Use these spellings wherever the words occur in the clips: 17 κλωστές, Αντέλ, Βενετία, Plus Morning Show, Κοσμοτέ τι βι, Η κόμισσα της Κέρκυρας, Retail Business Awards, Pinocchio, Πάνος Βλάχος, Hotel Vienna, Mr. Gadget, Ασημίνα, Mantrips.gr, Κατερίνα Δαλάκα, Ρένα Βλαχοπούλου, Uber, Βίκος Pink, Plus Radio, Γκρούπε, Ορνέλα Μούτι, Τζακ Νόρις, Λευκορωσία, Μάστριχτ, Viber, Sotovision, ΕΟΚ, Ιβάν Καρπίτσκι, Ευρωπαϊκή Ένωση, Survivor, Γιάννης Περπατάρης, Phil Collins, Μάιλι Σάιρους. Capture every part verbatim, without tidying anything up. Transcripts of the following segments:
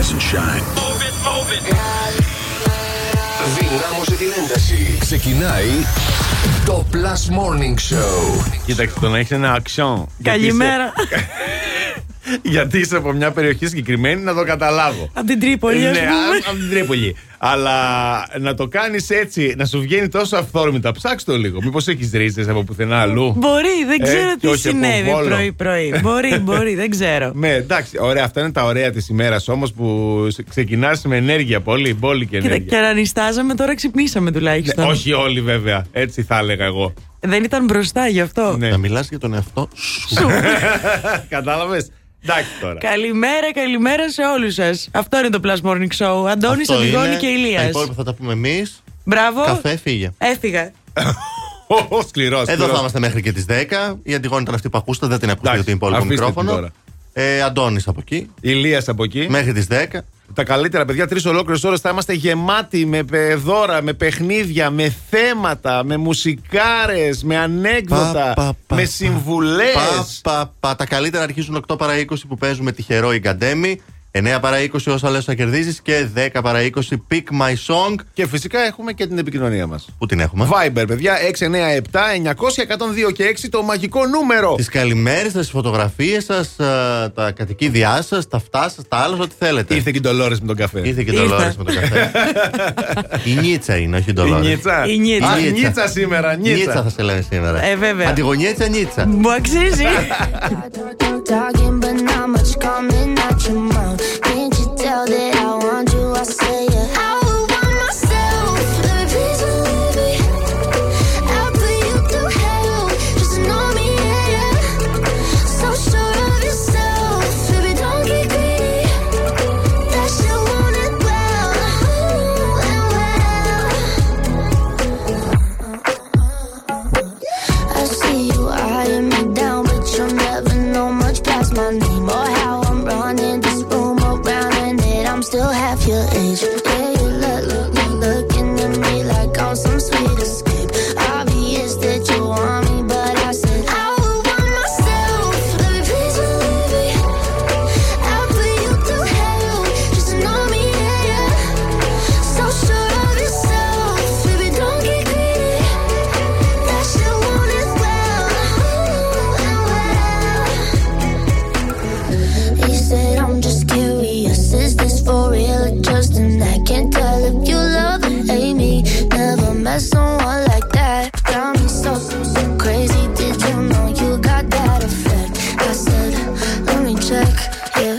rise and shine. Move it, move it. Δυνάμωσε την ένταση. Ξεκινάει το Plus Morning Show. Κοίταξε, τον έχει ένα αξιόν. Καλημέρα. Γιατί είσαι από μια περιοχή συγκεκριμένη, να το καταλάβω. Από την Τρίπολη. Ναι, από την Τρίπολη. Αλλά να το κάνεις έτσι, να σου βγαίνει τόσο αυθόρμητα. Ψάξτε το λίγο. Μήπως έχεις ρίζες από πουθενά αλλού. Μπορεί, δεν ξέρω ε, τι συνέβη πρωί-πρωί. Μπορεί, μπορεί, δεν ξέρω. Ναι, εντάξει, ωραία. Αυτά είναι τα ωραία της ημέρας όμως που ξεκινάς με ενέργεια πολύ, πολύ και ενέργεια. Και ρανιστάζαμε, τώρα ξυπνήσαμε τουλάχιστον. Ναι, όχι όλοι βέβαια, έτσι θα έλεγα εγώ. Δεν ήταν μπροστά γι' αυτό. Ναι. Να μιλάς για τον εαυτό σου. Κατάλαβες. Τώρα. Καλημέρα, καλημέρα σε όλους σας. Αυτό είναι το Plus Morning Show. Αντώνης, Αντιγόνη και Ηλίας. Τα υπόλοιπα θα τα πούμε εμείς. Μπράβο. Καφέ, φύγε. Έφυγα. Σκληρός, σκληρός. Εδώ θα είμαστε μέχρι και τις δέκα. Η Αντιγόνη ήταν αυτή που ακούσατε, δεν την ακούσατε το υπόλοιπο μικρόφωνο. Ε, Αντώνης από εκεί. Ηλίας από εκεί. Μέχρι τις δέκα. Τα καλύτερα, παιδιά, τρεις ολόκληρες ώρες θα είμαστε γεμάτοι με δώρα, με παιχνίδια, με θέματα, με μουσικάρες, με ανέκδοτα, πα, πα, πα, με συμβουλές. Πα, πα, πα. Τα καλύτερα αρχίζουν οκτώ παρά είκοσι που παίζουμε τυχερό η Καντέμι, εννιά παρά είκοσι όσα λες θα κερδίζεις και δέκα παρά είκοσι Pick My Song. Και φυσικά έχουμε και την επικοινωνία μας. Πού την έχουμε? Viber, παιδιά, έξι εννιά επτά εννιά μηδέν μηδέν εκατόν δύο και έξι, το μαγικό νούμερο. Τις καλημέρες σας, τις φωτογραφίες σας, τα κατοικίδια σας, τα αυτά σας, τα άλλα, ό,τι θέλετε. Ήρθε και η Ντολόρες με τον καφέ. Ήρθε και η Ντολόρες με τον καφέ. Η Νίτσα είναι, όχι η Ντολόρες. Η Νίτσα. Η Νίτσα. Α, Νίτσα σήμερα. Νίτσα. Νίτσα θα σε λέμε σήμερα. Ε, βέβαια. Αντιγωνιέτσα Νίτσα. Μου αξίζει. Can't you tell that I want you? I say yeah. I would want myself. Let me please believe me. I'll put you through hell. Just know me, yeah, yeah. So sure of yourself, baby, don't get greedy. That you want it well, ooh, and well. I see you eyeing me down, but you'll never know much past my name or how I'm running. Still half your age. Yeah, you look, look, look, looking at me like I'm some sweet escape. Obvious that you want me, but I said I would want myself. Let me please believe me. I'll put you through hell. Just know me, yeah, yeah. So sure of yourself, baby, don't get greedy. That you want it well, ooh, and well. He said I'm just curious. Is this for real or just an act? Can't tell if you love or hate me. Never met someone like that. Got me so, so, so crazy. Did you know you got that effect? I said, let me check, yeah.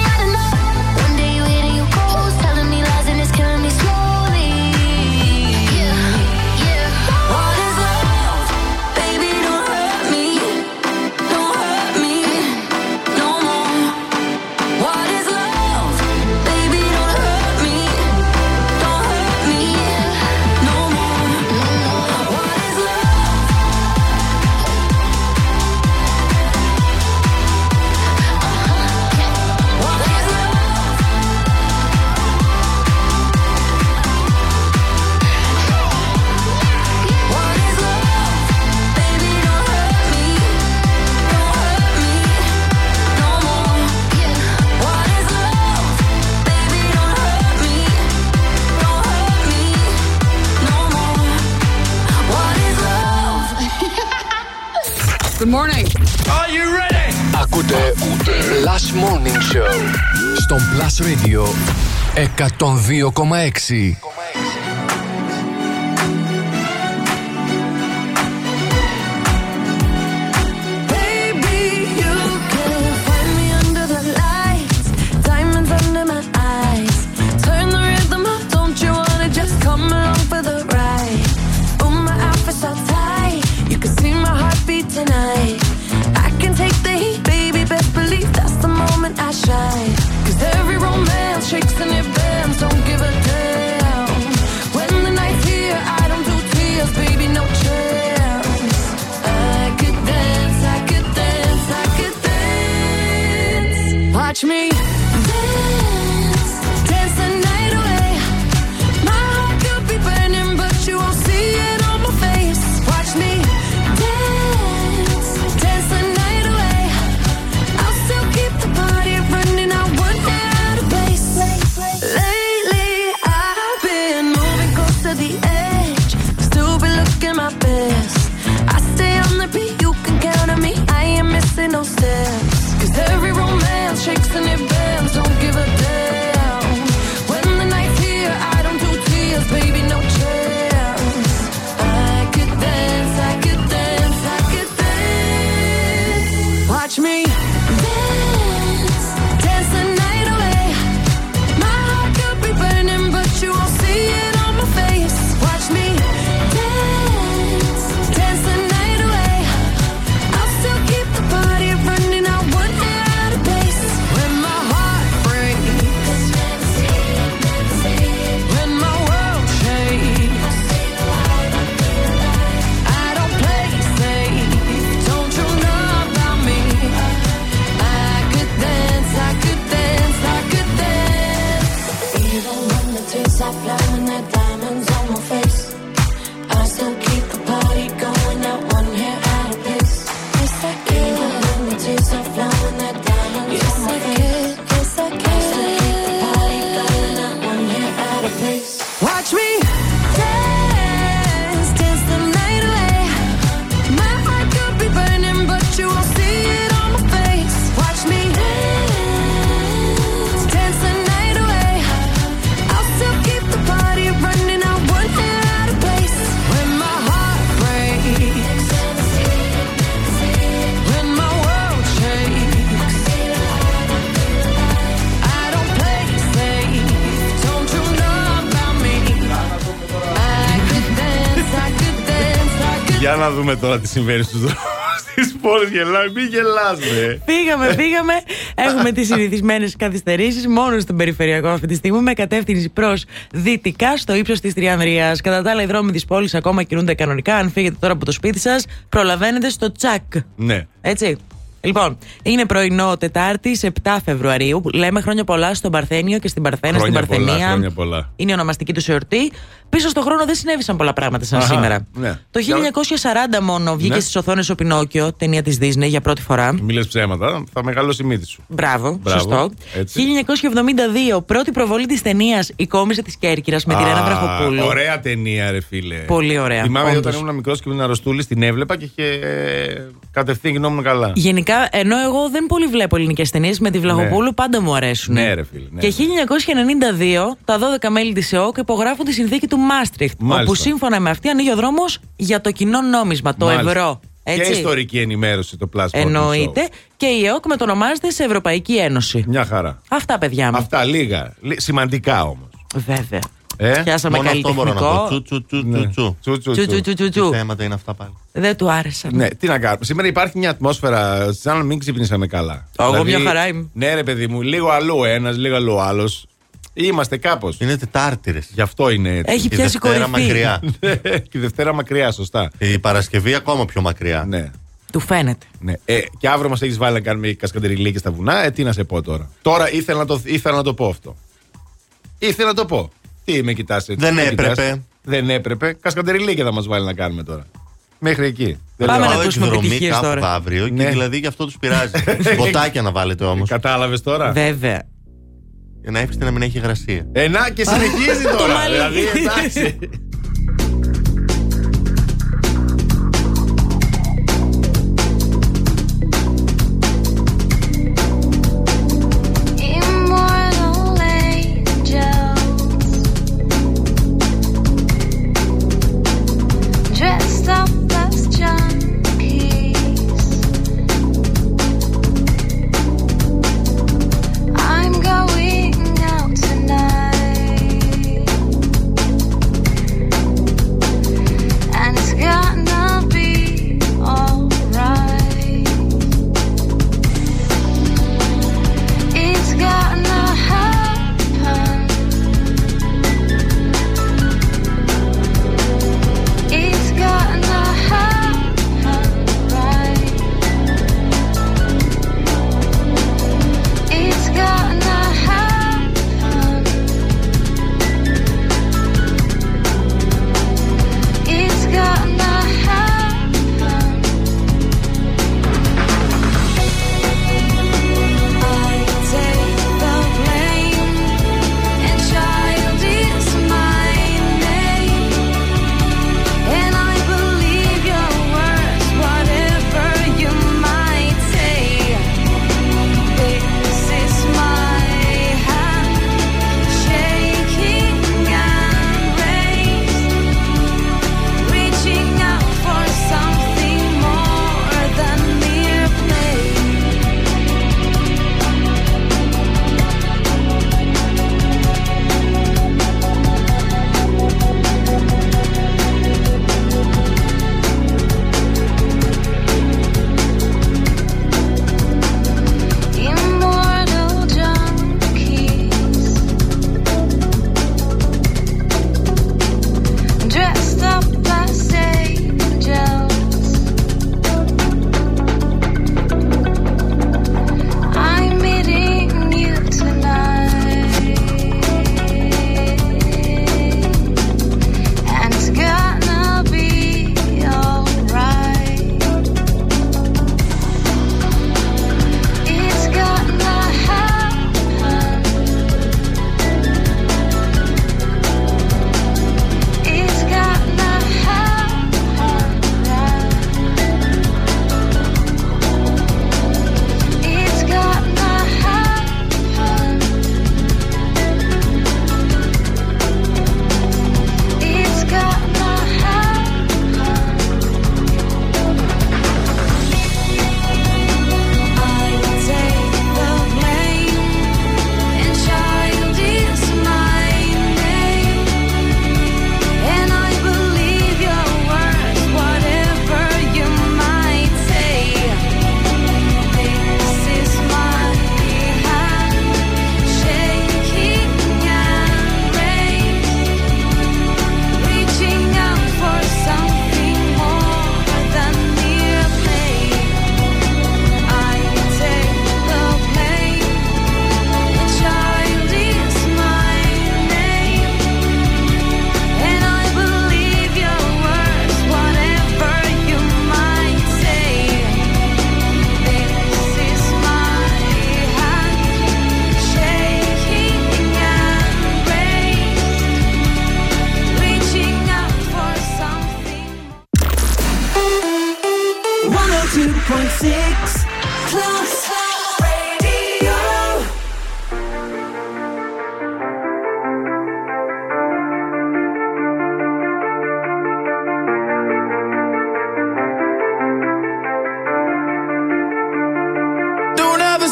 ακούτε Plus Morning Show στον Plus Radio εκατόν δύο κόμμα έξι. Watch me. Να δούμε τώρα τι συμβαίνει στους δρόμους της πόλης. Γελάμε, μην γελάσμε. Πήγαμε, πήγαμε. Έχουμε τις συνηθισμένες καθυστερήσεις μόνο στον περιφερειακό αυτή τη στιγμή, με κατεύθυνση προς δυτικά στο ύψος της Τριανδρίας. Κατά τα άλλα, οι δρόμοι της πόλης ακόμα κινούνται κανονικά. Αν φύγετε τώρα από το σπίτι σας, προλαβαίνετε στο τσακ. Ναι. Έτσι. Λοιπόν, είναι πρωινό Τετάρτη, επτά Φεβρουαρίου. Λέμε χρόνια πολλά στον Παρθένιο και στην Παρθένα, χρόνια στην πολλά, Παρθενία. Χρόνια πολλά. Είναι η ονομαστική του εορτή. Πίσω στον χρόνο δεν συνέβησαν πολλά πράγματα σαν Αχα, σήμερα. Ναι. Το χίλια εννιακόσια σαράντα μόνο βγήκε ναι. στις οθόνες ο Πινόκιο, ταινία της Disney, για πρώτη φορά. Μιλες ψέματα, θα μεγαλώσει η μύτη σου. Μπράβο, Μπράβο σωστό. Έτσι. χίλια εννιακόσια εβδομήντα δύο, πρώτη προβολή της ταινίας Η Κόμισσα της Κέρκυρας με τη Ρένα Βλαχοπούλου. Ωραία ταινία, ρε φίλε. Πολύ ωραία. Θυμάμαι όταν ήμουν μικρός και ήμουν αρρωστούλης, την έβλεπα και είχε κατευθείαν γνώμη καλά. Γενικά, ενώ εγώ δεν πολύ βλέπω ελληνικές ταινίες, με τη Βλαχοπούλου ναι. πάντα μου αρέσουν. Ναι, ρε φίλε. Ναι, και χίλια εννιακόσια ενενήντα δύο, τα δώδεκα μέλη της ΕΟΚ υπογράφουν τη συνθήκη του Μάστριχτ, όπου σύμφωνα με αυτή ανοίγει ο δρόμος για το κοινό νόμισμα, το Μάλιστα. ευρώ. Έτσι. Και ιστορική ενημέρωση το Plus Morning Show. Εννοείται. Και η ΕΟΚ μετονομάζεται σε Ευρωπαϊκή Ένωση. Μια χαρά. Αυτά, παιδιά μου. Αυτά λίγα. Σημαντικά όμως. Βέβαια. Ε, πιάσαμε καλλιτεχνικό. Τι θέματα είναι αυτά πάλι. Δεν του άρεσε. Ναι, τι να κάνουμε. Σήμερα υπάρχει μια ατμόσφαιρα σαν να μην ξυπνήσαμε καλά. Εγώ μια χαρά είμαι. Ναι, ρε παιδί μου, λίγο αλλού ένας, λίγο αλλού άλλος. Είμαστε κάπως. Είναι Τετάρτηρες. Γι' αυτό είναι έτσι. Έχει πιάσει κορυφή. Μακριά. Και η Δευτέρα μακριά, σωστά. Η Παρασκευή ακόμα πιο μακριά. Ναι. Του φαίνεται. Ναι. Ε, και αύριο μας έχεις βάλει να κάνουμε κασκαντεριλίκες στα βουνά. Ε, τι να σε πω τώρα. Τώρα ήθελα να το, ήθελα να το πω αυτό. Ήθελα να το πω. Τι με κοιτάς έτσι. Δεν έπρεπε. Κοιτάς. Δεν έπρεπε. Κασκαντεριλίκες θα μας βάλει να κάνουμε τώρα. Μέχρι εκεί. Πάμε να ακούσουμε επιτυχίες τώρα. Πάμε να αύριο και δηλαδή γι' αυτό τους πειράζει. Μποτάκια να βάλετε όμως. Κατάλαβες τώρα. Βέβαια. Για να έφυγε να μην έχει υγρασία. Ενά και συνεχίζει τώρα. Δηλαδή εντάξει.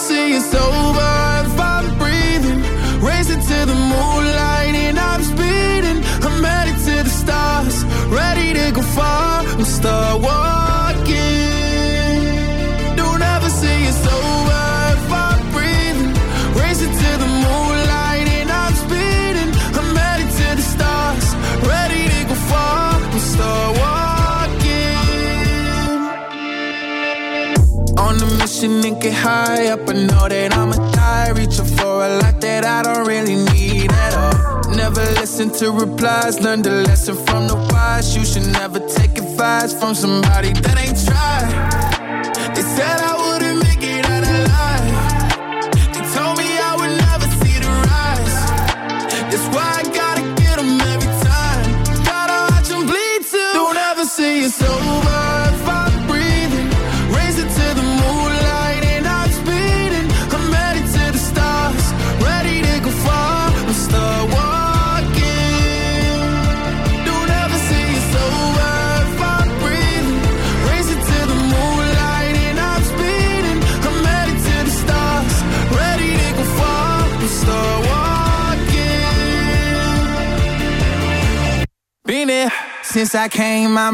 say it's over if I'm breathing. Racing to the moonlight and I'm speeding. I'm headed to the stars, ready to go far. We'll start walking. Don't ever say it's over if I'm breathing. Racing to the moonlight and I'm speeding. I'm headed to the stars, ready to go far. We'll start walking. On a mission and get high up, I know that I'ma die. Reaching for a lot that I don't really need at all. Never listen to replies, learn the lesson from the wise. You should never take advice from somebody that ain't tried. They said I wouldn't make it out alive. They told me I would never see the rise. That's why I gotta get them every time. Gotta watch them bleed too. Don't ever say it's over if I'm breathing. Raise it to the since I came out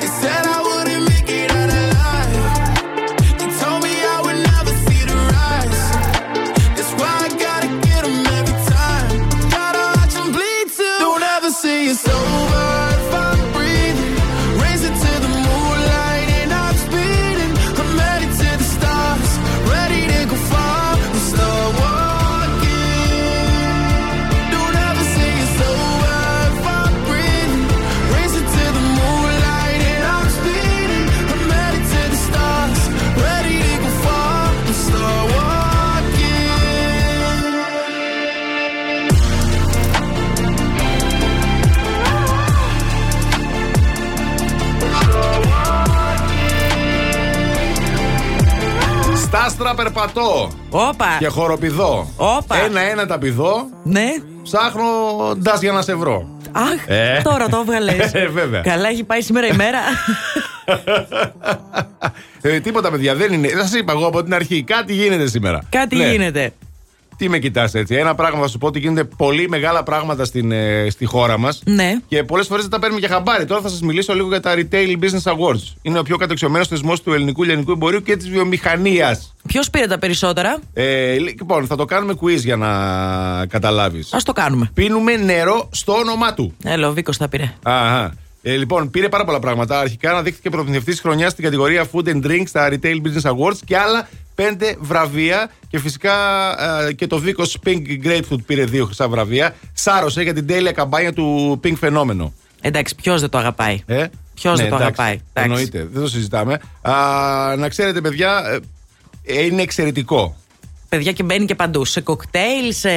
They said I wouldn't make it out of. It's over if I'm breathing. Racing to the moonlight and I'm speeding. I'm headed to the stars, ready to go far. We start walking. Don't ever say it's over if I'm breathing. Racing to the moonlight and I'm speeding. I'm headed to the stars, ready to go far. We start walking. Άστρα περπατώ. Όπα. Και χοροπηδώ. Όπα. Ένα-ένα τα πηδώ. Ναι. Ψάχνω ντάς για να σε βρω. Αχ, ε. Τώρα το έβγαλες. Ε, βέβαια. Καλά έχει πάει σήμερα η μέρα. ε, τίποτα παιδιά, δεν είναι. Θα σας είπα εγώ από την αρχή, κάτι γίνεται σήμερα. Κάτι ναι. γίνεται. Τι με κοιτάς έτσι. Ένα πράγμα θα σου πω ότι γίνονται πολύ μεγάλα πράγματα στην, ε, στη χώρα μας. Ναι. Και πολλές φορές δεν τα παίρνουμε για χαμπάρι. Τώρα θα σας μιλήσω λίγο για τα Retail Business Awards. Είναι ο πιο κατεξιωμένος θεσμός του ελληνικού λιανικού εμπορίου και της βιομηχανίας. Ποιος πήρε τα περισσότερα? Ε, λοιπόν, θα το κάνουμε quiz για να καταλάβεις. Ας το κάνουμε. Πίνουμε νερό στο όνομά του. Έλα, ο Βίκος τα πήρε. Αχα. Ε, λοιπόν, πήρε πάρα πολλά πράγματα. Αρχικά αναδείχθηκε πρωτοθλητής χρονιάς στην κατηγορία Food and Drinks στα Retail Business Awards και άλλα πέντε βραβεία. Και φυσικά ε, και το Βίκος Pink Grapefruit πήρε δύο χρυσά βραβεία. Σάρωσε για την τέλεια καμπάνια του Pink φαινόμενο. Εντάξει, ποιος δεν το αγαπάει. Ε? Ποιος ναι, δεν το εντάξει, αγαπάει. Εντάξει. Εννοείται, δεν το συζητάμε. Α, να ξέρετε, παιδιά, ε, είναι εξαιρετικό. Παιδιά και μπαίνει και παντού. Σε κοκτέιλ, σε.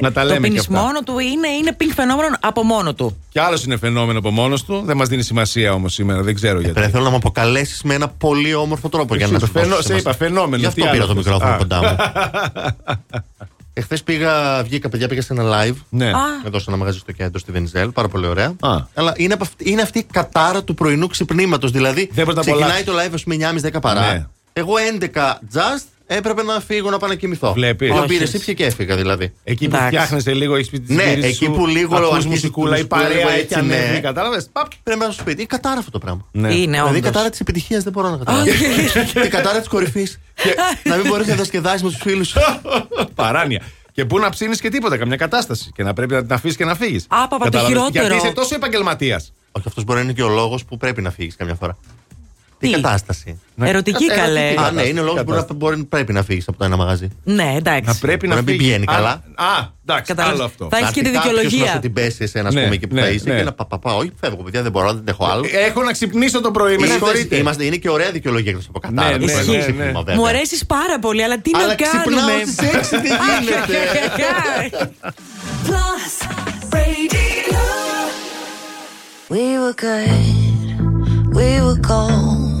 Να τα λέμε. Το πίνεις μόνο του, είναι, είναι pink φαινόμενο από μόνο του. Κι άλλος είναι φαινόμενο από μόνος του. Δεν μας δίνει σημασία όμως σήμερα, δεν ξέρω γιατί. Πρέπει, θέλω να μου αποκαλέσεις με ένα πολύ όμορφο τρόπο. Εσύ, για να το φαινο... σε, σε είπα, φαινόμενο. Γι' αυτό πήρα το μικρόφωνο κοντά μου. Εχθές πήγα, βγήκα παιδιά, πήγα σε ένα live. Ναι. Εδώ σε ένα μαγαζί στο κέντρο στη Βενιζέλ. Πάρα πολύ ωραία. Α. Αλλά είναι, είναι αυτή η κατάρα του πρωινού ξυπνήματος. Δηλαδή ξεκινάει το live, ας πούμε, εννιά και μισή δέκα παρά. Εγώ έντεκα just. Έπρεπε να φύγω, να πάω να κοιμηθώ. Βλέπεις. Το πήρε ήπια και έφυγα δηλαδή. Εκεί που φτιάχνεσαι λίγο, έχεις πει τη ζωή. Ναι, εκεί που λίγο ακούς μουσικούλα, η παρέα έτσι ανέβει. Κατάλαβες. Πρέπει να σου σπίτι. Είναι κατάρα αυτό το πράγμα. Δηλαδή η κατάρα της επιτυχίας δεν μπορώ να καταλάβω. Και η κατάρα της κορυφής. Να μην μπορείς να διασκεδάσεις με τους φίλους σου. Παράνοια. Και πού να ψήνεις και τίποτα, καμιά κατάσταση. Και να πρέπει να την αφήσεις και να φύγεις. Άπαπα, το χειρότερο. Γιατί είσαι τόσο επαγγελματίας. Όχι, αυτό μπορεί να είναι και ο λόγος που πρέπει να φύγεις καμιά φορά. Τι κατάσταση. Ερωτική καλέ. Α, ναι, είναι ο λόγος που μπορεί, πρέπει να φύγεις από το ένα μαγαζί. Ναι, εντάξει. Να πρέπει να, να μην πηγαίνει α, καλά. Α, εντάξει, Καταλώς. άλλο αυτό. Θα έχεις και τη δικαιολογία. Να σου την πέσει εσένα, ας ναι, πούμε, εκεί που ναι, θα είσαι ναι. και να παπαπά. Όχι, φεύγω, παιδιά, δεν μπορώ, δεν έχω άλλο. Έχω να ξυπνήσω το πρωί, με συγχωρείτε. Είμαστε, είναι και ωραία δικαιολογία εκτός από κατάρα. Ναι, ναι, ναι. Μου αρέσεις πάρα πολύ, αλλά τι να κάνουμε. Αλλά ξυπνάω στις έξι, δεν γίνεται. were good, we were gold.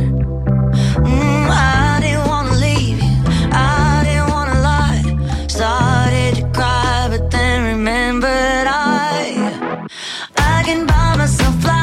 Mm, I didn't wanna leave you, I didn't wanna lie. Started to cry but then remembered I I can buy myself flowers.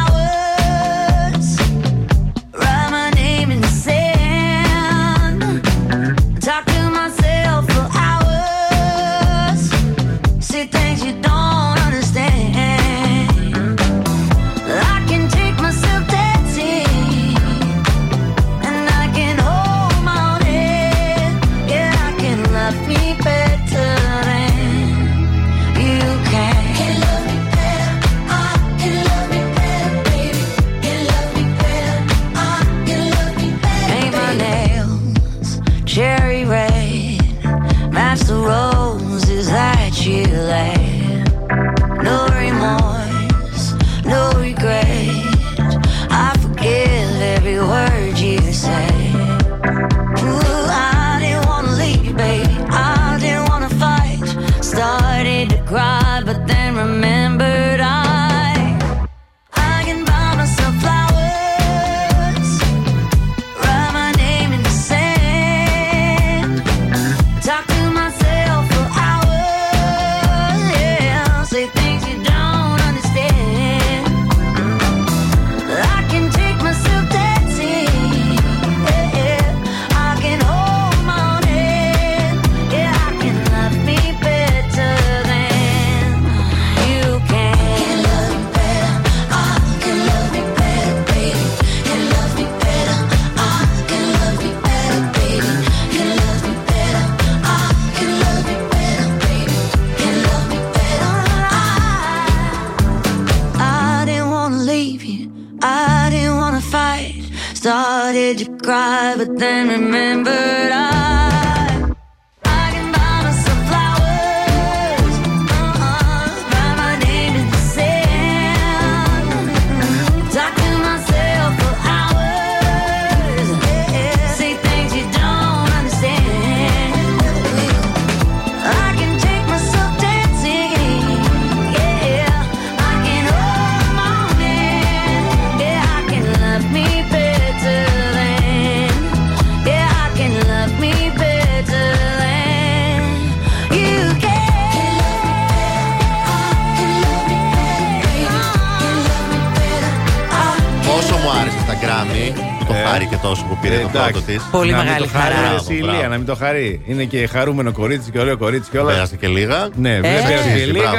Πολύ να μεγάλη χαρά. Εσύ, Ηλία, να μην το χαρεί. Είναι και χαρούμενο κορίτσι και ωραίο κορίτσι και όλα. Πέρασε και λίγα. Ναι, πέρασε και λίγα.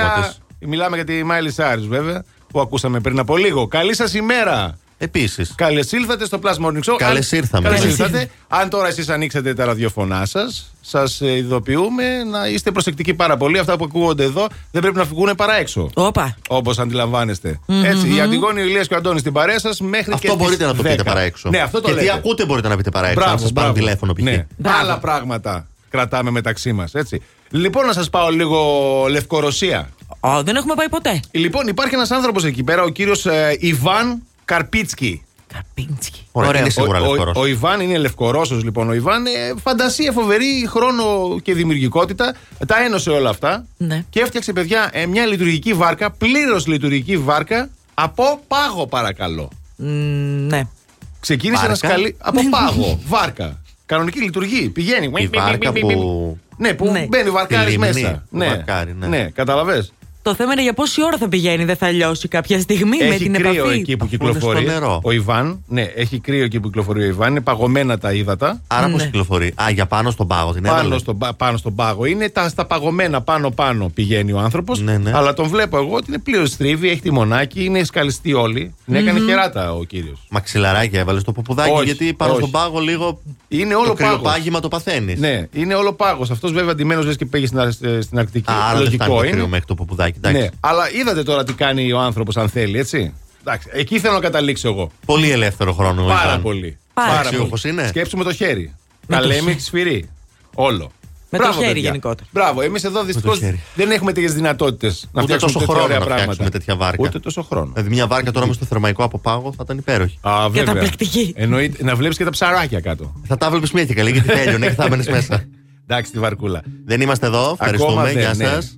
Μιλάμε για τη Μάιλι Σάιρους, βέβαια, που ακούσαμε πριν από λίγο. Καλή σας ημέρα. Επίσης. Καλώς ήλθατε στο Plus Morning Show. Καλώς ήρθαμε. Καλώς ήρθατε. Αν τώρα εσείς ανοίξατε τα ραδιοφωνά σας, σας ειδοποιούμε να είστε προσεκτικοί πάρα πολύ. Αυτά που ακούγονται εδώ δεν πρέπει να φυγούν παρά έξω. Όπως αντιλαμβάνεστε. Mm-hmm. Έτσι, η Αντιγόνη, ο Ηλίας και ο Αντώνης στην παρέα σας μέχρι αυτό και αυτό μπορείτε να το δέκα. Πείτε παρά έξω. Ναι, αυτό το και λέτε. Τι ακούτε μπορείτε να πείτε παρά έξω. Μπράβο, να σας πάρουν τηλέφωνο π.χ. Ναι. Άλλα πράγματα κρατάμε μεταξύ μας. Λοιπόν, να σας πάω λίγο Λευκορωσία. Oh, δεν έχουμε πάει ποτέ. Λοιπόν, υπάρχει ένας άνθρωπος εκεί πέρα, ο κύριος ε, Ιβάν Καρπίτσκι. Καρπίτσκι. Ωραία, είναι σίγουρα Λευκορώσος. Ο, ο, ο Ιβάν είναι Λευκορώσος, λοιπόν. Ο Ιβάν, ε, φαντασία φοβερή, χρόνο και δημιουργικότητα. Τα ένωσε όλα αυτά. Ναι. Και έφτιαξε, παιδιά, ε, μια λειτουργική βάρκα, πλήρως λειτουργική βάρκα, από πάγο, παρακαλώ. Mm, ναι. Ξεκίνησε να σκαλεί. Από πάγο, βάρκα. Κανονική λειτουργεί. Πηγαίνει. Η βάρκα που. Ναι, που ναι. Μπαίνει βαρκάρι μέσα. Ναι. Βαρκάρι, ναι, ναι, καταλαβες. Το θέμα είναι για πόση ώρα θα πηγαίνει, δεν θα λιώσει κάποια στιγμή έχει με την επαφή. Έχει κρύο εκεί που κυκλοφορεί ο Ιβάν. Ναι, έχει κρύο εκεί που κυκλοφορεί ο Ιβάν. Είναι παγωμένα τα ύδατα. Άρα ναι. Πώς κυκλοφορεί. Α, για πάνω στον πάγο. Την πάνω, στο, πάνω στον πάγο. Είναι τα, στα παγωμένα πάνω-πάνω πηγαίνει ο άνθρωπος. Ναι, ναι. Αλλά τον βλέπω εγώ ότι είναι πλήρως στρίβη, έχει τιμονάκι, είναι σκαλιστή όλη. Την mm-hmm. έκανε χεράτα ο κύριος. Μαξιλαράκια έβαλε στο ποπουδάκι όχι, γιατί πάνω όχι. Στον πάγο λίγο. Είναι όλο πάγο. Το πάγημα το παθαίνει. Ναι, είναι όλο πάγο. Αυτό βέβαια αντιμένω λε και πήγε στην Αρκτική. Άρα λογικό είναι. Ναι, αλλά είδατε τώρα τι κάνει ο άνθρωπος αν θέλει, έτσι. Εντάξει, εκεί θέλω να καταλήξω εγώ. Πολύ ελεύθερο χρόνο. Πάρα πολύ. Πάρα πολύ. Σκέψου με το χέρι. Καλέμι, σφυρί. Όλο. Με Μπράβο, το χέρι παιδιά. γενικότερα. Μπράβο. Εμείς εδώ δυστυχώς δεν έχουμε τέτοιες δυνατότητες να φτιάξουμε τέτοια ωραία πράγματα. Ούτε τόσο χρόνο. Δηλαδή, μια βάρκα τώρα με στο θερμαϊκό από πάγο θα ήταν υπέροχη. Α, βέβαια. Καταπληκτική. Εννοείται να βλέπει και τα ψαράκια κάτω. Θα τα βλέπει μια και καλή, γιατί τέλειωνε και θα μπαίνει μέσα. Εντάξει, τη βαρκούλα. Δεν είμαστε εδώ. Ευχαριστούμε. Γεια σας.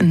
and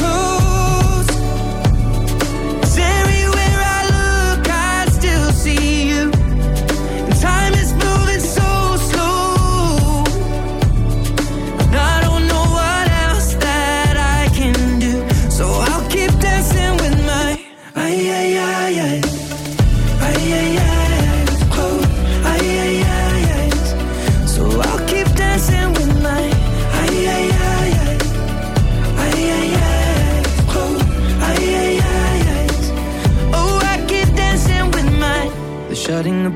closed. Shutting the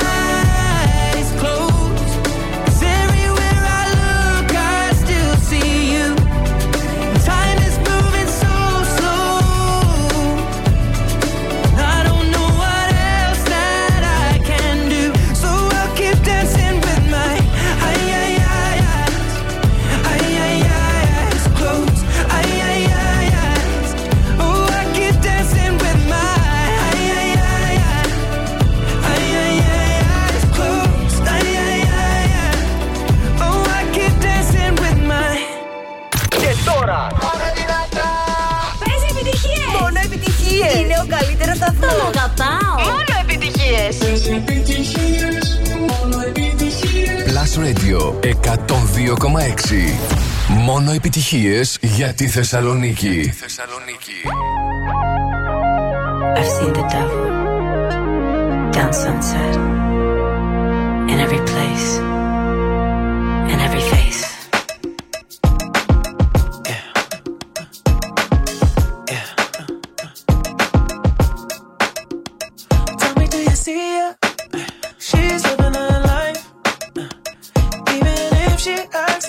eyes closed, 'cause everywhere I look I still see you, and time is moving so slow, and I don't know what else that I can do, so I'll keep dancing with my eyes. Πες επιτυχίες! Μόνο επιτυχίες! Είναι ο καλύτερος σταθμός! Το αγαπάω! Μόνο επιτυχίες! Πες επιτυχίες! Μόνο επιτυχίες! Plus Radio εκατόν δύο κόμμα έξι. Μόνο επιτυχίες για τη Θεσσαλονίκη. Θεσσαλονίκη. I've seen the devil down sunset, in every place, in every face.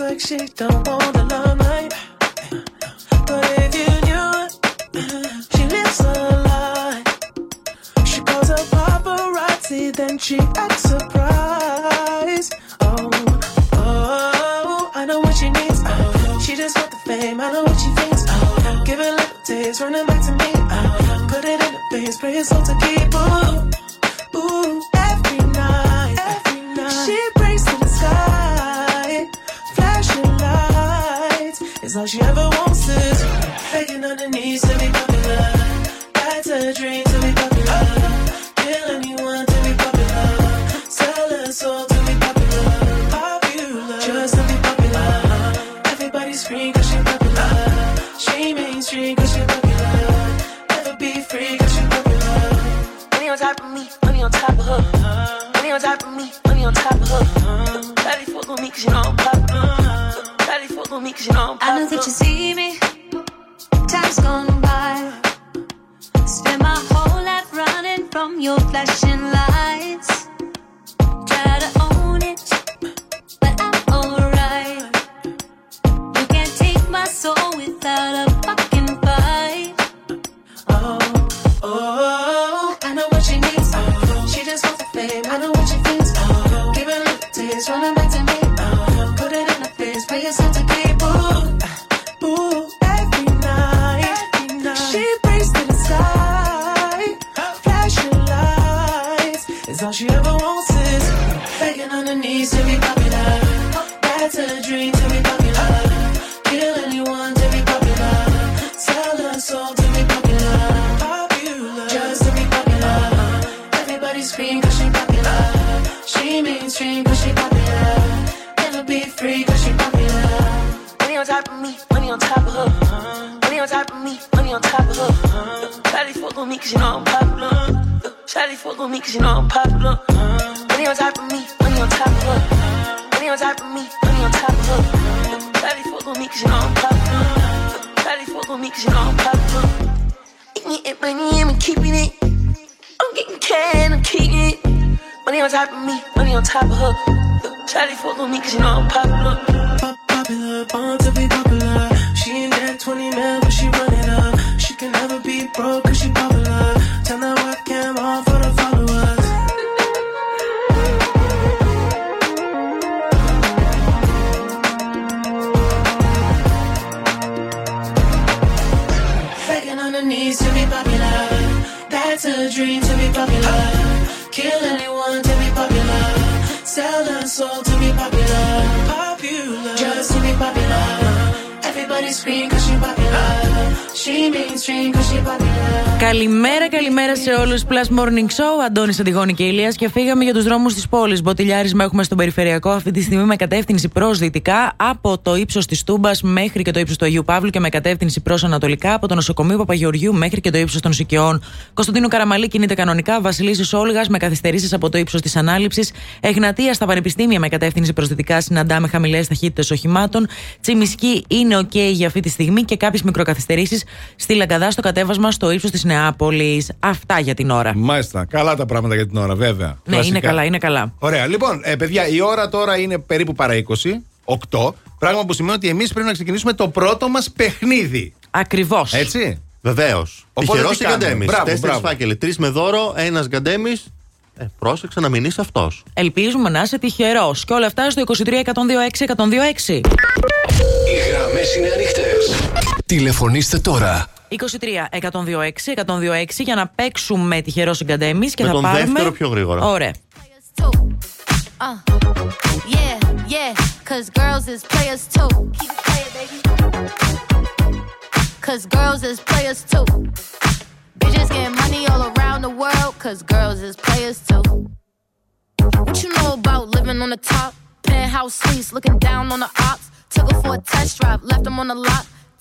Like she don't want the limelight, but if you knew she lives a lie. She calls a paparazzi, then she acts surprised. Oh, oh, I know what she needs. Oh, she just wants the fame. I know what she thinks. Oh, give it little days, running back to me. Oh, put it in the face, pray it's all to keep. Ooh, ooh, every night, every night she prays to the sky. It's all she ever wants is begging on her knees to be popular. That's her dream to be popular. Kill anyone to be popular. Sell her soul to be popular. Popular, just to be popular. Everybody scream 'cause she popular. She mainstream 'cause she popular. Never be free 'cause she popular. on top of me, money on top of her. Money on top of me, money on top of her. Daddy fuck on me 'cause you know I'm poppin'. Daddy fuck on me 'cause you know I'm poppin'. I know that you see me. Time's gone by. Spend my whole life running from your flashing lights. Try to own it, but I'm alright. You can't take my soul without a fucking fight. Oh, oh, I know what she needs. Oh, she just wants the fame. I know what she thinks. Oh, give it a little taste, run it back to me. Oh, put it in her face, pay yourself to keep. Ooh, ooh, every night, every night. She prays to the sky. Flashing lights is all she ever wants is begging on her knees to be popular. Back to the dream to be popular. Kill anyone to be popular. Sell her soul to be popular. Popular, just to be popular. Everybody scream 'cause she popular. She mainstream 'cause she popular. Never be free 'cause she popular. Money on top of me, money on top of her. Money on top of me, money on top of her. Shawty fuck on me 'cause you know I'm popular. Shawty fuck on me 'cause you know I'm popular. Money on top of me, money on top of her. Money on top of me, money on top of her. Shawty fuck on me 'cause you know I'm popular. Shawty fuck on me 'cause you know I'm popular. Getting money and we keeping it. I'm getting cash and I'm keeping it. Money on top of me, money on top of her. Shawty fuck on me 'cause you know I'm popular. Popular, born to be popular. She ain't that twenty mil, but she run it up. She can never be broke 'cause she popular. Turn that webcam off for the followers. Begging on her knees to be popular. That's her dream to be popular. Kill anyone to be popular. Sell her soul to be popular. Just to be popular. Everybody scream 'cause she popular. She mainstream 'cause she popular. Καλημέρα, καλημέρα σε όλους. Plus Morning Show, Αντώνης Αντιγόνη και Ηλίας. Και φύγαμε για τους δρόμους της πόλης. Μποτιλιάρισμα έχουμε στον περιφερειακό αυτή τη στιγμή με κατεύθυνση προς δυτικά, από το ύψος της Τούμπας μέχρι και το ύψος του Αγίου Παύλου, και με κατεύθυνση προς ανατολικά, από το νοσοκομείο Παπαγεωργίου μέχρι και το ύψος των Σικαιών. Κωνσταντίνου Καραμαλή κινείται κανονικά. Βασιλίσσης Όλγας με καθυστερήσεις από το ύψος της Ανάληψης. Εγνατία στα πανεπιστήμια με κατεύθυνση προς δυτικά συναντάμε χαμηλές ταχύτητες οχημάτων. Τσιμισκή είναι οκ okay για αυτή τη στιγμή και κάποιες μικροκαθυστερήσεις στη Λαγκαδά στο κατέβασμα στο ύψος της Νεάπολης. Αυτά για την ώρα. Μάλιστα. Καλά τα πράγματα για την ώρα, βέβαια. Ναι, κλασικά. Είναι καλά, είναι καλά. Ωραία. Λοιπόν, ε, παιδιά, η ώρα τώρα είναι περίπου παρά είκοσι οκτώ. Πράγμα που σημαίνει ότι εμείς πρέπει να ξεκινήσουμε το πρώτο μας παιχνίδι. Ακριβώς. Έτσι. Βεβαίως. Τυχερός ή γκαντέμις. Τέσσερις φάκελοι. Τρεις με δώρο, ένας γκαντέμις. Ε, πρόσεξε να μην είσαι αυτός. Ελπίζουμε να είσαι τυχερός. Και όλα αυτά στο είκοσι τρία εκατόν δύο έξι εκατόν δύο έξι. Οι γραμμές είναι ανοιχτές. Τηλεφωνήστε τώρα. είκοσι τρία εκατόν δύο έξι εκατόν δύο έξι για να παίξουμε τυχερός συγκαντέμις και με θα τον πάρουμε... δεύτερο πιο γρήγορα. Ωραία. Bitches getting money all around the world, 'cause girls is players too. What you know about living on the top? Penthouse suites, looking down on the ops. Took her for a test drive, left them on the lot.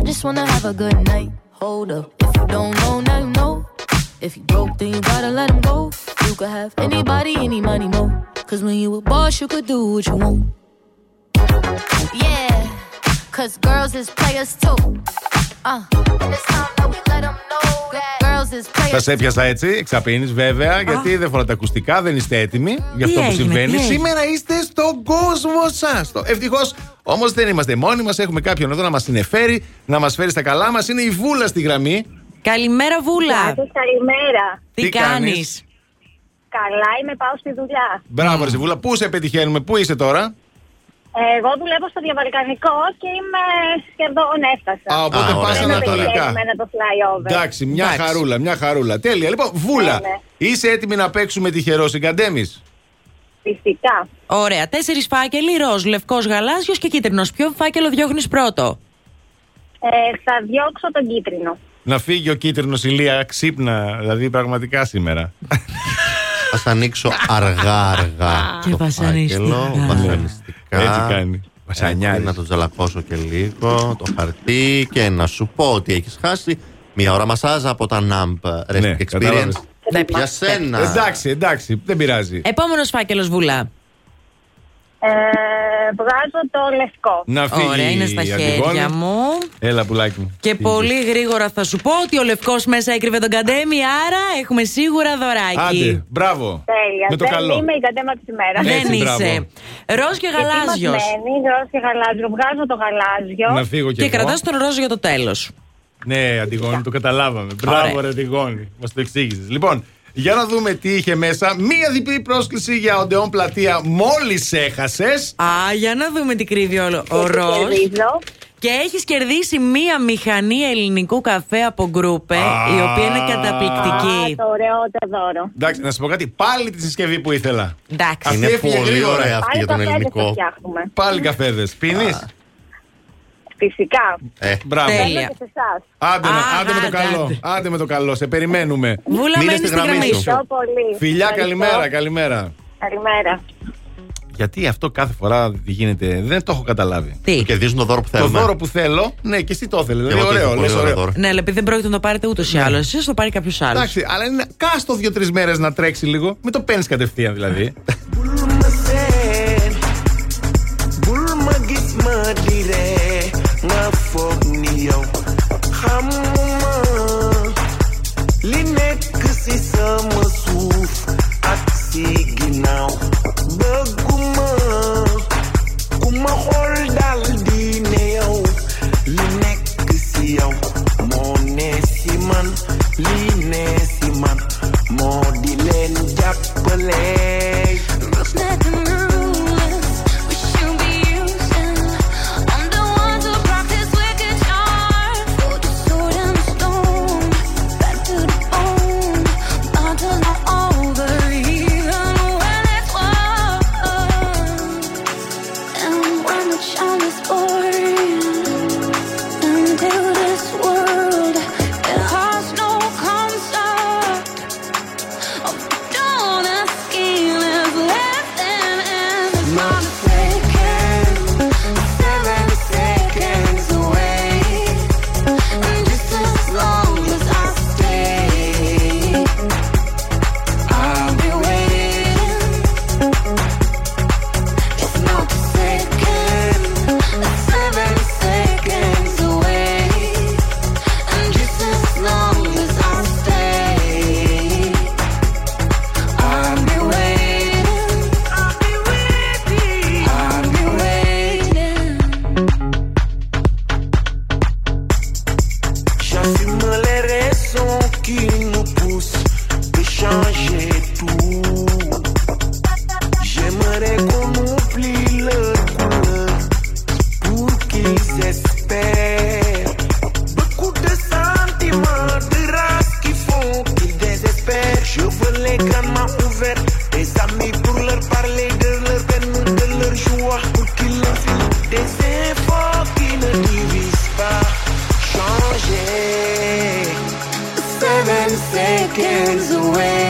I just wanna have a good night. Hold up, if you don't know, now you know. If you broke, then you gotta let him go. you could have anybody, any money, mo. Cause when you a boss, you could do what you want. Yeah, cause girls is players too. Uh, and it's time that we let them know that. Θα σε έπιασα έτσι, εξαπίνεις βέβαια, γιατί δεν φοράτε ακουστικά, δεν είστε έτοιμοι για αυτό που συμβαίνει. Σήμερα είστε στον κόσμο σας. Ευτυχώς όμως δεν είμαστε μόνοι μας, έχουμε κάποιον εδώ να μας συνεφέρει, να μας φέρει στα καλά μας. Είναι η Βούλα στη γραμμή. Καλημέρα, Βούλα. Καλημέρα. Τι κάνεις? Καλά, είμαι, πάω στη δουλειά. Μπράβο, ρε Βούλα, πού σε πετυχαίνουμε, πού είσαι τώρα? Εγώ δουλεύω στο διαβαλκανικό και είμαι σχεδόν έφτασα. Α, οπότε πας ανατολικά. Εντάξει, μια That's. χαρούλα, μια χαρούλα. Τέλεια. Λοιπόν, Βούλα, yeah, είσαι έτοιμη να παίξουμε τυχερό συγκαντέμις? Φυσικά. Ωραία. Τέσσερις φάκελοι, ροζ, λευκός, γαλάζιος και κίτρινος. Ποιο φάκελο διώχνεις πρώτο? Ε, θα διώξω τον κίτρινο. Να φύγει ο κίτρινος, Ηλία, ξύπνα, δηλαδή πραγματικά σήμερα. Ας ανοίξω αργά-αργά το φάκελο, βασανιστικά. Έτσι κάνει. Βασανιάζει. Να το τζαλακώσω και λίγο το χαρτί και να σου πω ότι έχεις χάσει μία ώρα μασάζ από τα N A M P Resting Experience για σένα. Εντάξει, εντάξει, δεν πειράζει. Επόμενος φάκελος, Βούλα. Βγάζω το λευκό. Να φύγει. Ωραία, είναι στα χέρια μου. Έλα, πουλάκι μου. Και πολύ γρήγορα θα σου πω ότι ο λευκός μέσα έκρυβε τον καντέμι, άρα έχουμε σίγουρα δωράκι. Άντε, μπράβο. Τέλεια. Με το δεν καλό. Είμαι η καντέμα της ημέρας. Δεν είσαι. Ροζ και γαλάζιος. Ροζ και γαλάζιο. Βγάζω το γαλάζιο. Να φύγω και, και κρατάς τον ροζ για το τέλος. Ναι, Αντιγόνη, το καταλάβαμε. Μπράβο, ρε Αντιγόνη. Μας το εξήγησες. Λοιπόν, για να δούμε τι είχε μέσα. Μία διπλή πρόσκληση για Οντεόν Πλατεία μόλις έχασες. Α, για να δούμε τι κρύβει όλο. Ο ροζ. Και έχεις κερδίσει μία μηχανή ελληνικού καφέ από Γκρούπε, η οποία είναι καταπληκτική. Α, το ωραιότερο δώρο. Εντάξει, να σου πω κάτι, πάλι τη συσκευή που ήθελα. Εντάξει. Είναι πολύ ωραία αυτή για τον ελληνικό. Πάλι καφέδες. Πίνεις? Φυσικά. Ε, μπράβο. Τέλεια. Άντε, Α, άντε με το καλό. Άντε. άντε με το καλό. Σε περιμένουμε. Βούλα, μένεις στη γραμμή σου. Ευχαριστώ πολύ. Φιλιά, ευχαριστώ. Καλημέρα, καλημέρα. Καλημέρα. Γιατί αυτό κάθε φορά γίνεται, δεν το έχω καταλάβει. Τι? Το κερδίζουν το δώρο που θέλουμε. Το δώρο που θέλω, ναι, και εσύ το ήθελες. Ναι, ωραίο, λες, ωραίο. Ναι, αλλά επειδή δεν πρόκειται να το πάρετε ούτως ή άλλως, εσείς το πάρει κάποιος άλλος. Εντάξει, αλλά είναι κάστο δύο-τρεις μέρες να τρέξει λίγο. Μην το παίρνεις κατευθείαν δηλαδή. Na fog niyo Hamuma Linek si sa masuf At si ginaw Baguma Kumahol dal di niyo Linek siyaw Mone si man Line si man Mo di len japalay Look na dun Seconds away.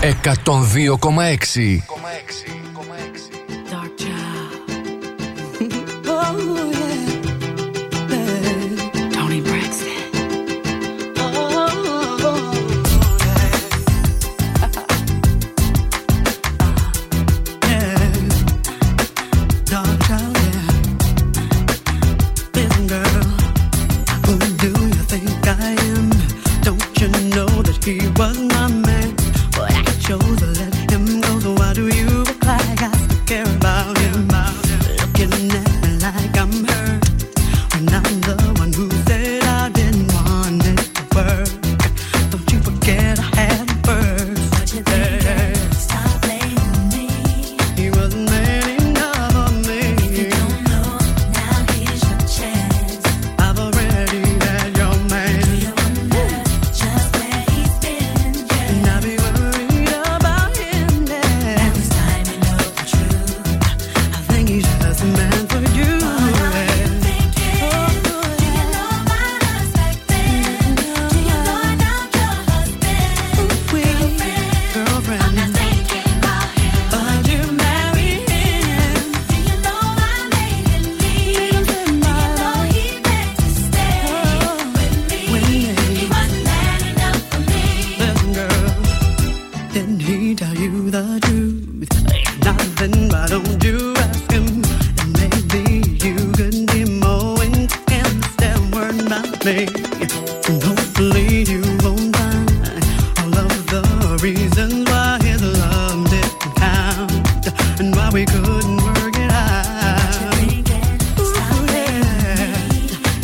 εκατόν δύο κόμμα έξι. Don't you know? thing. Hopefully you won't mind all of the reasons why his love didn't count and why we couldn't work it out. Ooh, yeah.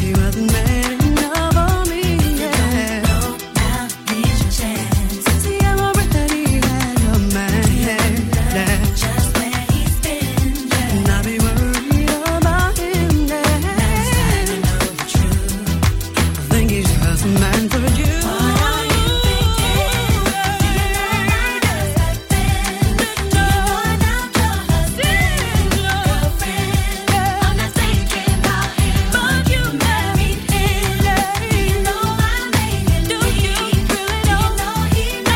He wasn't man enough for me. Yeah. Don't go now, here's your chance. See, I'm worried that he had a man. Yeah. Just where he's been. Yeah. And I'll be worried about him. Yeah. Now it's time to know the truth. I think he's just a man for you. What are you thinking? Do you not mind us like this? Do you want out your husband, girlfriend? I'm not thinking about him, but you married him. You know I made him leave. You know he meant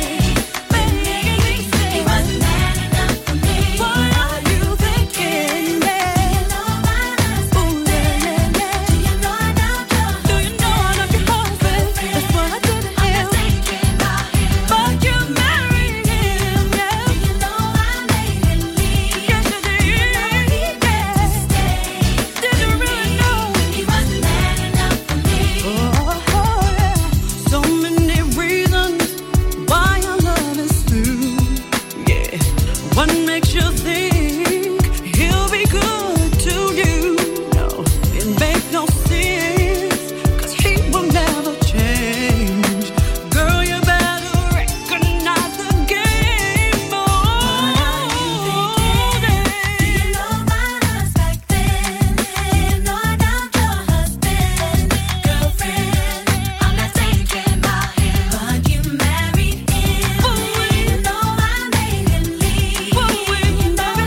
to stay. But he wasn't man enough for me. What are you thinking? Do you know I lost my friend? Do you know I doubt your husband? Do you know I love your husband? That's what I did to him. Thinking about him, but you married him. Yeah. Do you know I made him leave? Yes, you did. You know he meant to stay. Did you really know? He wasn't man enough for me. Oh, yeah. So many reasons why your love is through. Yeah. What makes you think he'll be good to you? No, it makes no sense. Cause he will never change. Girl, you better recognize the game. Oh, Do you know I lost back then? You know I doubt your husband, girlfriend. I'm not thinking about him, but you married him. You know I made him leave. You know he meant to stay. With me, he wasn't man enough for me. You know about me. Do you know I lost back then? Calling me all night long. You know I doubt your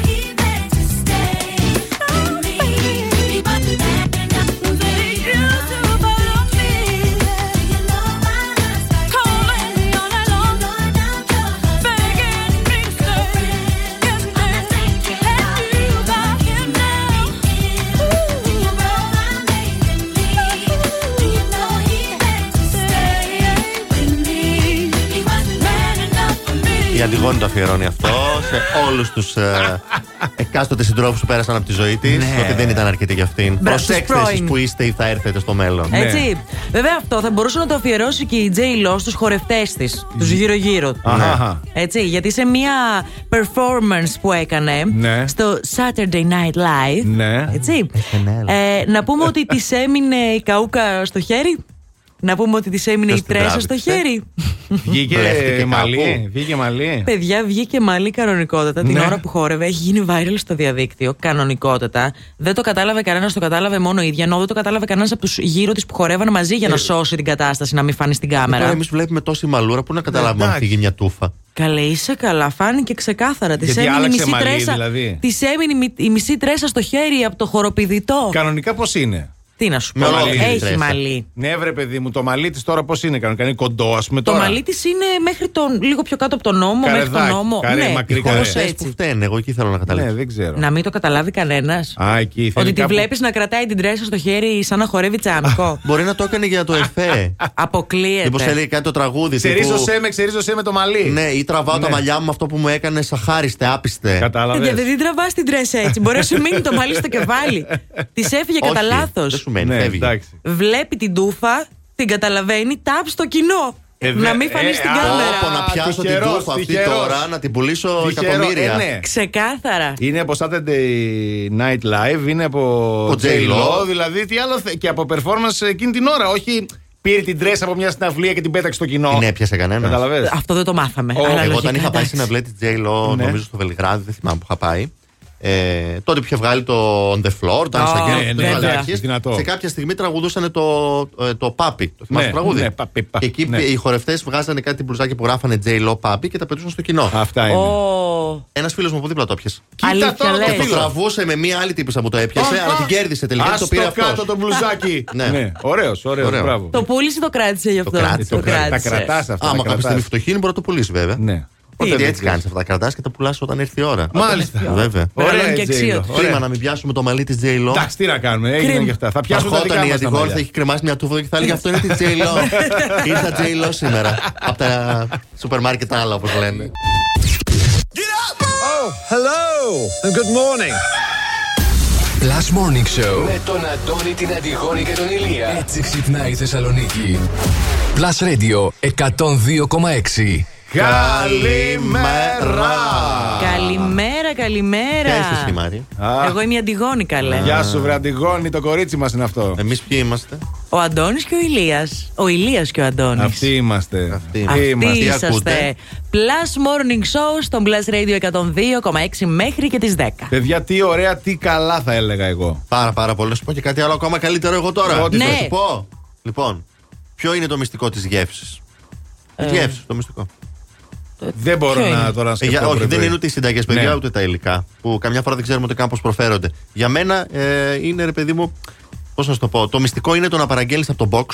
husband, begging me to stay. Yes, I'm not thinking about him, but you married him. Do you know I made him leave? Do you know he meant to stay with me? He wasn't man enough for me. Η Αντιγόνη το αφιερώνει αυτό σε όλους τους ε, εκάστοτε συντρόφους που πέρασαν από τη ζωή της. Ναι. Ότι δεν ήταν αρκετή για αυτήν. Μπράβο στους Προσέξτε πρώην. εσείς που είστε ή θα έρθετε στο μέλλον. Έτσι. Βέβαια αυτό θα μπορούσε να το αφιερώσει και η Τζέι Λο στους χορευτές της, τους γύρω-γύρω. Αχα. Έτσι, γιατί σε μια performance που έκανε Ναι. στο Saturday Night Live. Ναι. Έτσι. Εθενέλα. Ε, να πούμε ότι της έμεινε η καούκα στο χέρι. Να πούμε ότι της έμεινε Ποιος η την τρέσσα στο τράβηξε? χέρι. Βγήκε Βλέφτηκε μαλλί. κάπου. Βγήκε μαλλί. Παιδιά, βγήκε μαλλί κανονικότατα την Ναι. ώρα που χόρευε. Έχει γίνει viral στο διαδίκτυο. Κανονικότατα. Δεν το κατάλαβε κανένας, το κατάλαβε μόνο η ίδια. Ενώ δεν το κατάλαβε κανένας από τους γύρω της που χορεύαν μαζί για να σώσει την κατάσταση, να μην φανεί στην κάμερα. Τώρα εμείς βλέπουμε τόση μαλούρα που να καταλάβουμε αν φύγει μια τούφα. Καλέ, είσαι καλά. Φάνηκε ξεκάθαρα. Της έμεινε, η μισή μαλλί, τρέσα, δηλαδή. της έμεινε η μισή τρέσσα στο χέρι από το χοροπηδητό. Κανονικά πώς είναι. Τι να σου πω, έχει μαλλί. Ναι, βρε παιδί μου, το μαλλί της τώρα πώς είναι, κανονικά είναι κοντό, ας πούμε. Το μαλλί της είναι μέχρι τον, λίγο πιο κάτω από τον νόμο, μέχρι τον νόμο. Καρέ, ναι, μακρύ, καρέ. Χορευτές που φταίνε, εγώ εκεί θέλω να καταλάβω. Ναι, δεν ξέρω. Να μην το καταλάβει κανένας. Α, εκεί θέλει. Ότι κάπου... τη βλέπεις να κρατάει την τρέσσα στο χέρι σαν να χορεύει τσάμικο. Μπορεί να το έκανε για το εφέ. Αποκλείεται. Μήπως έλεγε κάτι το τραγούδι. Ξερίζωσέ με, ξερίζωσέ με το μαλλί. Ναι, ή τραβάω τα μαλλιά μου αυτό που μου έκανε, σαχάριστε, άπιστε. Κατάλαβε. Δεν τραβά την τρέσσα έτσι. Μπορεί να σου μείνει το μαλλί στο κεφάλι. Τη έφυγε κατά λάθος. Ναι, βλέπει την τούφα, την καταλαβαίνει, τάπ στο κοινό. Ε, να μην φανεί ε, στην ε, κάμερα. Όπω να πιάσω την τούφα αυτή τώρα, να την πουλήσω εκατομμύρια. Ε, ναι. Ξεκάθαρα. Είναι από Saturday Night Live, είναι από J-Lo, δηλαδή τι άλλο. Και από performance εκείνη την ώρα, όχι. Πήρε την τρέσσα από μια συναυλία και την πέταξε στο κοινό. Την έπιασε κανένα. Αυτό δεν το μάθαμε. Oh. Αλλά εγώ όταν είχα πάει στην συναυλία τη J-Lo, ναι. νομίζω στο Βελιγράδι, δεν θυμάμαι που είχα πάει. Ε, τότε που είχε βγάλει το On The Floor, oh, τα ναι, ναι, ναι, ναι, σε κάποια στιγμή τραγουδούσαν το, το Papi. Το θυμάσαι ναι, το τραγούδι. Ναι, papi, papi, εκεί ναι. οι χορευτές βγάζανε κάτι μπλουζάκι που γράφανε J-Lo Papi και τα πετούσαν στο κοινό. Αυτά είναι. Oh. Ένας φίλος μου από δίπλα το έπιασε. Κοίτα τώρα, και το τραβούσε με μία άλλη τύπησα που το έπιασε, oh, αλλά oh. την κέρδισε τελικά. Ας το πήρε αυτός. Κάτω το μπλουζάκι. ναι. Ωραίος, ωραίος. Μπράβο. Το πούλησε, το κράτησε γι' αυτό. Τα κρατάς αυτά. Άμα κάποια στιγμή φτωχή είναι, μπορεί να το πουλήσει βέβαια. Ότι έτσι κάνεις αυτά, τα κρατάς και τα πουλάς όταν έρθει η ώρα. Μάλιστα. Βέβαια. Ωραία και αξίωτο. Κρίμα να μην πιάσουμε το μαλλί της J-Lo. Εντάξει, τι να κάνουμε, έγιναν και αυτά. Θα πιάσουμε το μαλλί. Όταν η Αντιγόνη θα έχει κρεμάσει μια τούφα και θα έλεγε αυτό είναι τη J-Lo. Ήρθα J-Lo σήμερα. Από τα σούπερ μάρκετ άλλα, όπως λένε. Hello and good morning. Plus Morning Show με τον Αντώνη, την Αντιγόνη και τον Ηλία. Έτσι ξυπνάει η Θεσσαλονίκη. Plus Radio εκατόν δύο κόμμα έξι. Καλημέρα! Καλημέρα, καλημέρα! Εγώ είμαι η Αντιγόνη, καλέ. Γεια σου, βρε Αντιγόνη, το κορίτσι μας είναι αυτό. Εμείς ποιοι είμαστε? Ο Αντώνης και ο Ηλίας. Ο Ηλίας και ο Αντώνης. Αυτοί είμαστε. Αυτοί, Αυτοί είμαστε. Είσαστε. Plus Morning Show στον Plus Radio εκατόν δύο κόμμα έξι μέχρι και τις δέκα. Παιδιά, τι ωραία, τι καλά θα έλεγα εγώ. Πάρα πάρα πολύ. Να σου πω και κάτι άλλο ακόμα καλύτερο εγώ τώρα. Ό,τι ναι. θα σου πω. Λοιπόν, ποιο είναι το μυστικό της γεύσης? Ε... Της γεύσης, το μυστικό. Δεν μπορώ okay. να τώρα να σκεφτώ. Για, όχι, δεν είναι ούτε οι συνταγές, παιδιά, ναι. ούτε τα υλικά. Που καμιά φορά δεν ξέρουμε ούτε καν πώς προφέρονται. Για μένα ε, είναι, ρε παιδί μου, πώς να σου το πω. Το μυστικό είναι το να παραγγέλεις από το box.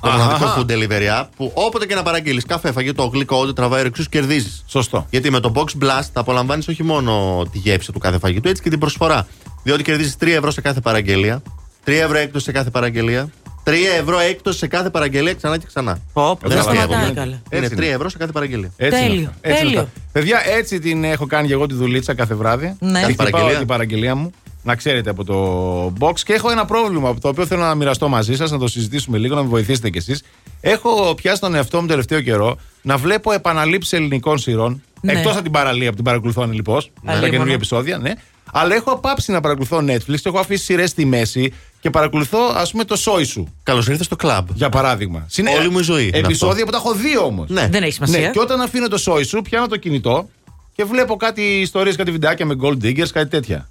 Το Αχα. μοναδικό food delivery app που όποτε και να παραγγείλεις, καφέ, φαγητό, γλυκό, ό,τι τραβάει ο εξούς, κερδίζεις. Σωστό. Γιατί με το box blast θα απολαμβάνεις όχι μόνο τη γεύση του κάθε φαγητού, έτσι και την προσφορά. Διότι κερδίζεις τρία ευρώ σε κάθε παραγγελία, τρία ευρώ έκπτωση σε κάθε παραγγελία. τρία ευρώ έκπτωση σε κάθε παραγγελία ξανά και ξανά. Ποπ, δεν σταματάει καλά. Είναι τρία ευρώ σε κάθε παραγγελία. Έτσι τέλειο. Έτσι τέλειο. Παιδιά, έτσι την έχω κάνει και εγώ τη δουλίτσα κάθε βράδυ. Ναι. Κάθε παραγγελία. Την παραγγελία μου. Να ξέρετε από το box. Και έχω ένα πρόβλημα το οποίο θέλω να μοιραστώ μαζί σας, να το συζητήσουμε λίγο, να με βοηθήσετε κι εσείς. Έχω πιάσει τον εαυτό μου τελευταίο καιρό να βλέπω επαναλήψεις ελληνικών σειρών. Ναι. Εκτός από την παραλία που την παρακολουθώ ανελιπώς. Ναι. Τα καινούργια επεισόδια, ναι. Αλλά έχω πάψει να παρακολουθώ Netflix, έχω αφήσει σειρές στη μέση και παρακολουθώ, ας πούμε, το σόι σου. Καλώς ήρθες στο κλαμπ. Για παράδειγμα. Συνε... Όλη μου η ζωή. Επεισόδια που τα έχω δει όμως. Ναι. Δεν έχει σημασία. Ναι. Και όταν αφήνω το σόι σου, πιάνω το κινητό και βλέπω κάτι ιστορίες, κάτι βιντεάκια με gold diggers, κάτι τέτοια.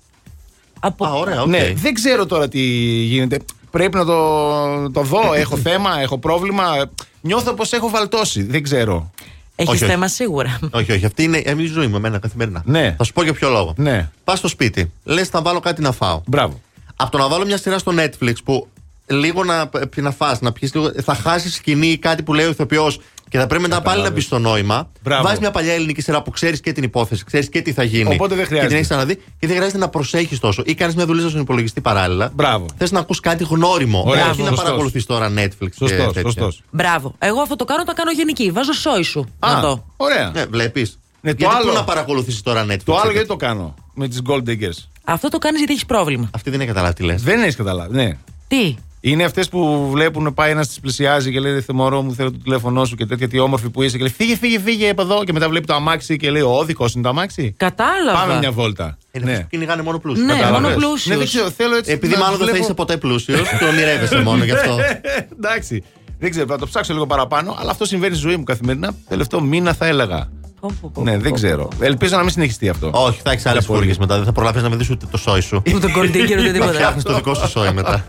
Από... Α, ωραία, okay. ναι. Δεν ξέρω τώρα τι γίνεται. Πρέπει να το, το δω. Έχω θέμα, έχω πρόβλημα. Νιώθω πως έχω βαλτώσει. Δεν ξέρω. Έχεις όχι, θέμα όχι. σίγουρα. Όχι, όχι. Αυτή είναι η ζωή μου, εμένα καθημερινά. Ναι. Θα σου πω για ποιο λόγο. Ναι. Πας στο σπίτι, λες θα βάλω κάτι να φάω. Μπράβο. Από το να βάλω μια σειρά στο Netflix που λίγο να, να φας, να πιεις λίγο, θα χάσεις σκηνή ή κάτι που λέει ο ηθοποιός και θα πρέπει μετά πάλι να μπεις στο νόημα. Βάζεις μια παλιά ελληνική σειρά που ξέρεις και την υπόθεση, ξέρεις και τι θα γίνει. Οπότε δεν χρειάζεται. Και την έχεις ξαναδεί και δεν χρειάζεται να προσέχεις τόσο. Ή κάνεις μια δουλειά στον υπολογιστή παράλληλα. Μπράβο. Θες να ακούς κάτι γνώριμο. Όχι να σωστός. Παρακολουθείς τώρα Netflix. Σωστός, και σωστός. Μπράβο. Εγώ αυτό το κάνω, το κάνω γενική. Βάζω σόι σου. Α, να το. Ωραία. Ναι, βλέπεις. Ναι, γιατί άλλο... πού να παρακολουθήσεις τώρα Netflix. Το άλλο γιατί το κάνω με τις gold diggers. Αυτό το κάνεις γιατί έχεις πρόβλημα. Αυτή δεν έχει καταλάβει τι λες. Δεν έχει καταλάβει, ναι. Τι. Είναι αυτές που βλέπουν, πάει ένας της πλησιάζει και λέει: Θε μωρό μου, θέλω το τηλέφωνό σου και τέτοια, τι όμορφη που είσαι. Και λέει: Φύγε, φύγε, φύγε από εδώ. Και μετά βλέπει το αμάξι και λέει: Ο όδικος είναι το αμάξι. Κατάλαβα. Πάμε μια βόλτα. Είναι ναι. Κυνηγάνε μόνο πλούσιους. Ναι, κατάλαβα. Μόνο πλούσιους. Ναι, ξέρω, θέλω έτσι. Επειδή μάλλον δεν θα είσαι ποτέ πλούσιος, το ονειρεύεσαι μόνο γι' αυτό. Εντάξει. Δεν ξέρω, θα το ψάξω λίγο παραπάνω, αλλά αυτό συμβαίνει στη ζωή μου καθημερινά. Τελευταίο μήνα θα έλεγα. Ναι, δεν ξέρω. Ελπίζω να μην συνεχιστεί αυτό. Όχι, θα έχεις άλλες φούργες μετά. Δεν θα προλάβεις να με δεις ούτε το σόι σου. Ούτε τον gold digger ούτε τίποτα. Φτιάχνεις το δικό σου σόι μετά.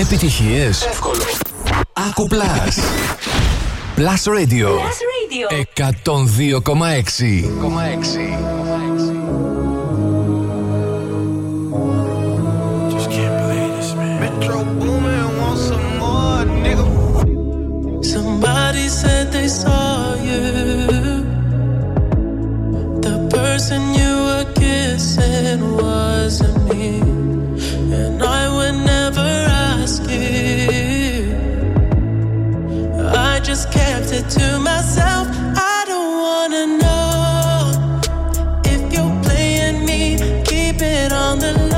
Επιτυχίες. Εύκολο. Άκου Plus. Plus Radio. εκατόν δύο κόμμα έξι. Somebody said they saw you. The person you were kissing wasn't me. And I would never ask you. I just kept it to myself. I don't wanna know if you're playing me. Keep it on the low.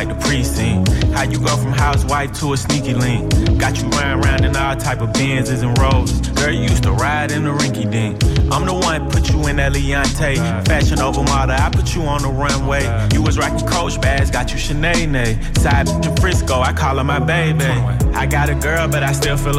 Like the precinct. How you go from housewife to a sneaky link. Got you riding round in all type of Benzes and Rolls. Girl, you used to ride in the rinky dink. I'm the one put you in that Leontay. Fashion over model, I put you on the runway. You was rocking Coach bags, got you Sinead. Side to Frisco, I call her my baby. I got a girl, but I still feel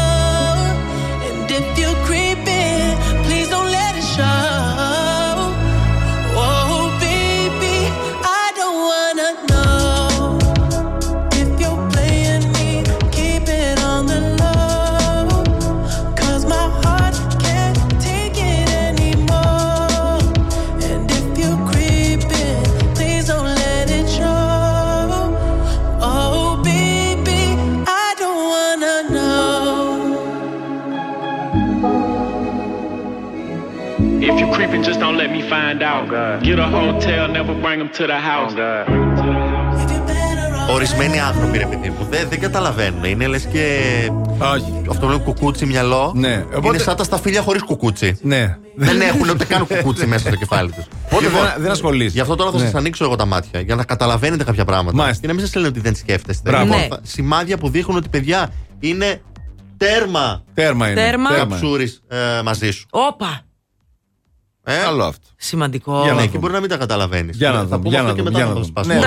And if you're creeping, please don't let it show. Ορισμένοι άνθρωποι, ρε παιδί μου, δεν, δεν καταλαβαίνουν. Είναι λες και. Όχι. Αυτό λέει κουκούτσι, μυαλό. Ναι. Οπότε... Είναι σαν τα σταφύλια χωρίς κουκούτσι. Ναι. Δεν έχουν ούτε καν κουκούτσι μέσα στο κεφάλι τους. Οπότε λοιπόν, δεν, δεν ασχολείσαι. Γι' αυτό τώρα θα ναι. σας ανοίξω εγώ τα μάτια για να καταλαβαίνετε κάποια πράγματα. Μάλιστα. Και να μην σας λένε ότι δεν σκέφτεστε. Ναι. Σημάδια που δείχνουν ότι παιδιά είναι τέρμα. Τέρμα είναι. Τέρμα. Καψούρης ε, μαζί σου. Όπα. Ε, καλό αυτό. Σημαντικό. Για ναι, και μπορεί να μην τα καταλαβαίνεις. Για να θα πούμε αυτό και μετά να το σπάσουμε.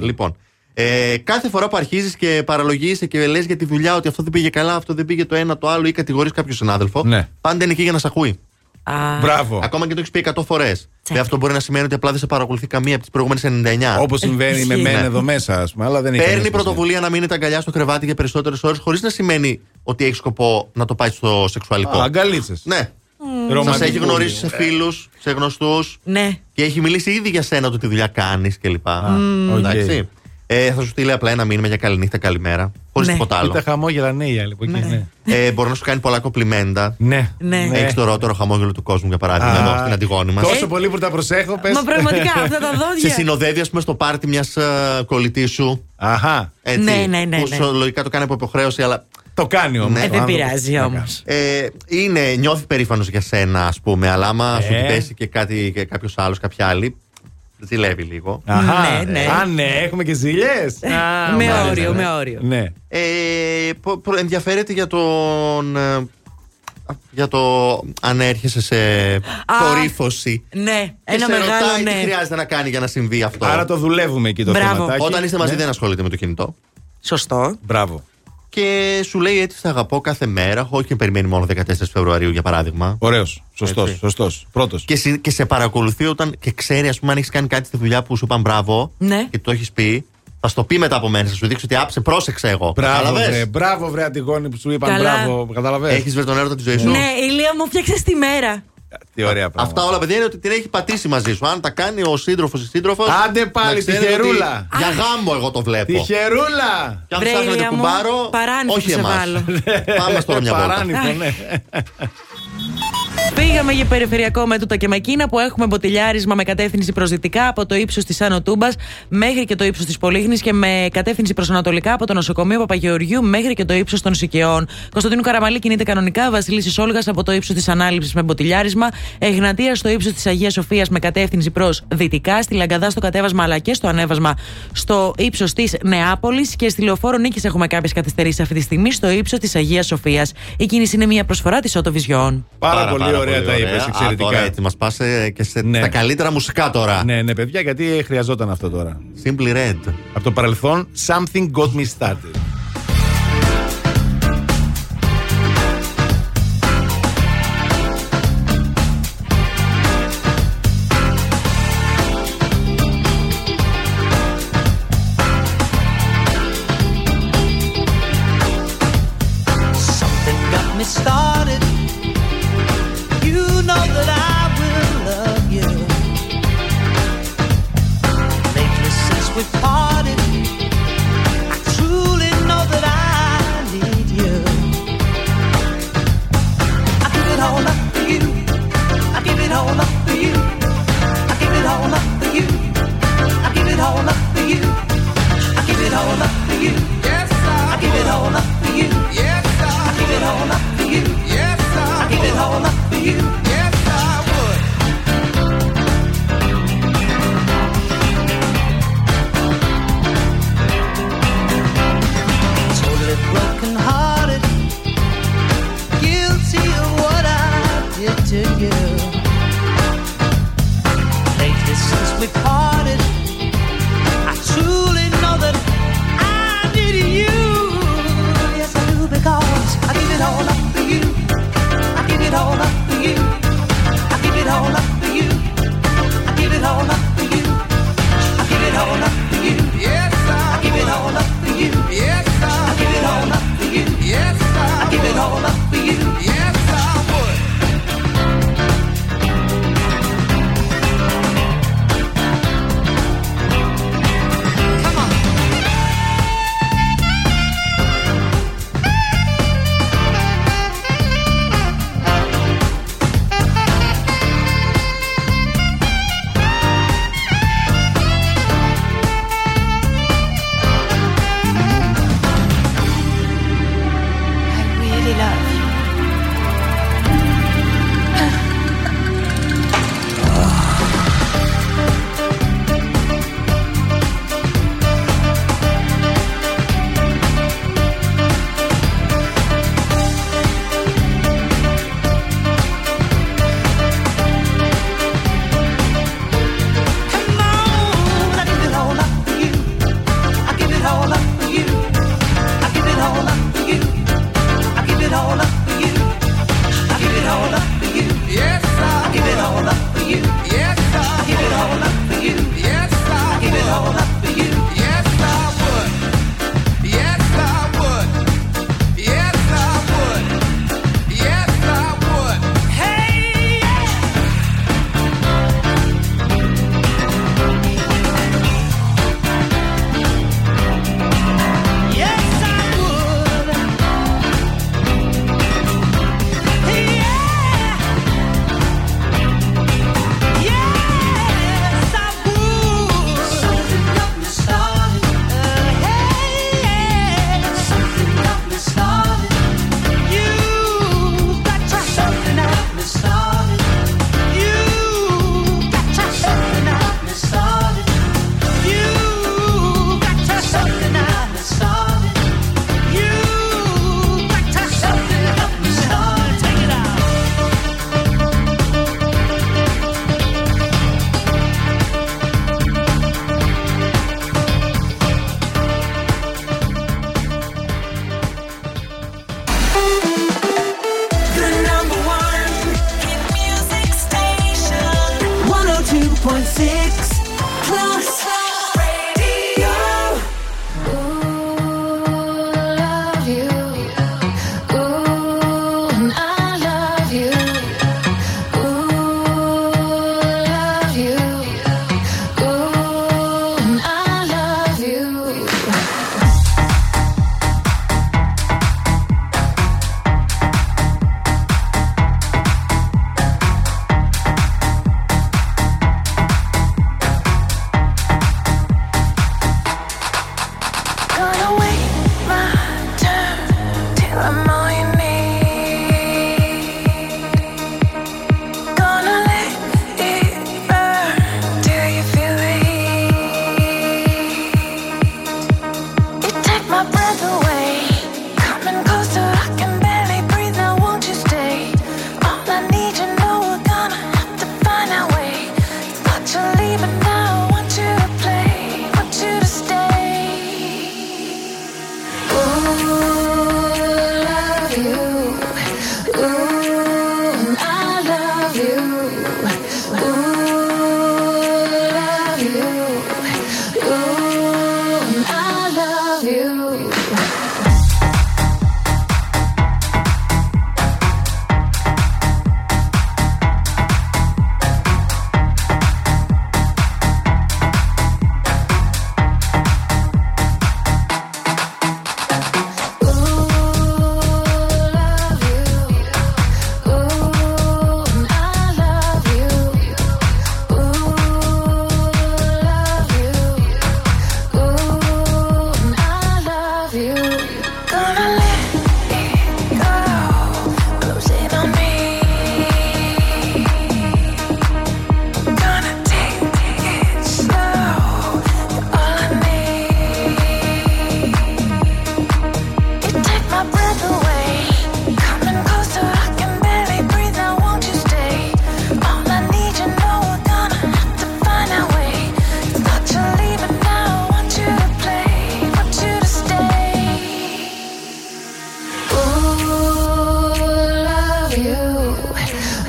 Λοιπόν, ε, κάθε φορά που αρχίζεις και παραλογίζεσαι και λες για τη δουλειά ότι αυτό δεν πήγε καλά, αυτό δεν πήγε το ένα, το άλλο ή κατηγορείς κάποιον συνάδελφο, ναι. πάντα είναι εκεί για να σε ακούει. Α, μπράβο. Ακόμα και το έχεις πει εκατό φορές. Αυτό μπορεί να σημαίνει ότι απλά δεν σε παρακολουθεί καμία από τις προηγούμενες ενενήντα εννιά. Όπως συμβαίνει με μένα εδώ μέσα, ας πούμε. Παίρνει πρωτοβουλία να μείνετε αγκαλιά στο κρεβάτι για περισσότερες ώρες, χωρίς να σημαίνει ότι έχει σκοπό να το πάει στο σεξουαλικό. Αγκαλίτσες. Ναι. Σας έχει γνωρίσει σε φίλους, σε γνωστούς. Ναι. Και έχει μιλήσει ήδη για σένα το τι δουλειά κάνεις κλπ. Εντάξει. Ε, θα σου στείλει απλά ένα μήνυμα για καληνύχτα, καλημέρα. Χωρίς ναι. τίποτα άλλο. Κοίτα χαμόγελα, ναι, η άλλη από εκεί. Ναι. Ε, μπορεί να σου κάνει πολλά κομπλιμέντα. Ναι. ναι. Έχεις το ρότερο χαμόγελο του κόσμου, για παράδειγμα, εδώ στην Αντιγόνη μας. Τόσο πολύ που τα προσέχω, πες. Μα πραγματικά αυτά τα δόντια. Σε συνοδεύει, ας πούμε, στο πάρτι μιας κολλητής σου. Αχά. Ναι, ναι, ναι. Που λογικά το κάνει από υποχρέωση, αλλά. Το κάνει όμως. Ναι, δεν πειράζει όμως. Ε, είναι, νιώθει περήφανος για σένα, ας πούμε, αλλά άμα ε. σου πέσει και, και κάποιο άλλο, κάποια άλλη. Ζηλεύει λίγο. Αχα, ναι, ναι. Α, ναι, έχουμε και ζήλιες. με μάλιστα, όριο, ναι. με όριο. Ναι. Ε, προ, προ, ενδιαφέρεται για τον. Ε, για το αν έρχεσαι σε κορύφωση. Ναι, ένα μεγάλο. Σε ρωτάει, ναι. τι χρειάζεται να κάνει για να συμβεί αυτό. Άρα το δουλεύουμε εκεί το θέμα. Όταν είστε μαζί, ναι. δεν ασχολείται με το κινητό. Σωστό. Μπράβο. Και σου λέει έτσι θα αγαπώ κάθε μέρα, όχι να περιμένει μόνο δεκατέσσερις Φεβρουαρίου για παράδειγμα. Ωραίος, σωστός, σωστός, πρώτος. Και, συ, και σε παρακολουθεί όταν και ξέρει, ας πούμε, αν έχεις κάνει κάτι στη δουλειά που σου είπαν μπράβο, ναι. και το έχεις πει, θα στο πει μετά από μένα, θα σου δείξει ότι άψε, πρόσεξα εγώ. Μπράβο, βρε, μπράβο, βρε Αντιγόνη που σου είπαν καλά. Μπράβο, καταλαβαίνεις. Έχεις βρει τον έρωτα τη ζωή σου. Ναι, Ηλία μου, φτιάξες τη μέρα. Τι ωραία πράγματα. Αυτά όλα, παιδιά, είναι ότι την έχει πατήσει μαζί σου. Αν τα κάνει ο σύντροφος ή σύντροφος. Άντε πάλι, τυχερούλα. Για γάμο, εγώ το βλέπω. Τυχερούλα. Κι αν ψάχνω να την κουμπάρω, όχι εμάς. Πάμε τώρα μια βόλτα. Πήγαμε για περιφερειακό με τούτα και με εκείνα που έχουμε μποτιλιάρισμα με κατεύθυνση προς δυτικά από το ύψος της Άνω Τούμπας μέχρι και το ύψος της Πολύχνης και με κατεύθυνση προς ανατολικά από το νοσοκομείο Παπαγεωργιού μέχρι και το ύψος των Σικαιών. Κωνσταντίνου Καραμαλή κινείται κανονικά, Βασιλίσσης Όλγας από το ύψος της Ανάληψης με μποτιλιάρισμα, Εγνατίας στο ύψος της Αγίας Σοφίας με κατεύθυνση προς δυτικά, στη Λαγκαδά στο κατέβασμα αλλά και στο ανέβασμα στο ύψος της Νεάπολης και στη Λεωφόρο Νίκης έχουμε κάποιες καθυστερήσεις αυτή τη στιγμή στο ύψος της Αγίας Σοφίας. Η κίνηση είναι μια προσφορά της Sotovision. Πάρα πολύ ωραία τα είπες, εξαιρετικά. Α, τώρα έτσι μας πας και σε ναι. τα καλύτερα μουσικά τώρα. Ναι, ναι, παιδιά, γιατί χρειαζόταν αυτό τώρα. Simply Red. Από το παρελθόν, Something Got Me Started. Yes, I would.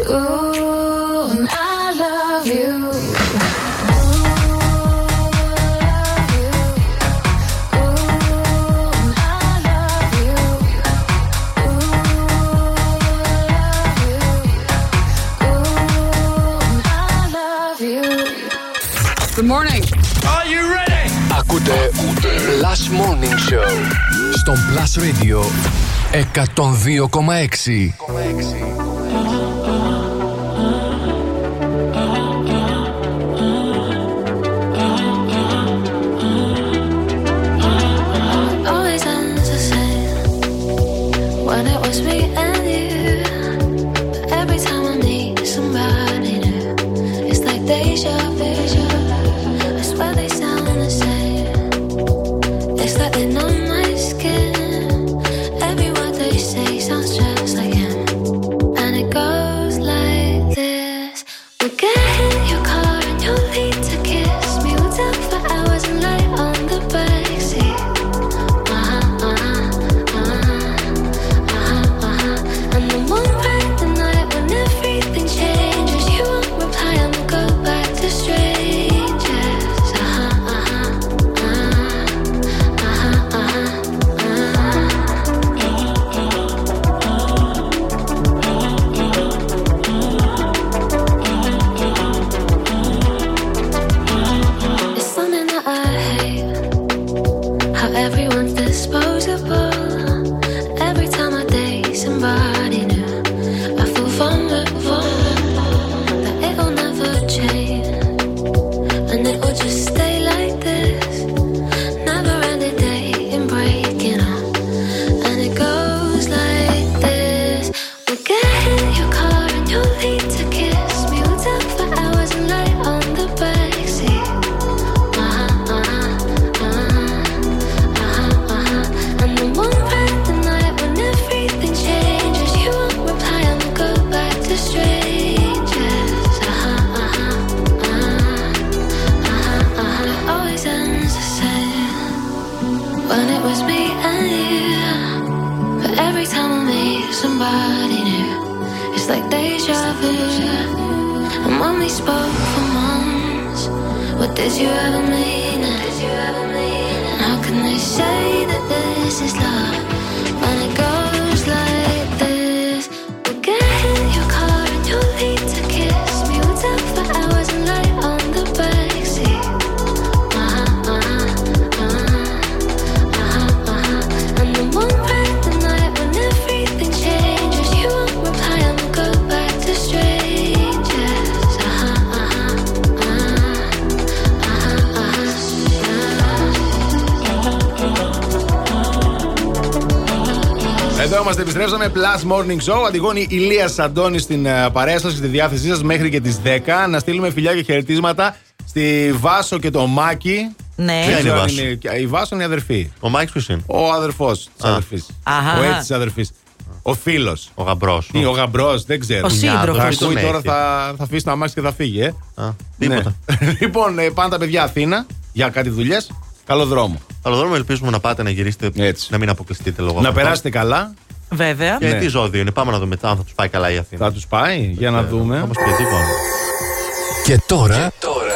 Good morning. Are you ready? Ακούτε Plus Morning Show στο Plus Radio εκατόν δύο κόμμα έξι. Plus Morning Show, Αντιγόνη Ηλίας Αντώνης στην uh, παρέα σας και στη διάθεσή σας μέχρι και τις δέκα. Να στείλουμε φιλιά και χαιρετίσματα στη Βάσο και το Μάκη. Ναι, ποια είναι η Βάσο? Είναι, η Βάσο είναι η αδερφή. Ο Μάκης ποιος είναι? Ο αδερφός της αδερφής. Ο έτσι της αδερφής. Ο φίλος. Ο γαμπρός. Τι, ο γαμπρός, δεν ξέρω. Ο σύντροφος. Ακούει τώρα, θα, θα αφήσει να μάξει και θα φύγει, ε. Α, τίποτα. Ναι. Λοιπόν, πάνε τα παιδιά Αθήνα για κάτι δουλειές. Καλό δρόμο. Καλό δρόμο, ελπίζουμε να πάτε να γυρίσετε. Έτσι. Να μην αποκλειστείτε λόγω. Να περάσετε καλά. Βέβαια. Γιατί ναι. Ζώδιο είναι, πάμε να δούμε αν θα τους πάει καλά η Αθήνα. Θα τους πάει, Βέβαια. Για να δούμε. Θα μας πει τίποτα. Και τώρα, και τώρα,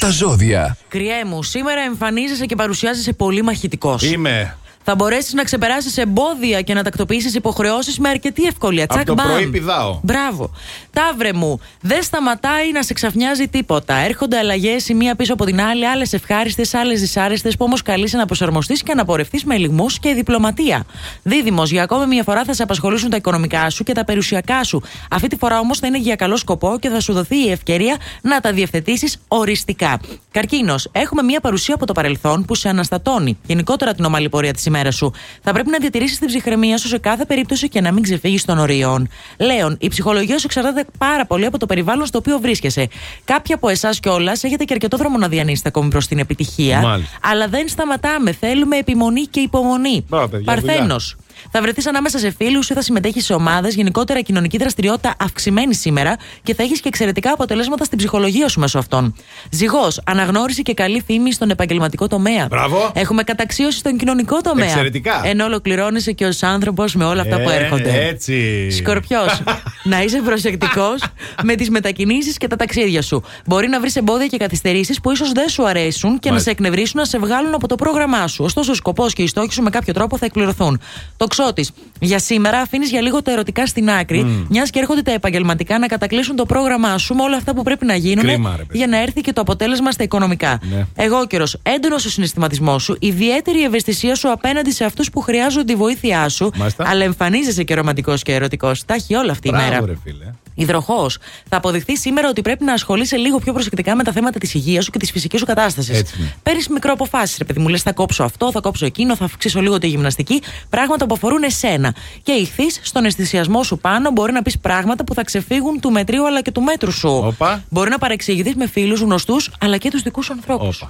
τα ζώδια. Κριέ μου, σήμερα εμφανίζεσαι και παρουσιάζεσαι πολύ μαχητικός. Είμαι. Θα μπορέσεις να ξεπεράσεις εμπόδια και να τακτοποιήσεις υποχρεώσεις με αρκετή ευκολία. Από το πρωί πηδάω. Μπράβο. Ταύρε μου, δεν σταματάει να σε ξαφνιάζει τίποτα. Έρχονται αλλαγές η μία πίσω από την άλλη, άλλες ευχάριστες, άλλες δυσάρεστες, που όμως καλείσαι να προσαρμοστείς και να πορευτείς με ελιγμούς και διπλωματία. Δίδυμος, για ακόμη μία φορά θα σε απασχολήσουν τα οικονομικά σου και τα περιουσιακά σου. Αυτή τη φορά όμως θα είναι για καλό σκοπό και θα σου δοθεί η ευκαιρία να τα διευθετήσεις οριστικά. Καρκίνος, έχουμε μία παρουσία από το παρελθόν που σε αναστατώνει. Γενικότερα την ομαλή πορεία της ημέρας. Σου. Θα πρέπει να διατηρήσεις την ψυχραιμία σου σε κάθε περίπτωση και να μην ξεφύγεις των ορίων. Λέων, η ψυχολογία σου εξαρτάται πάρα πολύ από το περιβάλλον στο οποίο βρίσκεσαι. Κάποιοι από εσάς κιόλας έχετε και αρκετό δρόμο να διανύσετε ακόμη προς την επιτυχία. Μάλιστα. Αλλά δεν σταματάμε. Θέλουμε επιμονή και υπομονή. Παρθένος. Θα βρεθείς ανάμεσα σε φίλους ή θα συμμετέχεις σε ομάδες. Γενικότερα, η κοινωνική δραστηριότητα αυξημένη σήμερα και θα έχεις και εξαιρετικά αποτελέσματα στην ψυχολογία σου μέσω αυτών. Ζυγός, αναγνώριση και καλή φήμη στον επαγγελματικό τομέα. Μπράβο. Έχουμε καταξίωση στον κοινωνικό τομέα. Εξαιρετικά. Ενώ ολοκληρώνεσαι και ως άνθρωπος με όλα αυτά ε, που έρχονται. Έτσι. Σκορπιός, να είσαι προσεκτικός με τις μετακινήσεις και τα ταξίδια σου. Μπορεί να βρεις εμπόδια και καθυστερήσεις που ίσως δεν σου αρέσουν και Μάλιστα. να σε εκνευρίσουν, να σε βγάλουν από το πρόγραμμά σου. Ωστόσο, ο σκοπός και οι στόχοι σου με κάποιο τρόπο θα εκπληρωθούν. Τοξότης, για σήμερα αφήνεις για λίγο τα ερωτικά στην άκρη, mm. μιας και έρχονται τα επαγγελματικά να κατακλείσουν το πρόγραμμά σου με όλα αυτά που πρέπει να γίνουν Κρίμα, για να έρθει και το αποτέλεσμα στα οικονομικά. Ναι. Εγώ καιρος, έντονος ο συναισθηματισμός σου, ιδιαίτερη ευαισθησία σου απέναντι σε αυτούς που χρειάζονται τη βοήθειά σου, Μάλιστα. αλλά εμφανίζεσαι και ρομαντικός και ερωτικός. Τα έχει όλα αυτή η μέρα. Ρε, φίλε. Υδροχόος. Θα αποδειχθεί σήμερα ότι πρέπει να ασχολείσαι λίγο πιο προσεκτικά με τα θέματα της υγείας σου και της φυσικής σου κατάστασης. Παίρνεις μικροαποφάσεις, ρε παιδί μου, λες θα κόψω αυτό, θα κόψω εκείνο, θα αυξήσω λίγο τη γυμναστική. Πράγματα που αφορούν εσένα. Και ηχθείς στον αισθησιασμό σου πάνω, μπορεί να πεις πράγματα που θα ξεφύγουν του μετρίου αλλά και του μέτρου σου. Οπα. Μπορεί να παρεξηγηθείς με φίλους, γνωστούς αλλά και τους δικούς σου ανθρώπους.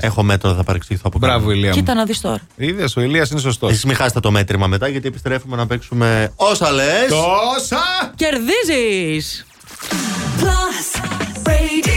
Έχω μέτρο, θα παρεξηγηθώ από κάτω. Κοίτα να δεις τώρα. Είδες, ο Ηλίας είναι σωστός. Εσείς μην χάσετε το μέτρημα μετά, γιατί επιστρέφουμε να παίξουμε όσα λες. Τόσα! Κερδίζεις! Plus Radio.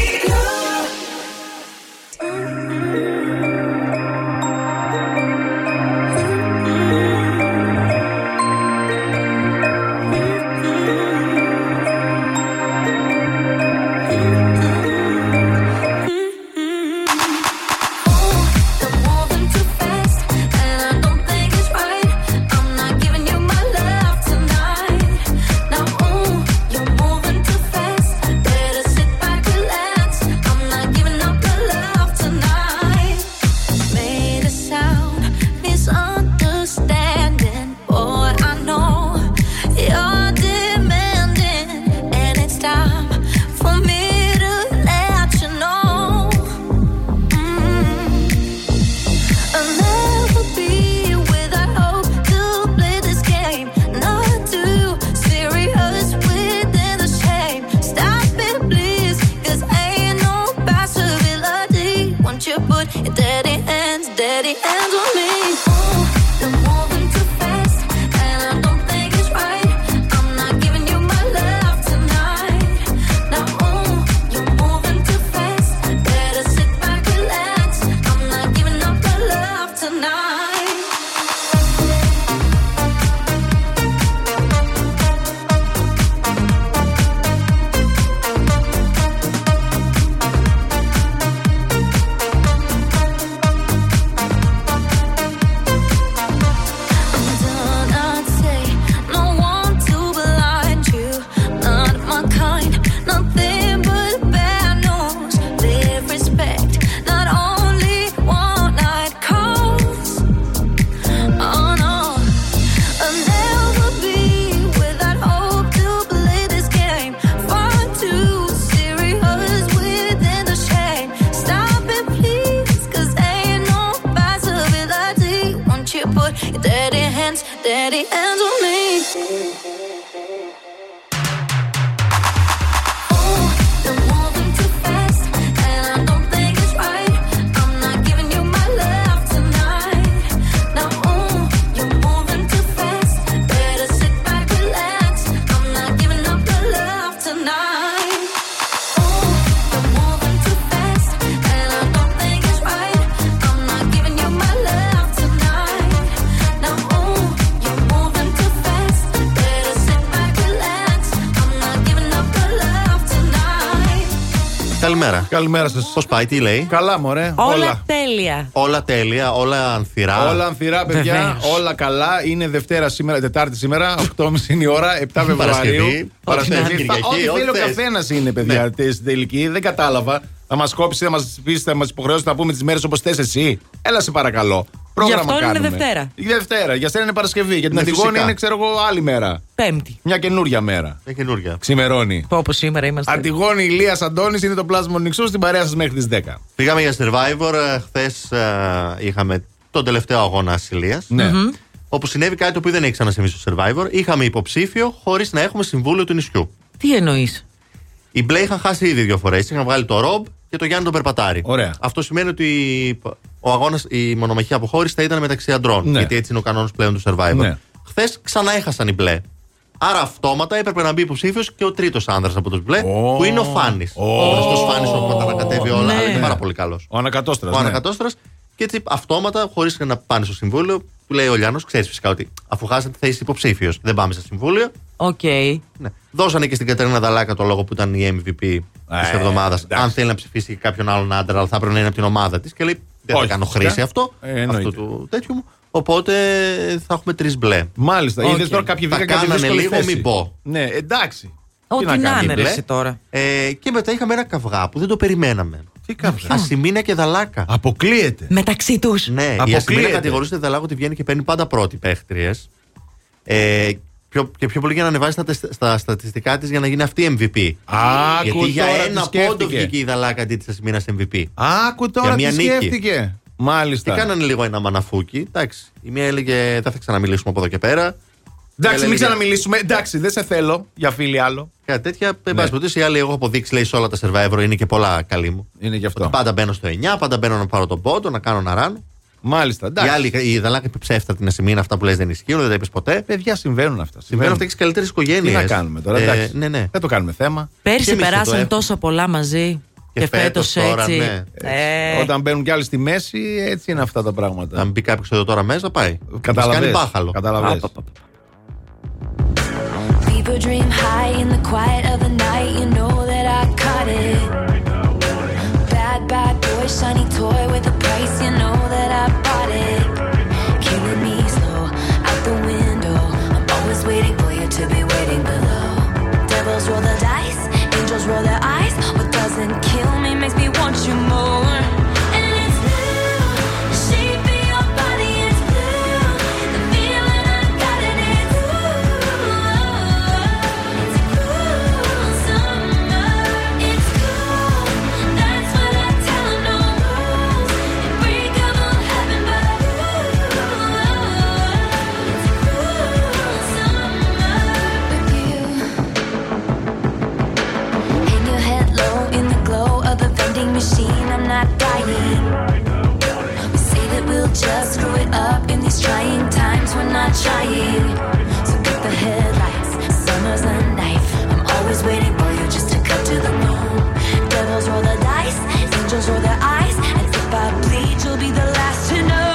Καλημέρα σας. Πώς πάει, τι λέει? Καλά, μωρέ. Όλα, όλα τέλεια. Όλα τέλεια, όλα ανθυρά. Όλα ανθυρά, παιδιά. Βεβαίως. Όλα καλά. Είναι Δευτέρα σήμερα, Τετάρτη σήμερα, οκτώ και τριάντα είναι η ώρα, επτά Φεβρουαρίου. Παρασκευή. Ό,τι θέλει ο καθένας είναι, παιδιά. Στην τελική δεν κατάλαβα. Θα μας κόψει, θα μας πει, θα μας υποχρεώσει να πούμε τις μέρες όπως θες εσύ. Έλα, σε παρακαλώ. Πρόγραμμα για αυτό κάνουμε. Είναι Δευτέρα. Η Δευτέρα. Για σένα είναι Παρασκευή. Για την Αντιγόνη είναι, ξέρω εγώ, άλλη μέρα. Πέμπτη. Μια καινούρια μέρα. Μια καινούρια. Ξημερώνει. Όπως σήμερα είμαστε. Αντιγόνη, Ηλίας, Αντώνης, είναι το Plus Morning Show στην παρέα σας μέχρι τις δέκα. Πήγαμε για Survivor. Χθες είχαμε τον τελευταίο αγώνα ασυλίας. Ναι. Mm-hmm. Όπου συνέβη κάτι το οποίο δεν έχει ξανασυμβεί στο Survivor. Είχαμε υποψήφιο χωρίς να έχουμε συμβούλιο του νησιού. Τι εννοείς? Οι μπλε είχαν χάσει ήδη δύο φορές. Είχαν βγάλει το Ρομπ και το Γιάννη τον Περπατάρη. Ωραία. Αυτό σημαίνει ότι ο αγώνας, η μονομαχία αποχώρηση θα ήταν μεταξύ αντρών. Ναι. Γιατί έτσι είναι ο κανόνας πλέον του Survivor. Ναι. χθες ξαναέχασαν οι μπλε. Άρα αυτόματα έπρεπε να μπει υποψήφιος και ο τρίτος άνδρας από τους μπλε, oh, που είναι ο Φάνης. Oh, ο γνωστός Φάνης, oh, που τα ανακατεύει όλα, ναι, αλλά είναι πάρα πολύ καλός. Ο ανακατόστρας. Ο ανακατόστρας. Ναι. Και έτσι αυτόματα, χωρίς να πάνε στο συμβούλιο, που λέει ο Λιάνος, ξέρεις φυσικά ότι αφού χάσετε θα είσαι υποψήφιος. Δεν πάμε στα συμβούλια. Okay. Ναι. Δώσανε και στην Κατερίνα Δαλάκα το λόγο που ήταν η εμ βι πι ε, της εβδομάδας. Εντάξει. Αν θέλει να ψηφίσει κάποιον άλλον άντρα, αλλά θα πρέπει να είναι από την ομάδα της. Και λέει: δεν θα, όχι, κάνω χρήση αυτό, ε, αυτό του τέτοιου μου. Οπότε θα έχουμε τρεις μπλε. Μάλιστα. Okay. Είδες τώρα κάποιοι βγήκαν και κάνανε λίγο θέση. Μην πω. Ναι, εντάξει. Ό, τι να κάνει εσύ τώρα. Ε, και μετά είχαμε ένα καυγά που δεν το περιμέναμε. Τι καυγά. Ασημίνα και Δαλάκα. Αποκλείεται. Μεταξύ τους. Ναι, η Ασημίνα κατηγορούσε τη Δαλάκα ότι βγαίνει και παίρνει πάντα πρώτη παίχτριες. Ε, πιο, και πιο πολύ για να ανεβάσει στα, στα στατιστικά της για να γίνει αυτή εμ βι πι. Άκου, γιατί για ένα πόντο βγήκε η Δαλάκα αντί της Ασημίνας εμ βι πι. Άκου τώρα τι σκέφτηκε. Μάλιστα. Και κάνανε λίγο ένα μαναφούκι. Εντάξει. Η μία έλεγε: δεν θα ξαναμιλήσουμε από εδώ και πέρα. Εντάξει, έλεγε, μην ξαναμιλήσουμε. Εντάξει, δεν σε θέλω για φίλοι άλλο. Κάτι τέτοια. Εν πάση περιπτώσει, η άλλη, εγώ έχω αποδείξει, λέει, σε όλα τα survivor, είναι και πολλά καλή μου. Είναι γι' αυτό. Ότι πάντα μπαίνω στο εννιά, πάντα μπαίνω να πάρω τον πόντο, να κάνω να ράνω. Μάλιστα. Εντάξει. Η άλλη, η Δαλάκα είπε ψεύτα την Ασημίνα, αυτά που λες δεν ισχύουν, δεν τα είπε ποτέ. Παιδιά, συμβαίνουν αυτά. Συμβαίνουν αυτά και στι καλύτερε οικογένειε. Τι να κάνουμε τώρα. Ε, ναι, ναι. Δεν το κάνουμε θέμα. Πέρσι περάσαν τόσα πολλά μαζί. Και φέτος έτσι. Ναι. Ε. Όταν μπαίνουν κι άλλοι στη μέση, έτσι είναι αυτά τα πράγματα. Αν μπει κάποιος εδώ τώρα μέσα, πάει. Καταλαβαίνεις. Κάνει μπάχαλο. Καταλαβαίνεις. Kill me makes me want you more. And it's blue, shape of your body is blue. The feeling I got it is blue. It's a cool summer, it's cool. That's what I tell them, no rules. Unbreakable heaven by you. It's a cool summer with you. Hang your head low in the of the vending machine, I'm not dying. We say that we'll just screw it up in these trying times, we're not trying. So get the headlights, summer's a knife. I'm always waiting for you just to cut to the bone. Devils roll the dice, angels roll their eyes, and if I bleed, you'll be the last to know.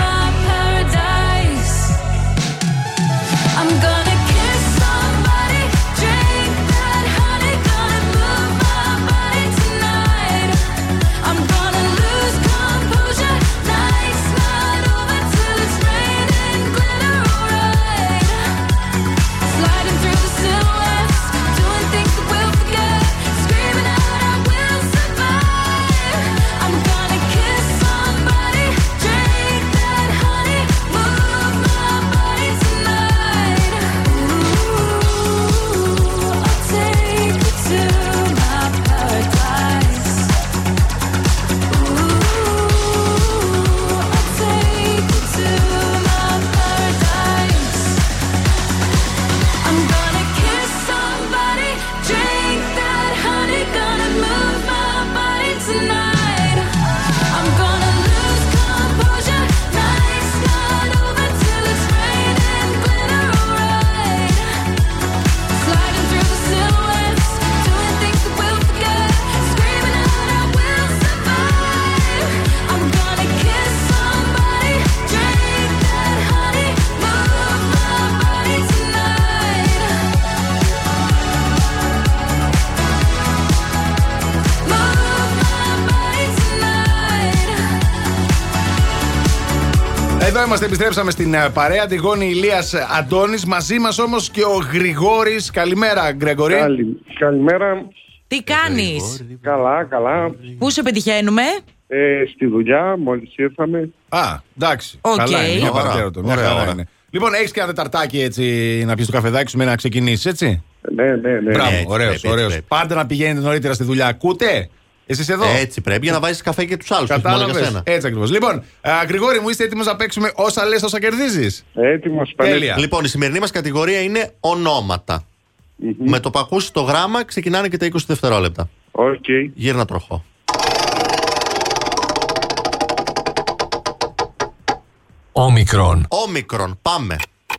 my paradise. I'm gonna kiss somebody, drink that honey, gonna move my body tonight. I'm gonna lose composure, night's not over till it's raining. Εδώ είμαστε, επιστρέψαμε στην παρέα. Τηγόνη Ηλίας Αντώνης. Μαζί μας όμως και ο Γρηγόρης. Καλημέρα, Γκρέγκορη. Καλη, καλημέρα. Τι κάνεις? Καλά, καλά. Πού σε πετυχαίνουμε? Ε, στη δουλειά, μόλις ήρθαμε. Α, εντάξει. Okay. Καλά είναι. Ωραία, ωραία, ωραία είναι. Λοιπόν, έχεις και ένα τεταρτάκι έτσι να πιεις το καφεδάκι σου με να ξεκινήσεις, έτσι? Ναι, ναι, ναι. Μπράβο, ωραίος, ωραίος. Πάντα να πηγαίνετε νωρίτερα στη δουλειά. Ακούτε? Εσείς εδώ. Έτσι πρέπει για να βάζεις καφέ και τους άλλους. Κατάλαβες. Έτσι ακριβώς. Λοιπόν, α, Γρηγόρη μου, είστε έτοιμος να παίξουμε όσα λες, όσα κερδίζεις? Έτοιμος, τέλεια. Λοιπόν, η σημερινή μας κατηγορία είναι ονόματα. Mm-hmm. Με το που ακούσεις το γράμμα ξεκινάνε και τα είκοσι δευτερόλεπτα. Okay. Γύρνα τροχό. Όμικρον. Όμικρον, πάμε.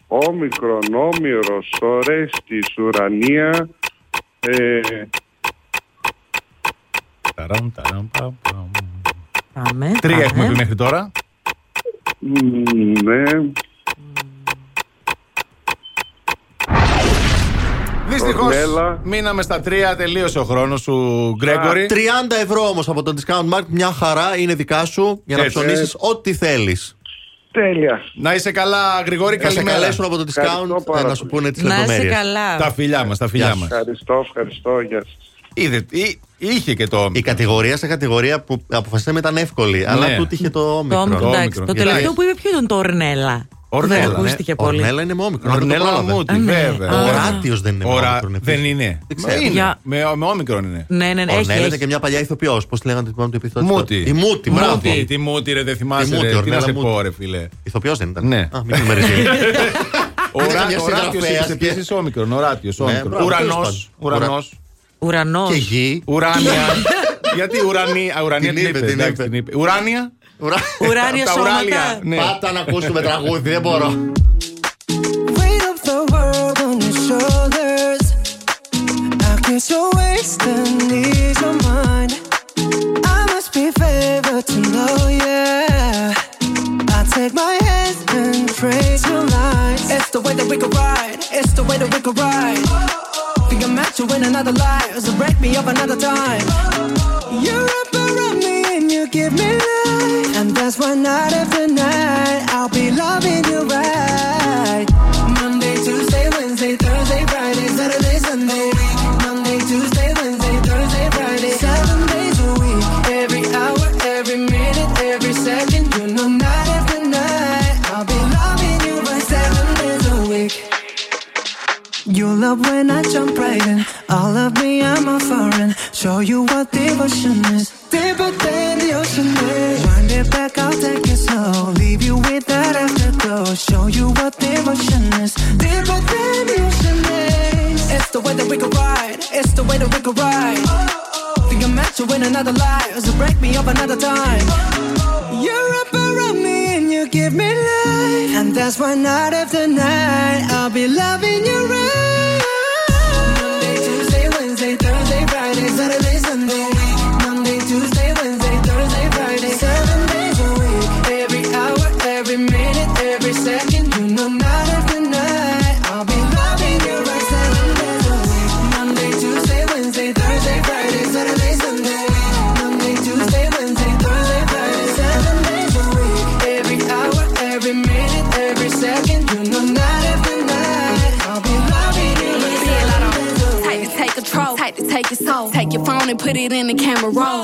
Όμικρον, Όμηρος, Ορέστης, Ουρανία. Ε... Ταράμ, ταράμ, παμ, παμ. Πάμε. Τρία πάμε. Έχουμε πει μέχρι τώρα. Mm, ναι. Δυστυχώς μείναμε στα τρία, τελείωσε ο χρόνος σου, Γκρέγκορη. τριάντα ευρώ όμως από το Discount Mark, μια χαρά, είναι δικά σου για να ψωνίσεις ό,τι θέλεις. Τέλεια. Να είσαι καλά, Γρηγόρη, καλή μέρα. Να σε καλέσουν από το Discount να σου πούνε τις λεπτομέρειες. Να είσαι καλά. Τα φιλιά μας, τα φιλιά μας. Ευχαριστώ, ευχαριστώ, γεια σας. Είδε, εί, είχε και το όμικρο. Η κατηγορία σε κατηγορία που αποφασίσαμε ήταν εύκολη, ναι. Αλλά τούτη είχε το όμικρο. Το, όμικρο, το, όμικρο. Το τελευταίο που είπε ποιο ήταν, το Ορνέλα. Ορνέλα, δεν ακούστηκε ναι. πολύ. Ορνέλα είναι με όμικρο. Ορνέλα μούτι, βέβαια. Ο Οράτιος δεν είναι με όμικρο. Δεν είναι. Με όμικρο είναι. Ναι, ναι, ναι. Ορνέλα ήταν και μια παλιά ηθοποιός. Πώς λέγανε το επιθετικό. Μούτι. Η Μούτι, μπράβο. Τι Μούτι, ρε, δεν θυμάσαι. Τι να σε πω, ρε, φίλε. Ηθοποιός δεν ήταν. Ναι. Μην με ριζίνει. Ο Οράτιος είχε επίσης όμικρο. Ουρανός. Ουρανός. Και γη. Ουράνια. Γιατί ουρανία την είπε. Ουράνια. Ουρά... Ουράνια σώματα. Ναι. Πάτα να ακούσουμε τραγούδι, δεν μπορώ. Take my hands and praise your lies. It's the way that we could ride. It's the way that we could ride. Think I'm meant to win another life, so break me up another time. You wrap around me and you give me life, and that's why night after night I'll be loving you right. Monday, Tuesday, Wednesday, Thursday, Friday, Saturday, Sunday. Monday, Tuesday, Wednesday, Thursday, Friday, seven days a week. Every hour, every minute, every second, you know night. You love when I jump right in. All of me, I'm a foreign. Show you what devotion is. Deeper than the ocean is. Wind it back, I'll take it slow. Leave you with that afterglow. Show you what devotion is. Deeper than the ocean is. It's the way that we could ride. It's the way that we could ride. Oh, oh. Think I'm meant to win another life, so break me up another time. Oh, oh. You're up around me. You give me life, and that's why night after night I'll be loving you right. Monday, Tuesday, Wednesday, Thursday, Friday, Saturday, Sunday. Monday, Tuesday, Wednesday, Thursday, Friday, seven days a week. Every hour, every minute, every second, you know night after night I'll be loving you right. Seven days a week. Monday, Tuesday, Wednesday, Thursday, Friday, Saturday, Sunday. Monday, Tuesday, Wednesday, Thursday, Friday, seven days a week. Every minute, every second, you know night after night I'll be loving you. Let's see a lot of tight to take control, tight to take your soul. Take your phone and put it in the camera roll.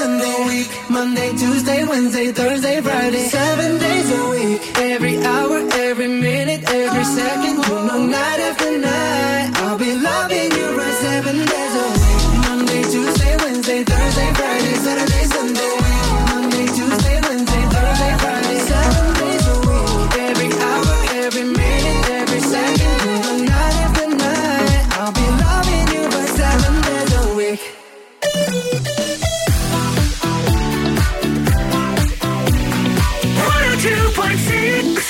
Sunday week. Monday, Tuesday, Wednesday, Thursday, Friday, seven days a week. Every hour, every minute, every second, you know night after night I'll be loving you right seven days a week. Monday, Tuesday, Wednesday, Thursday, Friday, Saturday, Sunday. Monday, Tuesday, Wednesday, Thursday, Friday, seven. Two point six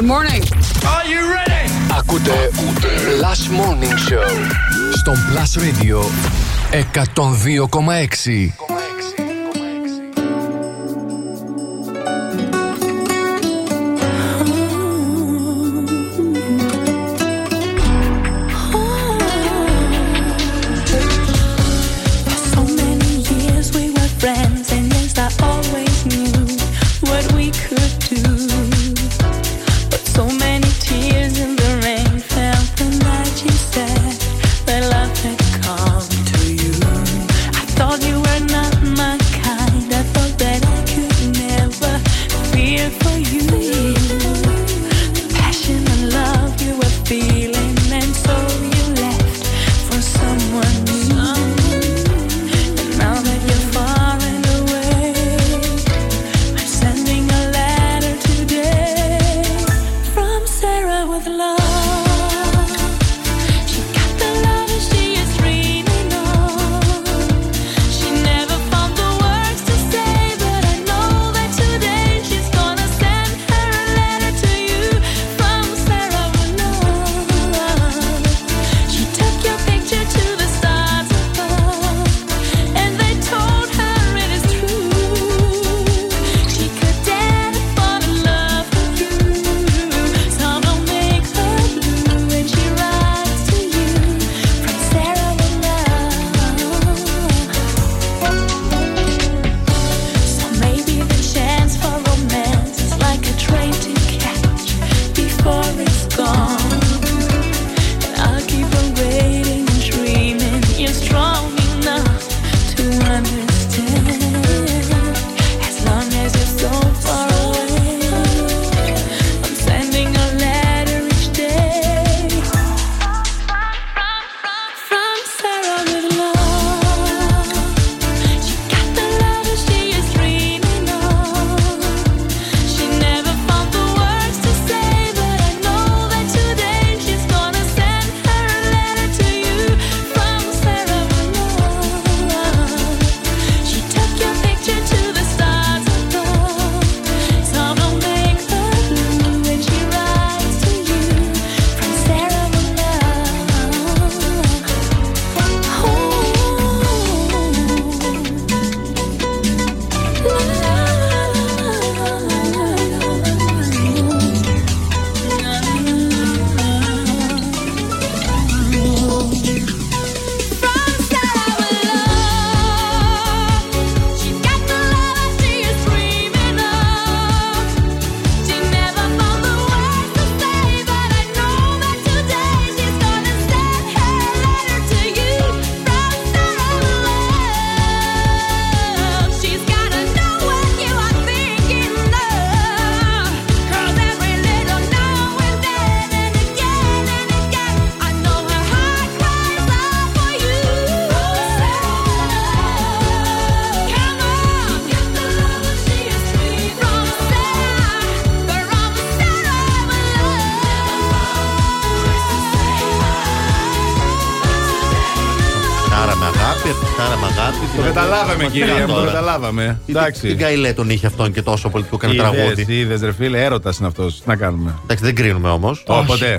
Morning. Are you ready? Ακούτε Plus Morning Show στον Plus Radio εκατόν δύο κόμμα έξι. Someone new, and now that you're far and away. Το καταλάβαμε, κύριε. Το καταλάβαμε. Εντάξει. Τι γκαιλέ τον είχε αυτόν και τόσο πολιτικό κάνει τραγούδι. Είδες, ρε φίλε, έρωτας είναι αυτός. Τι να κάνουμε. Εντάξει, δεν κρίνουμε όμως. Οπότε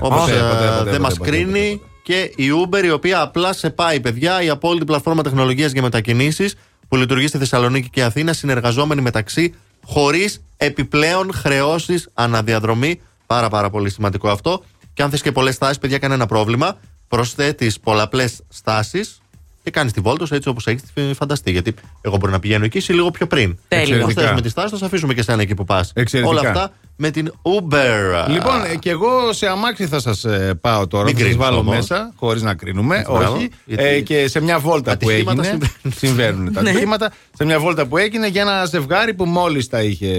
δεν μας κρίνει και η Uber, η οποία απλά σε πάει, παιδιά, η απόλυτη πλατφόρμα τεχνολογίας για μετακινήσεις που λειτουργεί στη Θεσσαλονίκη και Αθήνα, συνεργαζόμενοι μεταξύ, χωρίς επιπλέον χρεώσεις αναδιαδρομή. Πάρα, πάρα πολύ σημαντικό αυτό. Και αν θες και πολλές στάσεις, παιδιά, κανένα πρόβλημα. Προσθέτεις πολλαπλές στάσεις και κάνεις τη βόλτα σου έτσι όπως έχεις φανταστεί. Γιατί εγώ μπορώ να πηγαίνω εκεί ή λίγο πιο πριν. Τέλειο. Προσθέτεις με τη στάση, θα σε αφήσουμε και σένα εκεί που πας. Όλα αυτά με την Uber. Λοιπόν, και εγώ σε αμάξι θα σας ε, πάω τώρα. Μην θα σας βάλω όμως μέσα, χωρίς να κρίνουμε. Όχι. Γιατί... Ε, και σε μια βόλτα που έγινε. Συμβαίνουν, συμβαίνουν τα ατυχήματα. Σε μια βόλτα που έγινε για ένα ζευγάρι που μόλις τα είχε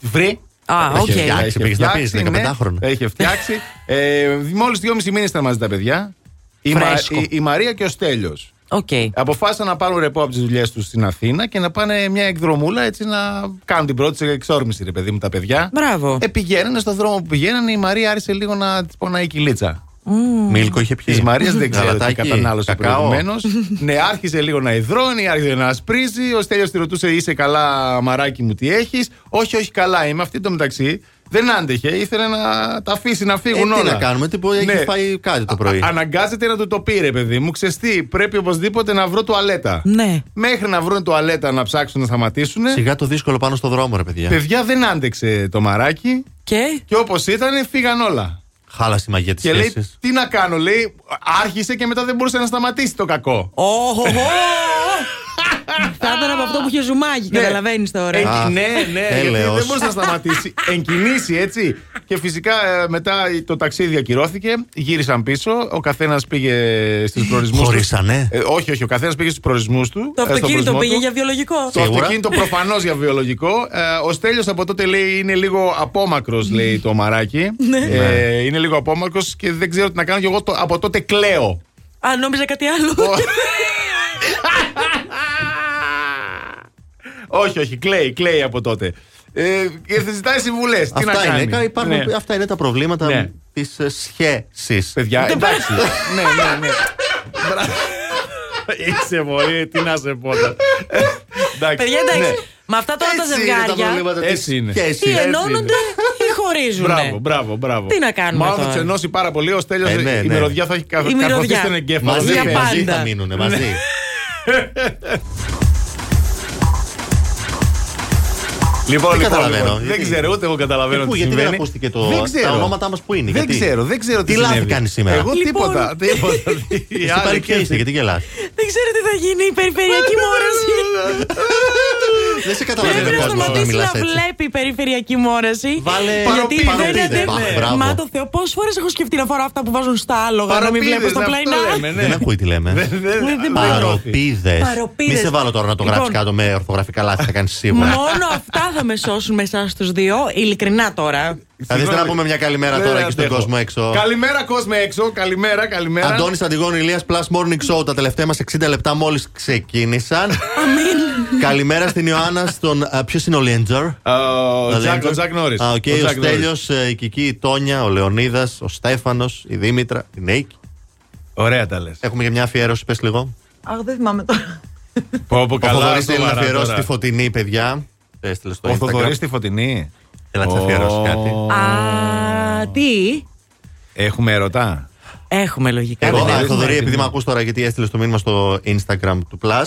βρει. Ah, okay. Είχε φτιάξει, πήγες να πεις, δεκαπεντάχρονο. Έχει φτιάξει. ε, μόλις δυόμισι μήνες ήταν μαζί τα παιδιά. Η, Μα, η, η Μαρία και ο Στέλιος. Okay. Αποφάσισαν να πάρουν ρεπό από τις δουλειές τους στην Αθήνα και να πάνε μια εκδρομούλα, έτσι να κάνουν την πρώτη εξόρμηση, ρε παιδί μου, τα παιδιά. Μπράβο. Ε, πηγαίνανε στον δρόμο που πηγαίνανε, η Μαρία άρχισε λίγο να της πονάει η κυλίτσα. Mm. Μίλκο είχε πιει. Τη Μαρία δεν ξέρω τι κατανάλωσε προηγουμένως. Ναι, άρχισε λίγο να υδρώνει, άρχισε να ασπρίζει. Ο Στέλιος τη ρωτούσε: είσαι καλά, μαράκι μου, τι έχεις? Όχι, όχι, καλά είμαι. Αυτή το μεταξύ δεν άντεχε, ήθελε να τα αφήσει να φύγουν ε, όλα. Τι να κάνουμε, τίποτα, έχει ναι. φάει κάτι το πρωί. Α, αναγκάζεται να του το πει, ρε παιδί μου, ξεστή. Πρέπει οπωσδήποτε να βρω τουαλέτα. Ναι. Μέχρι να βρουν τουαλέτα, να ψάξουν, να σταματήσουν. Σιγά το δύσκολο πάνω στο δρόμο, ρε παιδιά. Παιδιά δεν άντεξε το μαράκι. Και, και όπως ήταν, φύγαν όλα. Χάλασε η μαγεία της σχέσης. Και λέει, τι να κάνω, λέει, άρχισε και μετά δεν μπορούσε να σταματήσει το κακό. Οχοχο! Θα ήταν από αυτό που είχε ζουμάκι, καταλαβαίνεις τώρα. Ναι, ναι, γιατί δεν μπορούσε να σταματήσει. Εγκινήσει, έτσι. Και φυσικά μετά το ταξίδι διακυρώθηκε, γύρισαν πίσω, ο καθένας πήγε στους προορισμούς του. Χωρίσανε. Όχι, όχι, ο καθένας πήγε στους προορισμούς του. Το αυτοκίνητο πήγε για βιολογικό. Το αυτοκίνητο προφανώς για βιολογικό. Ο Στέλιος από τότε λέει είναι λίγο απόμακρος, λέει το μαράκι. Είναι λίγο απόμακρος και δεν ξέρω τι να κάνω και εγώ από τότε κλαίω. Α, νόμιζα κάτι άλλο. Όχι, όχι, κλαίει, κλαίει από τότε. Ε, και θα ζητάει συμβουλές. Αυτά, τι να κάνει. Είναι, υπάρχουν, ναι. Αυτά είναι τα προβλήματα ναι. της σχέσης. Παιδιά, εντάξει. ναι, ναι, ναι. Είσαι μωρή, τι να σε πω. Παιδιά, εντάξει. Με αυτά τώρα τα ζευγάρια. Έτσι είναι. Τι ενώνονται ή χωρίζουν. Μπράβο, μπράβο, μπράβο. Τι να κάνουμε. Μάλλον θα του ενώσει πάρα πολύ. Ω τέλος ε, ναι, ναι. η μυρωδιά θα έχει καρποθεί στον εγκέφαλο. Μαζί θα μείνουν, μαζί. Λοιπόν, λοιπόν, λοιπόν, δεν ξέρω, ούτε εγώ καταλαβαίνω τι συμβαίνει. Γιατί δεν ακούστηκε το, δεν ξέρω. Τα ονόματά μας που είναι. Δεν γιατί. ξέρω, δεν ξέρω τι, τι λάθη κάνει σήμερα. Εγώ λοιπόν, τίποτα. τίποτα. Εσύ παρικέστε, γιατί γελάς. Δεν ξέρω τι θα γίνει, η περιφερειακή μόραση. Δεν σε καταλαβαίνω πώς να μιλάς έτσι. Πρέπει να βλέπει η περιφερειακή μόραση. Βάλε παροπίδες. Μα το Θεό, πόσες φορές έχω σκεφτεί να φοράω αυτά που βάζουν στα άλογα. Να μην βλέπω στο πλαϊνά. Δεν ακούει τι λέμε. Παροπίδες. Μη σε βάλω τώρα να το γράψεις κάτω με ορθογραφικά λάθη, θα κάνεις σίγουρα. Μόνο αυτά θα με σώσουν με εσάς τους δύο, ειλικρινά τώρα. Θα δεις να πούμε μια καλημέρα τώρα εκεί στον κόσμο έξω. Καλημέρα, κόσμο έξω. Καλημέρα, καλημέρα. Αντώνης Αντιγόνου Ηλίας, Plus Morning Show. Τα τελευταία μας εξήντα λεπτά μόλις ξεκίνησαν. Αμήν. Καλημέρα στην Ιωάννα, στον. Ποιος είναι ο Λέντζερ? Ο Τζακ Νόρις. Ο Στέλιος, η Κική, η Τόνια, ο Λεωνίδας, ο Στέφανος, η Δήμητρα, η Νέικη. Ωραία τα λες. Έχουμε και μια αφιέρωση, πες λίγο. Αχ, δεν θυμάμαι τώρα. Πόπο καλά. Θέλει να αφιερώσει τη Φωτεινή, παιδιά. Ο Θοδωρής τη Φωτεινή. Θέλω να της αφιερώσει κάτι. Α, τι? Έχουμε ερωτά. Έχουμε λογικά. Εγώ, Θοδωρή, επειδή με ακούς τώρα, γιατί έστειλες το μήνυμα στο Instagram του Plus,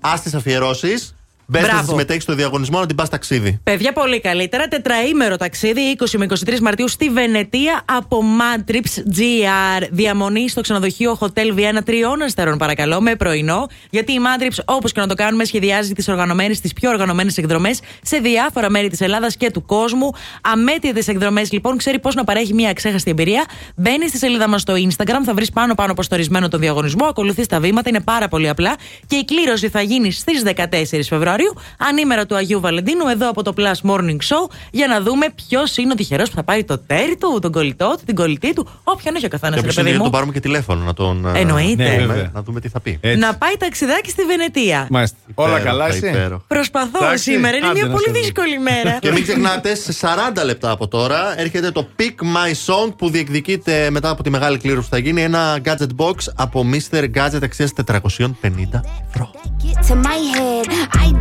ας τις αφιερώσεις. Μπες να συμμετέχεις στο διαγωνισμό, να την πας ταξίδι. Παιδιά, πολύ καλύτερα. Τετραήμερο ταξίδι, είκοσι με εικοσιτρείς Μαρτίου στη Βενετία από Mantrips.gr. Διαμονή στο ξενοδοχείο Hotel Vienna τριών αστέρων, παρακαλώ, με πρωινό. Γιατί η Mantrips, όπως και να το κάνουμε, σχεδιάζει τις οργανωμένες, τις πιο οργανωμένες εκδρομές σε διάφορα μέρη της Ελλάδας και του κόσμου. Αμέτρητες τις εκδρομές, λοιπόν, ξέρει πώς να παρέχει μια αξέχαστη εμπειρία. Μπαίνει στη σελίδα μας στο Instagram, θα βρεις πάνω-πάνω προστορισμένο τον διαγωνισμό. Ακολουθείς τα βήματα, είναι πάρα πολύ απλά. Και η κλήρωση θα γίνει στις δεκατέσσερις Φεβρουαρίου. Φεβρουαρίου, ανήμερα του Αγίου Βαλεντίνου, εδώ από το Plus Morning Show, για να δούμε ποιος είναι ο τυχερός που θα πάρει το τέρι του, τον κολλητό του, την κολλητή του, όποιον έχει ο καθένας. Και να τον πάρουμε και τηλέφωνο, να τον. Εννοείται. Ναι, ναι, να δούμε τι θα πει. Έτσι. Να πάει ταξιδάκι στη Βενετία. Μάλιστα. Όλα καλά, εσύ. Προσπαθώ Τάξη. Σήμερα, είναι Άντε μια πολύ δύσκολη μέρα. Και μην ξεχνάτε, σε σαράντα λεπτά από τώρα έρχεται το Pick My Sound που διεκδικείται μετά από τη μεγάλη κλήρωση που θα γίνει. Ένα gadget box από μίστερ Gadget αξίας τετρακόσια πενήντα ευρώ. To my head, I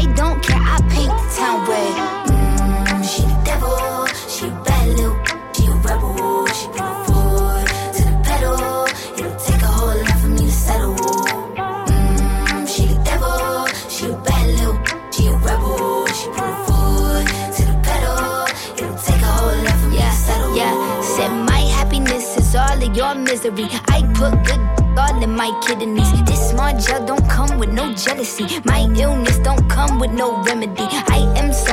I don't care, I paint the town red. Mm, she devil, she bad little, she a rebel, she put a foot to the pedal. It'll take a whole lot for me to settle. Mm, she the devil, she a bad little, she a rebel, she put a foot to the pedal. It'll take a whole lot for me yeah, to settle. Yeah, said my happiness is all of your misery. I put good all in my kidneys. This small gel don't come with no jealousy. My illness don't come with no remedy. I am so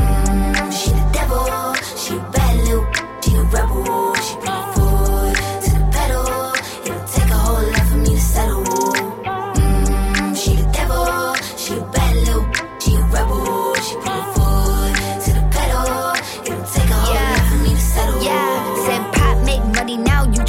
Mm, she the devil, she a bad little, she a rebel. She put a foot to the pedal, it'll take a whole lot for me to settle.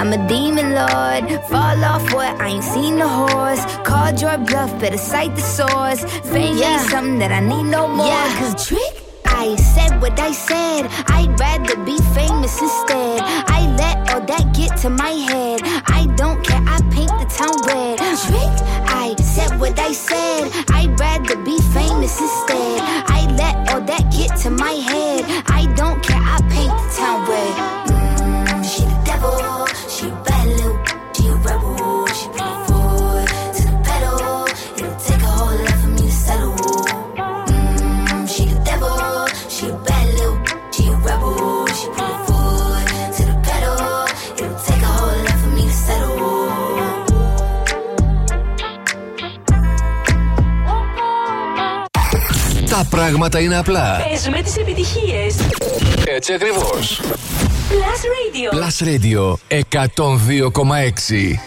I'm a demon lord, fall off what, I ain't seen the horse. Called your bluff, better cite the source. Fame yeah. ain't something that I need no more. Yeah, cause trick, I said what I said, I'd rather be famous instead. I let all that get to my head, I don't care, I paint the town red. Trick, I said what I said, I'd rather be famous instead. I let all that get to my head, I don't care, I paint the town red. Mm, she the devil. She a bad little, she a rebel. She put a foot to the pedal. It'll take a whole lot for me to settle. Mm, she the devil, she a bad little, she a rebel. She put a foot to the pedal. It'll take a whole lot for me to settle. Τα πράγματα είναι απλά. Πες με τις επιτυχίες. Έτσι ακριβώς. Plus Radio. Plus Radio εκατόν δύο κόμμα έξι.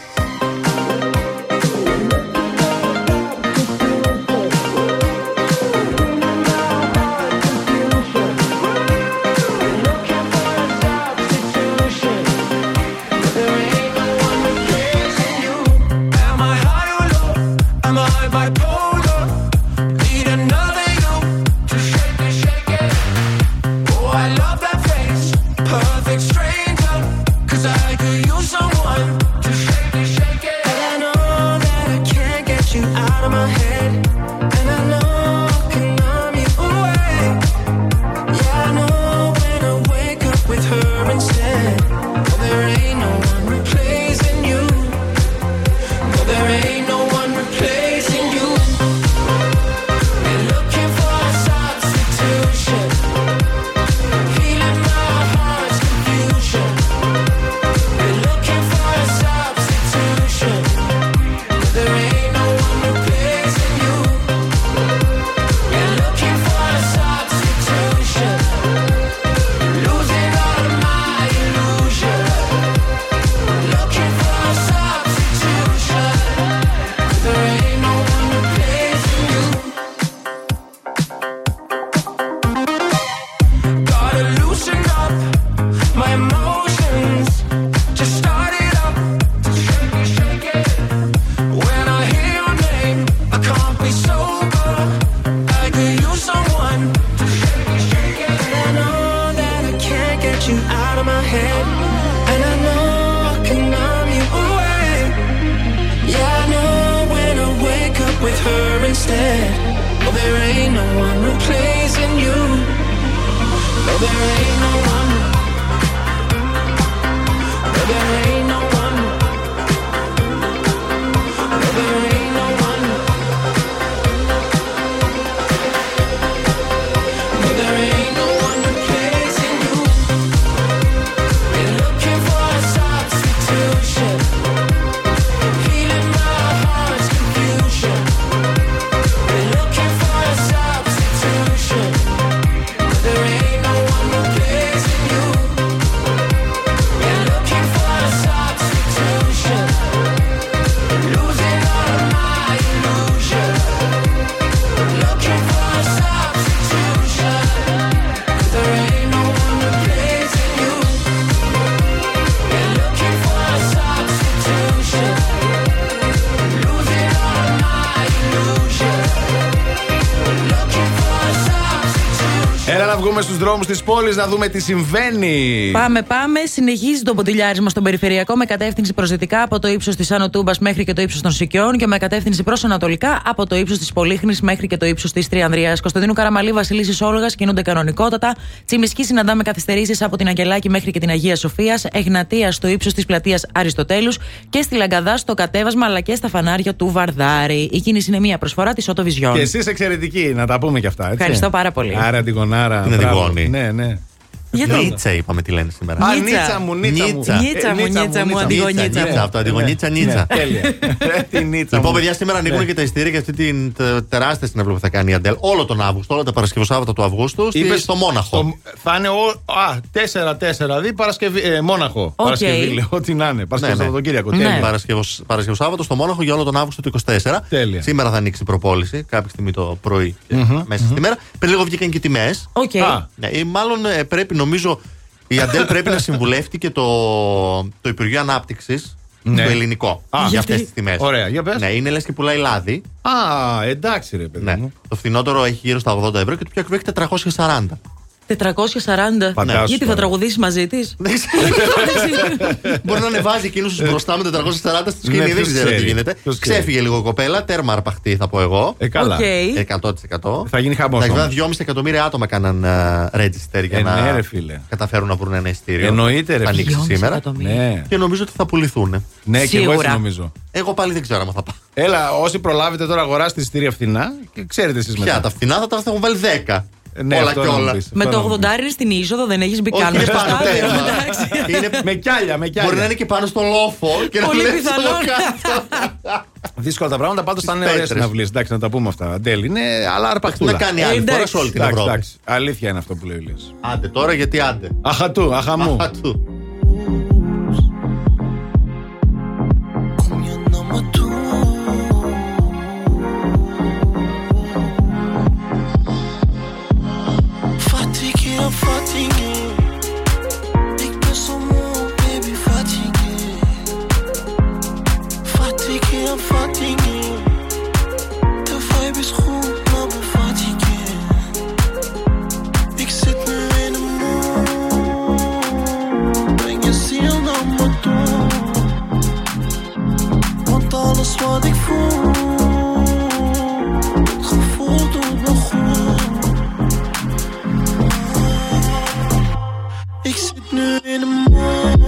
Cause I could use someone to shake me. you out of my head, and I know I can numb you away. Yeah, I know when I wake up with her instead. Oh, there ain't no one replacing you. No, there ain't no one. No, there ain't no one. No, there ain't no one. No, there ain't no one replacing you. Been looking for a substitution, healing my heart's confusion. Been looking for a substitution. No, there ain't no one replacing you. Been looking for a substitution, losing all of my illusion. Looking for a substitution. There ain't no one replacing you. Been looking for a substitution, losing all of my illusion. Looking for a substitution. Έλα να βγούμε στους δρόμους της πόλης να δούμε τι συμβαίνει. Πάμε, πάμε. Συνεχίζει το ποτηλιάρισμα στον περιφερειακό με κατεύθυνση προς δυτικά από το ύψος της Άνω Τούμπας μέχρι και το ύψος των Σικιών και με κατεύθυνση προς ανατολικά από το ύψος της Πολύχνης μέχρι και το ύψος της Τριανδρίας. Κωνσταντίνου Καραμαλή, Βασιλίσσης Όλγας κινούνται κανονικότατα. Τσιμισκή συναντάμε καθυστερήσεις από την Αγγελάκη μέχρι και την Αγία Σοφίας. Εγνατία στο ύψος της πλατείας Αριστοτέλους και στη Λαγκαδά στο κατέβασμα αλλά και στα φανάρια του Βαρδάρη. Η κίνηση είναι μία προσφορά της Sotovision. Και εσείς εξαιρετικοί, να τα πούμε κι αυτά. Έτσι? Ευχαριστώ πάρα πολύ. Άρα, Άρα, την Εδηγόνη. Ναι, ναι. Νίτσα είπαμε τι λένε σήμερα. Α, Νίτσα μου, Νίτσα μου. Νίτσα μου, Νίτσα μου, Αντιγονίτσα μου. Αυτό, Αντιγονίτσα, Νίτσα. Τέλεια. Λοιπόν, παιδιά, σήμερα ανοίγουν και τα ειστήρια για αυτή την τεράστια συναυλία που θα κάνει η Αντέλ όλο τον Αύγουστο, όλα τα Παρασκευοσάββατα του Αυγούστου. Είπε στο Μόναχο. Θα είναι τέσσερα τέσσερα, δι Παρασκευή. Μόναχο. Παρασκευή, λέω. Ό,τι να είναι. Παρασκευοσάββατο Παρασκευοσάββατο στο Μόναχο για όλο τον Αύγουστο του είκοσι τέσσερα. Σήμερα θα ανοίξει η προπόληση κάποια στιγμή το πρωί μέσα στη μέρα. Πριν λίγο βγήκαν και τιμές. Μάλλον πρέπει Νομίζω η Αντέλ πρέπει να συμβουλεύτηκε και το, το Υπουργείο Ανάπτυξης, ναι, το ελληνικό. Α, για αυτές τις τιμές. Ωραία, για πες. Ναι, είναι λες και πουλάει λάδι. Α, εντάξει, ρε παιδί μου. Ναι. Το φθηνότερο έχει γύρω στα ογδόντα ευρώ και το πιο ακριβό έχει τετρακόσια σαράντα. τετρακόσια σαράντα. Πατάσου, γιατί θα τραγουδήσει μαζί τη. Μπορεί να ανεβάζει εκείνου του μπροστά με τετρακόσια σαράντα στου κινητήρε. Δεν ξέρω τι γίνεται. Ξέφυγε λίγο κοπέλα, τέρμα αρπαχτή θα πω εγώ. Ε, καλά. Okay. εκατό τοις εκατό. Θα γίνει χαμό. Βέβαια, δυόμισι εκατομμύρια άτομα κάναν uh, register για ε, να ναι, ρε, καταφέρουν να βρουν ένα ειστήριο. Εννοείται, ρε. Θα ανοίξει σήμερα. Ναι. Και νομίζω ότι θα πουληθούν. Ναι, και εγώ έτσι νομίζω. Εγώ πάλι δεν ξέρω αν θα πάω. Έλα, όσοι προλάβετε τώρα αγοράστε ειστήρια φθηνά και ξέρετε εσεί μετά. Πια τα φθηνά θα τα έχουν βάλει δέκα. Ναι, όλα και όλα. Πεις, με το ογδόντα είναι στην είσοδο, δεν έχεις μπει καν. Με κιάλια, με κιάλια. Μπορεί να είναι και πάνω στο λόφο και να πολύ πιθανό. Δύσκολα τα πράγματα, πάντως θα είναι ωραίες συναυλίες. Εντάξει, να τα πούμε αυτά. Αντέλ είναι, αλλά αρπακτούλα. Να κάνει άλλη φορά σε όλη την Ευρώπη. Αλήθεια είναι αυτό που λέει. Άντε τώρα, γιατί άντε. Αχατού, αχαμού. Wat ik voel, het gevoel doet me goed. Ik zit nu in de maan. I'm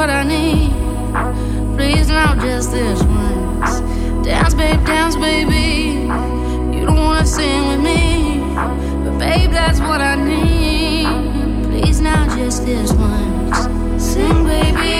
what I need. Please now just this once. Dance, babe, dance, baby. You don't wanna sing with me, but babe, that's what I need. Please now just this once. Sing, baby.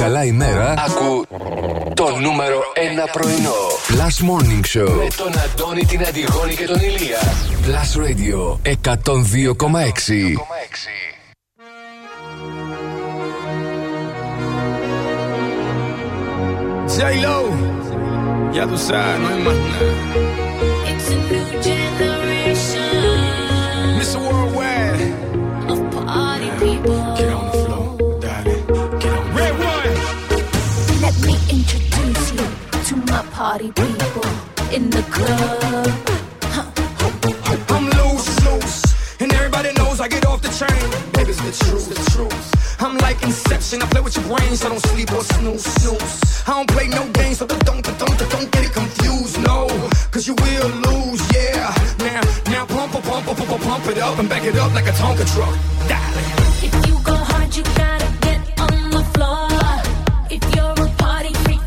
Καλά ημέρα. Ακού το νούμερο ένα πρωινό. Plus Morning Show. Με τον Αντώνη, την Αντιγόνη και τον Ηλία. Plus Radio εκατόν δύο κόμμα έξι. J-Lo, ya tú sabes, no hay más nada. It's a new generation. Mister Worldwide. Of party people. Get on the floor. My party people in the club. Huh. I'm loose, loose, and everybody knows I get off the train. Baby, it's the truth, the truth. I'm like Inception, I play with your brains, so I don't sleep or snooze, snooze. I don't play no games, so don't, don't, don't, don't get it confused, no, 'cause you will lose, yeah. Now, now pump, pump, pump, pump, pump, pump it up and back it up like a Tonka truck. Darling. If you go hard, you gotta get on the floor. If you're a party freak,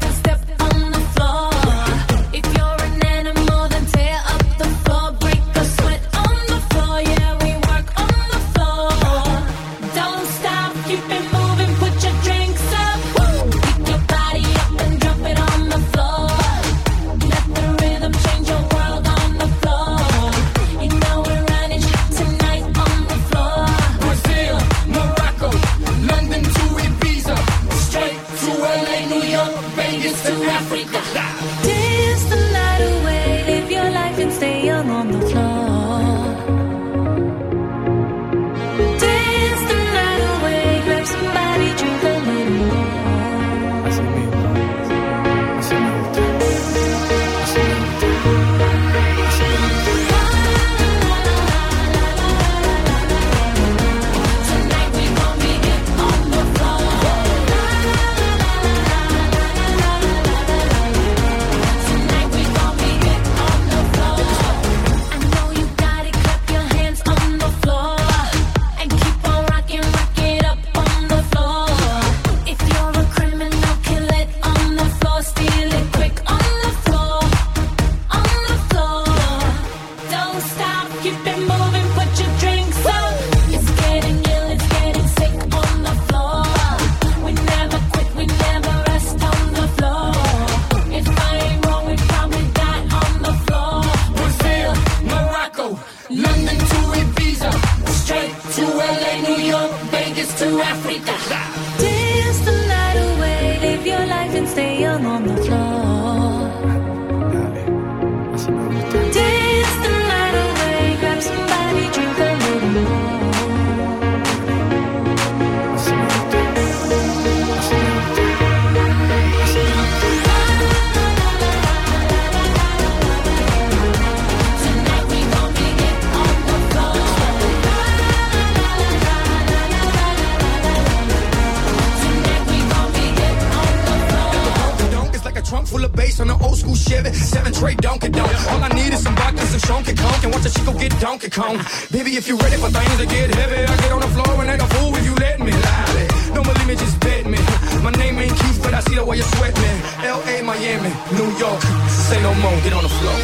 Baby, if you're ready for things to get heavy, I get on the floor and act a fool if you let me. Lie. Don't believe me, just bet me. My name ain't Keith, but I see the way you sweat me. Ελ Έι, Miami, New York, say no more, get on the floor.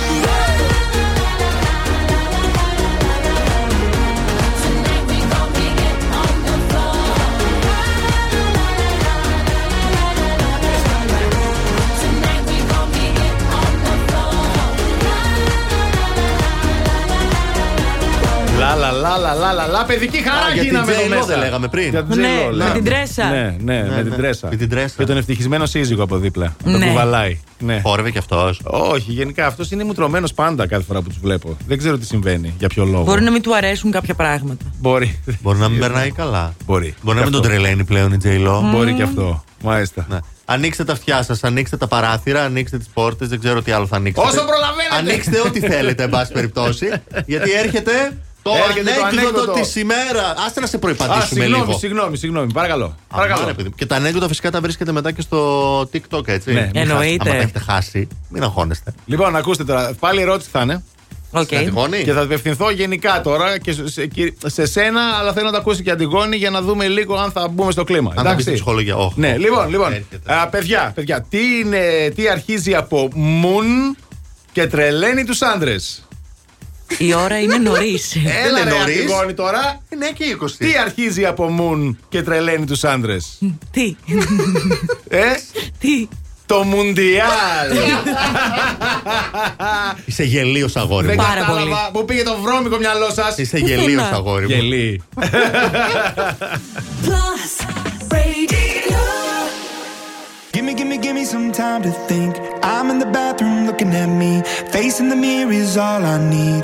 Λα, λα, λα, λα, λα, λα, παιδική χαρά γίναμε εδώ μέσα. Δεν λέγαμε πριν. Ναι, με την τρέσα. Ναι, ναι, με την τρέσα. Και τον ευτυχισμένο σύζυγο από δίπλα. Τον κουβαλάει. Χόρευε κι αυτός. Όχι, γενικά αυτός είναι μουτρωμένος πάντα κάθε φορά που τους βλέπω. Δεν ξέρω τι συμβαίνει, για ποιο λόγο. Μπορεί να μην του αρέσουν κάποια πράγματα. Μπορεί. Μπορεί να μην περνάει καλά. Μπορεί. Μπορεί να μην τον τρελαίνει πλέον η Τζέιλο. Μπορεί κι αυτό. Μάλιστα. Ανοίξτε τα αυτιά σας, ανοίξτε τα παράθυρα, ανοίξτε τις πόρτες, δεν ξέρω τι άλλο θα ανοίξετε. Όσο προλαβαίνετε. Ανοίξτε ό,τι θέλετε, εν πάση περιπτώσει. Γιατί έρχεται. Το ανέκδοτο τη ημέρα. Άστε να σε προϋπατήσουμε λίγο. Συγγνώμη, συγγνώμη, συγγνώμη. Παρακαλώ. Παρακαλώ. Και τα ανέκδοτα φυσικά τα βρίσκεται μετά και στο TikTok, έτσι. Ναι, εννοείται. Αν τα έχετε χάσει, μην αγχώνεστε. Λοιπόν, ακούστε τώρα. Πάλι ερώτηση θα είναι. Okay. Και θα απευθυνθώ γενικά τώρα και σε, σε σένα, αλλά θέλω να τα ακούσει και Αντιγόνη για να δούμε λίγο αν θα μπούμε στο κλίμα. Αν εντάξει. Ψυχολογία. Oh. Ναι, λοιπόν, λοιπόν. Α, παιδιά, παιδιά, τι, είναι, τι αρχίζει από μουν και τρελαίνει τους άντρες. Η ώρα είναι νωρίς. Έλα ρε Αντιγόνη τώρα. Είναι και είκοσι. Τι αρχίζει από μουν και τρελαίνει τους άντρες? Τι? Ε? Τι? Το Μουντιάλ. Είσαι γελίος αγόρι μου. Δεν κατάλαβα που πήγε το βρώμικο μυαλό σας. Είσαι γελίος αγόρι μου. Γελί. Gimme, gimme, gimme some time to think. I'm in the bathroom looking at me. Facing the mirror is all I need.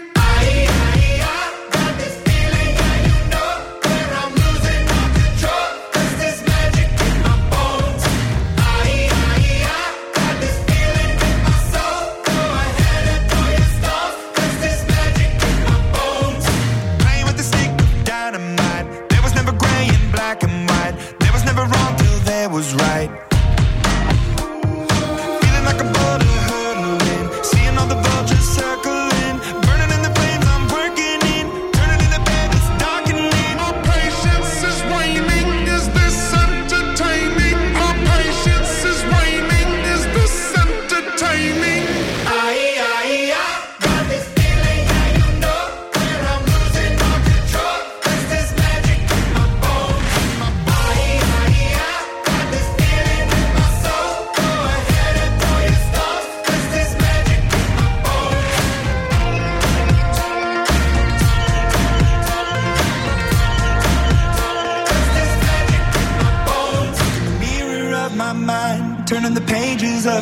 Was right. Feeling like a boulder hurtling, seeing all the vultures circling, burning in the flames I'm working in, turning in the bed that's darkening. Our patience is waning, is this entertaining? Our patience is waning, is this entertaining? Aye, aye, aye, got this feeling, now you know that I'm losing all control, 'cause there's magic in my bones. Aye, aye, aye. This feeling in my soul. Go ahead and throw your stones, 'cause there's magic in my bones. Cause there's magic in my bones. In the mirror of my mind, turning the pages of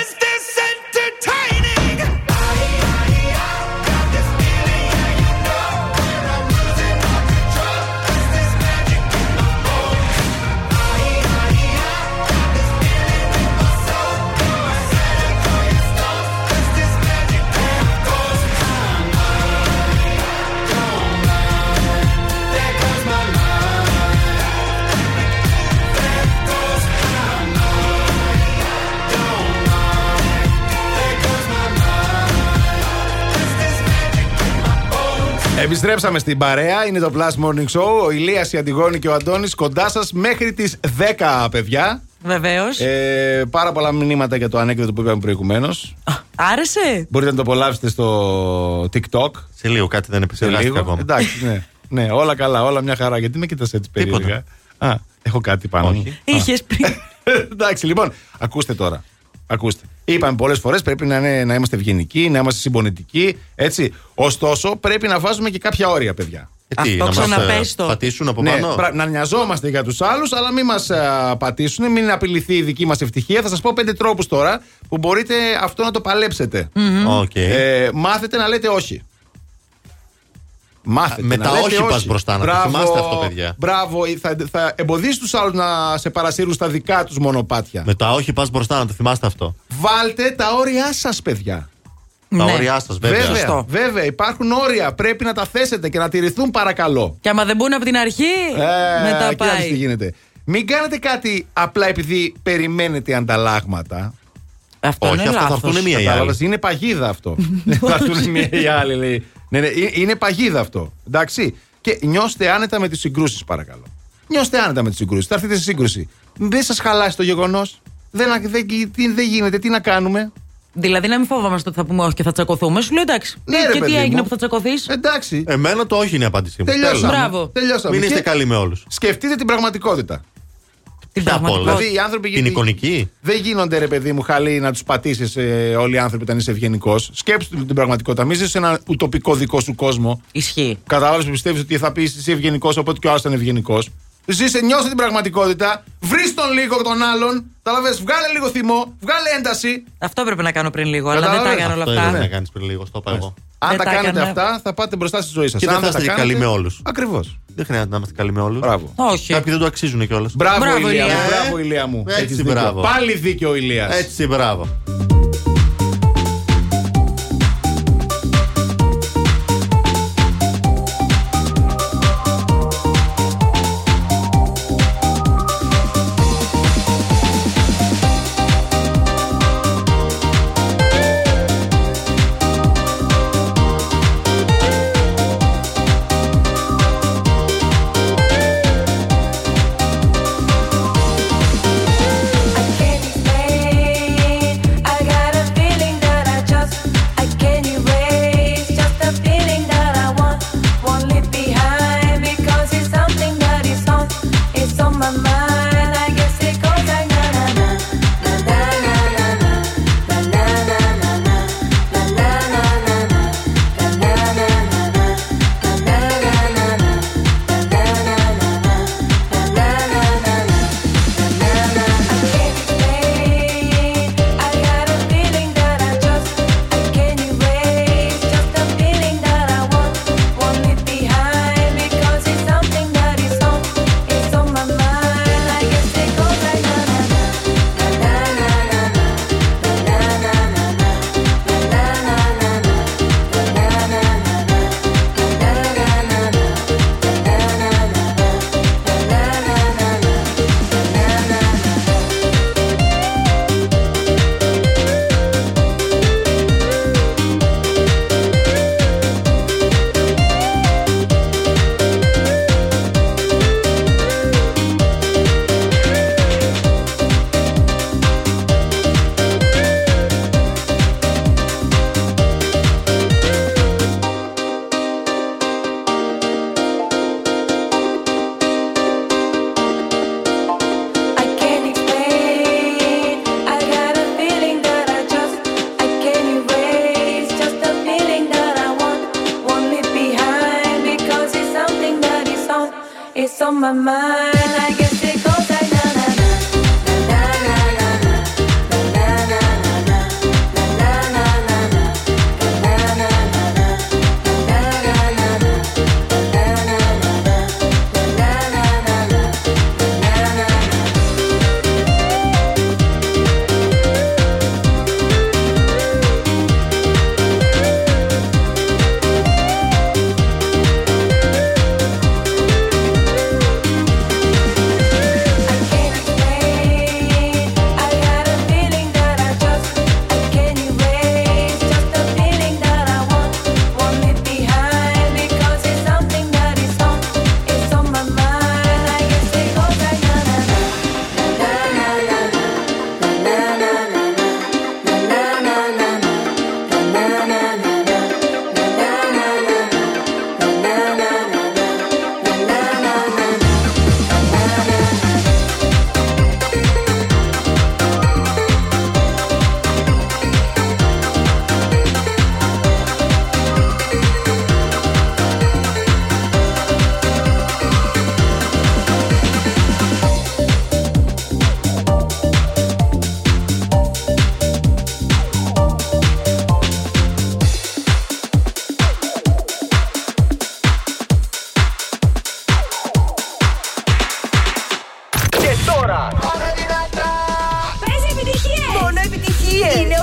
Is this entertaining? Aye, aye, aye. Got this feeling, yeah, you know that I'm losing all control. 'Cause there's magic in my bones. Aye, Επιστρέψαμε στην παρέα, είναι το Plus Morning Show. Ο Ηλίας, η Αντιγόνη και ο Αντώνης κοντά σας μέχρι τις δέκα, παιδιά. Βεβαίως. Ε, πάρα πολλά μηνύματα για το ανέκδοτο που είπαμε προηγουμένως. Άρεσε. Μπορείτε να το απολαύσετε στο TikTok. Σε λίγο, κάτι δεν επισεργάστηκα ακόμα. Εντάξει, ναι. Ναι, όλα καλά, όλα μια χαρά. Γιατί με κοιτάς έτσι περίεργα? Α, έχω κάτι πάνω. Όχι. Είχες πει. Εντάξει, λοιπόν, ακούστε τώρα. Ακούστε. Είπαμε πολλές φορές πρέπει να, είναι, να είμαστε ευγενικοί, να είμαστε συμπονετικοί. Έτσι. Ωστόσο, πρέπει να βάζουμε και κάποια όρια, παιδιά. Τι, αυτό ξαναπες το. Πατήσουν από πάνω. Ναι, πρα, να νοιαζόμαστε για τους άλλους, αλλά μην μας α, πατήσουν, μην απειληθεί η δική μας ευτυχία. Θα σας πω πέντε τρόπους τώρα που μπορείτε αυτό να το παλέψετε. Mm-hmm. Okay. Ε, μάθετε να λέτε όχι. Μάθετε. Με τα όχι πας μπροστά, να το θυμάστε αυτό, παιδιά. Μπράβο, θα, θα εμποδίσει τους άλλους να σε παρασύρουν στα δικά τους μονοπάτια. Με τα όχι πας μπροστά, να το θυμάστε αυτό. Βάλτε τα όρια σας, παιδιά. Τα ναι. όρια σας, βέβαια. Βέβαια, βέβαια, υπάρχουν όρια. Πρέπει να τα θέσετε και να τηρηθούν, παρακαλώ. Και άμα δεν μπουν από την αρχή, ε, μετά πάει. Τι γίνεται. Μην κάνετε κάτι απλά επειδή περιμένετε ανταλλάγματα. Αυτό όχι, είναι αυτό λάθος. Θα έρθουν μία ή άλλη. Είναι παγίδα αυτό. Θα έρθουν μία ή άλλη, λέει. Ναι, ναι, είναι παγίδα αυτό. Εντάξει. Και νιώστε άνετα με τις συγκρούσεις, παρακαλώ. Νιώστε άνετα με τις συγκρούσεις. Θα έρθετε σε σύγκρουση. Δεν σας χαλάσει το γεγονός. Δεν, δεν, δεν, δεν γίνεται. Τι να κάνουμε. Δηλαδή, να μην φοβόμαστε ότι θα πούμε όχι και θα τσακωθούμε. Σου λέω εντάξει. Ναι, και, ρε, και τι έγινε μου. Που θα τσακωθείς. Εντάξει. Εμένα το όχι είναι η απάντησή μου. Τελειώσαμε. Μπράβο. Τελειώσαμε. Μην είστε και... καλοί με όλους. Σκεφτείτε την πραγματικότητα. Την πραγματικότητα. Δηλαδή, οι άνθρωποι την γιατί... εικονική. Δεν γίνονται, ρε παιδί μου, χαλή να τους πατήσεις ε, όλοι οι άνθρωποι όταν είσαι ευγενικός. Σκέψτε την πραγματικότητα. Μην είσαι σε ένα ουτοπικό δικό σου κόσμο. Ισχύει. Κατάλαβες που πιστεύεις ότι θα πεις εσύ ευγενικός, οπότε και ο άλλος ήταν ευγενικός. Ζήσε, νιώσε την πραγματικότητα, βρεις τον λίγο τον άλλον, καταλαβες, βγάλε λίγο θυμό, βγάλε ένταση. Αυτό πρέπει να κάνω πριν λίγο, αλλά δεν τα έκανα όλα αυτά. Αυτό να κάνεις πριν λίγο, στο παγώ. Αν τα κάνετε αυτά, θα πάτε μπροστά στη ζωή σας. Και δεν θα είστε καλοί με όλους. Ακριβώς. Δεν χρειάζεται να είμαστε καλοί με όλους. Όχι. Κάποιοι δεν το αξίζουν κιόλας. Μπράβο, Ηλία μου. Έτσι, μπράβο. Πάλι δίκιο, Ηλίας. Έτσι, μπράβο. I got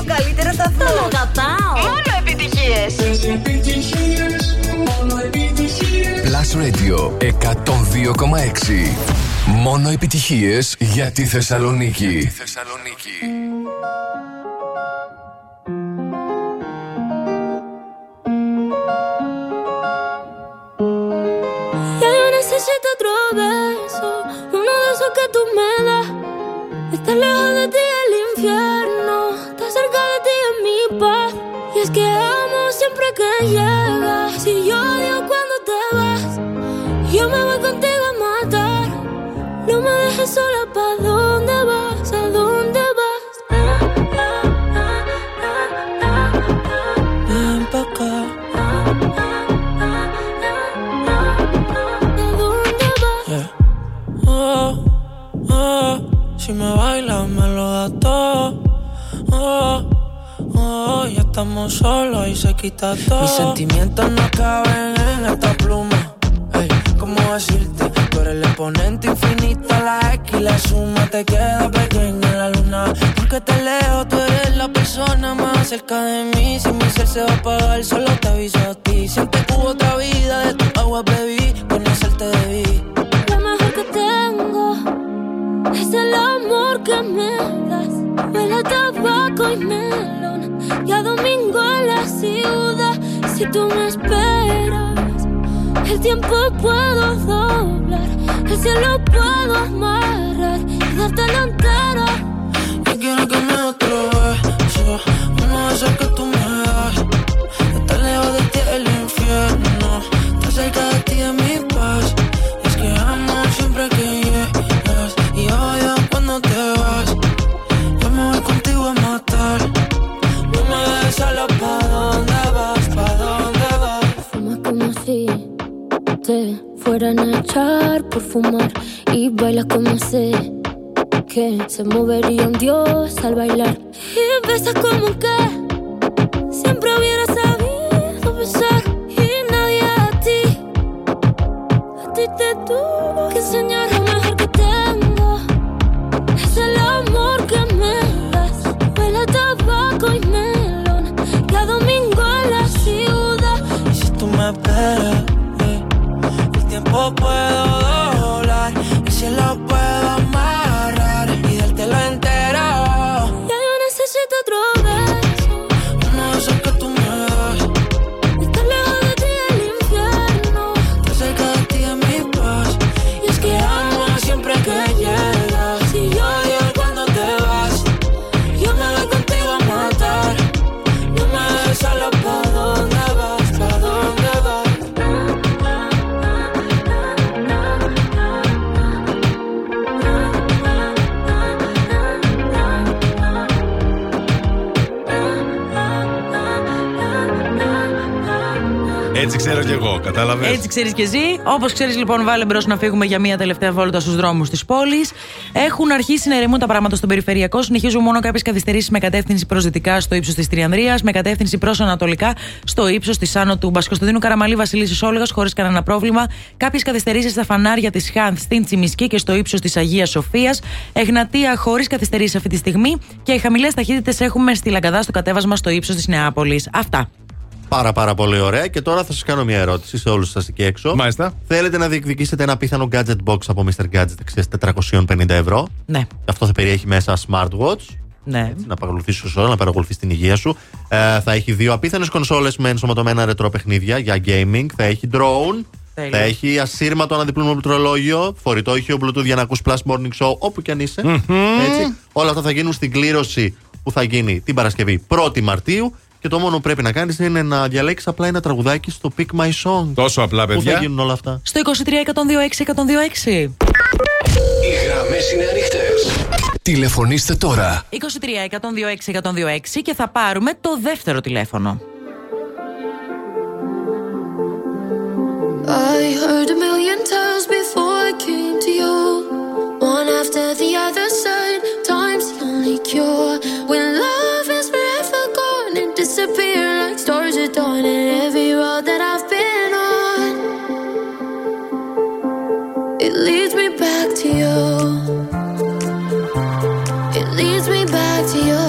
ο καλύτερος σταθμός. Τον αγαπάω. Μόνο επιτυχίες. Plus Radio εκατόν δύο κόμμα έξι. Μόνο επιτυχίες για τη Θεσσαλονίκη. Για τη Θεσσαλονίκη. Necesito otro beso, uno de esos que tú me das. Estar lejos de ti el infierno, estar cerca de ti es mi paz. Y es que amo siempre que llegas. Si yo odio cuando te vas, yo me voy contigo a matar. No me dejes sola, ¿pa' dónde vas? ¿A dónde vas? Ven pa' acá. Si me bailas me lo das todo, oh, oh, ya estamos solos y se quita todo. Mis sentimientos no caben en esta pluma, ey, ¿cómo decirte? Tú eres el exponente infinito, la X y la suma. Te queda pequeña la luna, porque te leo, tú eres la persona más cerca de mí. Si mi ser se va a apagar, solo te aviso a ti. Siente que hubo otra vida, de tu agua bebí, conocerte debí. Lo mejor que tengo es el amor que me das. Huele a tabaco y melón y a domingo en la ciudad. Si tú me esperas, el tiempo puedo doblar, el cielo puedo amarrar y darte la entera. Yo quiero que me des otro beso, uno de esos que tú me das. Estar lejos de ti el infierno, estar cerca de ti es mi paz. Es que amo siempre que odio cuando te vas, yo me voy contigo a matar. No me dejes sola, ¿pa' dónde vas? ¿Pa' dónde vas? Fumas como si te fueran a echar por fumar. Y bailas como sé que se movería un dios al bailar. Y besas como que siempre hubiera sabido besar. Y nadie a ti, a ti te tuvo que enseñar. Lo mejor que tengo es el amor que me das. Huele a tabaco y melón y a domingo en la ciudad. Y si tú me esperas, eh, el tiempo puedo doblar, el cielo puedo amarrar y dártelo entero. Ya yo necesito otro beso, uno de esos que tú me das. Estar lejos de ti el infierno, estar cerca de ti es mi paz. Y es que amo siempre que llegas. Έτσι ξέρω κι εγώ, κατάλαβες. Έτσι ξέρεις κι εσύ. Όπως ξέρεις, λοιπόν, βάλε μπρος να φύγουμε για μια τελευταία βόλτα στους δρόμους της πόλης. Έχουν αρχίσει να ερεμούν τα πράγματα στον περιφερειακό. Συνεχίζουν μόνο κάποιες καθυστερήσεις με κατεύθυνση προς δυτικά στο ύψος της Τριανδρίας, με κατεύθυνση προς ανατολικά στο ύψος της Άνω του Μπασκοστοδίνου Καραμαλή Βασιλίσσης Όλγας, χωρίς κανένα πρόβλημα. Κάποιες καθυστερήσεις στα φανάρια της Χάνθ στην Τσιμισκή και στο ύψος της Αγίας Σοφίας. Εγνατία χωρίς καθυστερήσεις αυτή τη στιγμή και χαμηλές ταχύτητες έχουμε στη Λαγκαδά στο κατέβασμα στο ύψος της Νεάπολης. Αυτά. Πάρα πάρα πολύ ωραία. Και τώρα θα σας κάνω μια ερώτηση σε όλους σας εκεί έξω. Μάλιστα. Θέλετε να διεκδικήσετε ένα πίθανο gadget box από μίστερ Gadget, ξέρετε, τετρακόσια πενήντα ευρώ. Ναι. Αυτό θα περιέχει μέσα smartwatch. Ναι. Έτσι, να παρακολουθείς σου ώρα, να παρακολουθείς την υγεία σου. Ε, θα έχει δύο απίθανες κονσόλες με ενσωματωμένα ρετρό παιχνίδια για gaming. Θα έχει drone. Τέλει. Θα έχει ασύρματο αναδιπλούμενο πληκτρολόγιο, φορητό ηχείο Bluetooth για να ακούς Plus Morning Show όπου κι αν είσαι. Mm-hmm. Έτσι. Όλα αυτά θα γίνουν στην κλήρωση που θα γίνει την Παρασκευή πρώτη Μαρτίου. Και το μόνο που πρέπει να κάνεις είναι να διαλέξεις απλά ένα τραγουδάκι στο Pick My Song. Τόσο απλά, παιδιά. Πού θα γίνουν όλα αυτά. Στο είκοσι τρία εκατόν δύο έξι εκατόν δύο έξι. Οι γραμμές είναι ανοιχτές. Τηλεφωνήστε τώρα. είκοσι τρία εκατόν δύο έξι εκατόν δύο έξι και θα πάρουμε το δεύτερο τηλέφωνο. I heard a million times before I came to you. One after the other side, time's the only cure. When love is forever gone. Disappear like stars at dawn in every road that I've been on. It leads me back to you. It leads me back to you.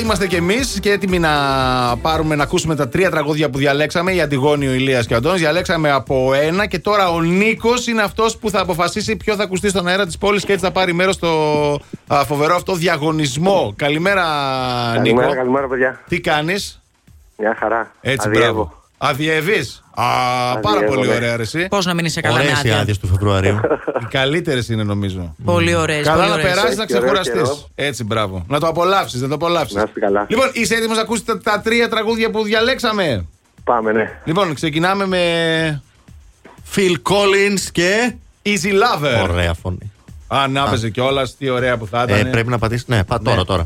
Είμαστε και εμείς και έτοιμοι να πάρουμε να ακούσουμε τα τρία τραγούδια που διαλέξαμε. Η Αντιγόνη, ο Ηλίας και ο Αντώνης. Διαλέξαμε από ένα και τώρα ο Νίκος είναι αυτός που θα αποφασίσει ποιο θα ακουστεί στον αέρα της πόλης και έτσι θα πάρει μέρος στο α, φοβερό αυτό διαγωνισμό. Καλημέρα, καλημέρα Νίκο. Καλημέρα, καλημέρα παιδιά. Τι κάνεις? Μια χαρά. Έτσι, μπράβο. Αδιεύεις. Α, πάρα πολύ ωραία αρεσί. Πώς να μην είσαι καλά με άδειες του Φεβρουαρίου. Οι καλύτερες είναι νομίζω. Πολύ ωραίες. Καλά να περάσεις, να ξεκουραστείς. Έτσι, μπράβο. Να το απολαύσεις, να το απολαύσεις. Να είστε καλά. Λοιπόν, είσαι έτοιμος να ακούσεις τα, τα τρία τραγούδια που διαλέξαμε? Πάμε, ναι. Λοιπόν, ξεκινάμε με Phil Collins και Easy Lover. Ωραία φωνή. Α, να παίζει κιόλας, τι ωραία που θα ήταν. Ε, πρέπει να πατήσεις, ναι, πά, ναι. Τώρα, τώρα.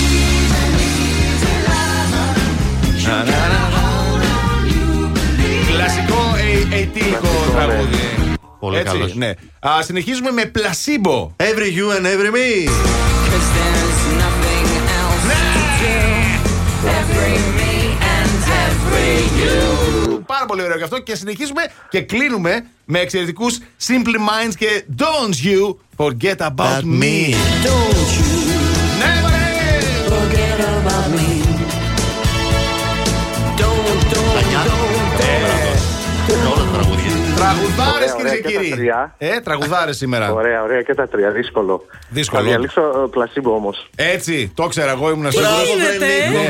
Να, ναι. Αιτήλικο τραγούδι. Πολύ καλό. Ναι. Α, συνεχίζουμε με Placebo. Every you and every me. Πάρα πολύ ωραίο και αυτό. Και συνεχίζουμε και κλείνουμε με εξαιρετικούς Simple Minds και Don't you forget about me. Don't you forget about me. Don't, don't, don't. Τραγουδάρες κυρίες και κύριοι. Ε, τραγουδάρες σήμερα. Ωραία, ωραία και τα τρία. Δύσκολο. Δύσκολο. Θα διαλύσω Placebo όμως. Έτσι, το ξέρα εγώ ήμουν σίγουρος.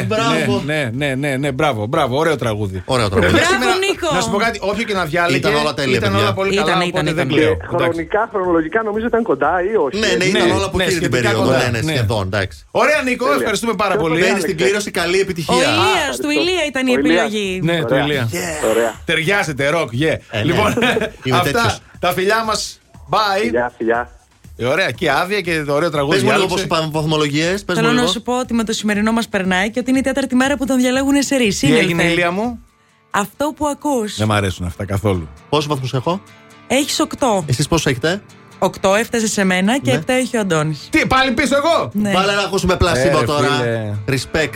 Μπράβο, ναι, ναι, ναι, ναι, μπράβο, μπράβο, ωραίο τραγούδι. Ωραίο τραγούδι. Μπράβο, Νίκο. Να σου πω κάτι, όποιο και να διάλεγε. Ήταν όλα τέλεια. Ήταν όλα πολύ καλά. Ήταν, ήταν. Χρονικά, χρονολογικά νομίζω ήταν κοντά ή όχι. Ναι, ναι, ήταν όλα από εκείνη την περίοδο. Ναι, σχεδόν, εντάξει. Ωραία, Νίκο, ευχαριστούμε πάρα πολύ. Μπαίνει στην κλήρωση, καλή επιτυχία. Ο Ηλίας, του Ηλία ήταν η επιλογή. Ναι, του Ηλία. Ταιριάζεται, ροκ, γε. Λοιπόν, αυτά τα φιλιά μας. Bye. Φιλιά, φιλιά. Ωραία, και άδεια και το ωραίο τραγούδι. Πες μου λίγο πώς είπαμε βαθμολογίες. Θέλω να σου πω ότι με το σημερινό μας περνάει και ότι είναι η τέταρτη μέρα που τον διαλέγουν σε ρί. Τι έγινε, Ηλία μου? Αυτό που ακούς. Δεν μ' αρέσουν αυτά καθόλου. Πόσους βαθμούς έχω? Έχεις οκτώ. Εσείς πόσους έχετε? οκτώ έφτασε σε μένα και ναι. επτά έχει ο Αντώνης. Τι, πάλι πίσω εγώ? Ναι. Πάλι να ακούσουμε Placebo τώρα. Φίλε. Respect.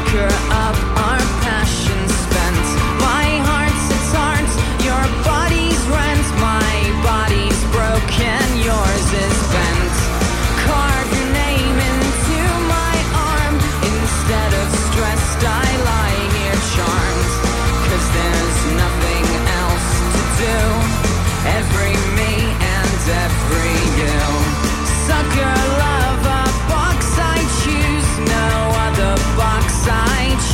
Pucker up our passion spent. My heart's its arms, your body's rent. My body's broken, yours is bent. Carve your name into my arm. Instead of stressed, I lie here charmed. Cause there's nothing else to do. Every me and every you. Sucker love. Box I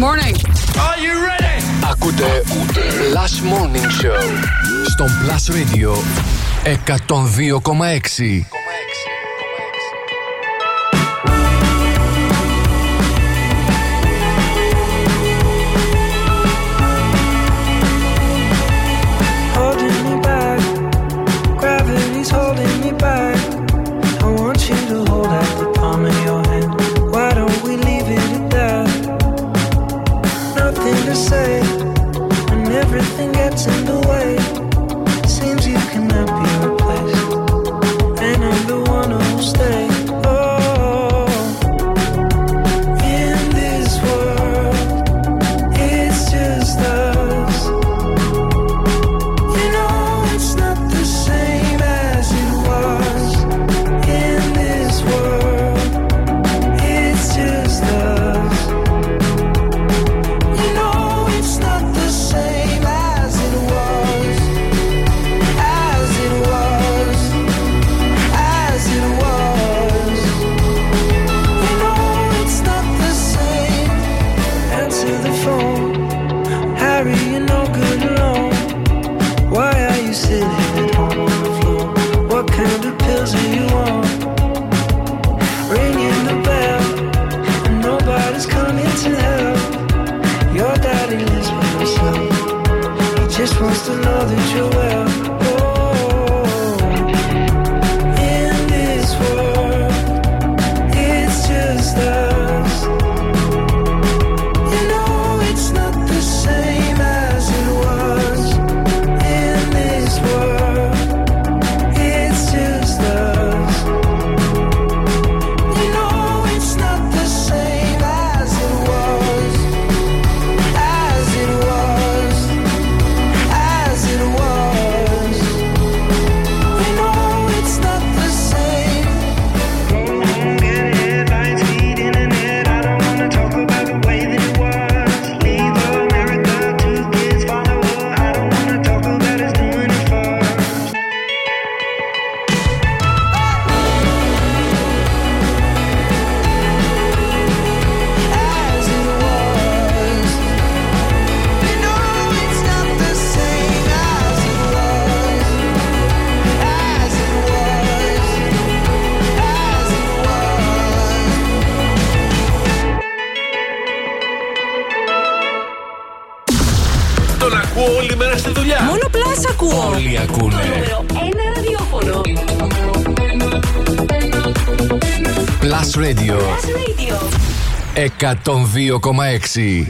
morning. Are you ready? Ακούτε, ακούτε Plus Morning Show στον Plus Radio εκατόν δύο κόμμα έξι. εκατόν δύο κόμμα έξι.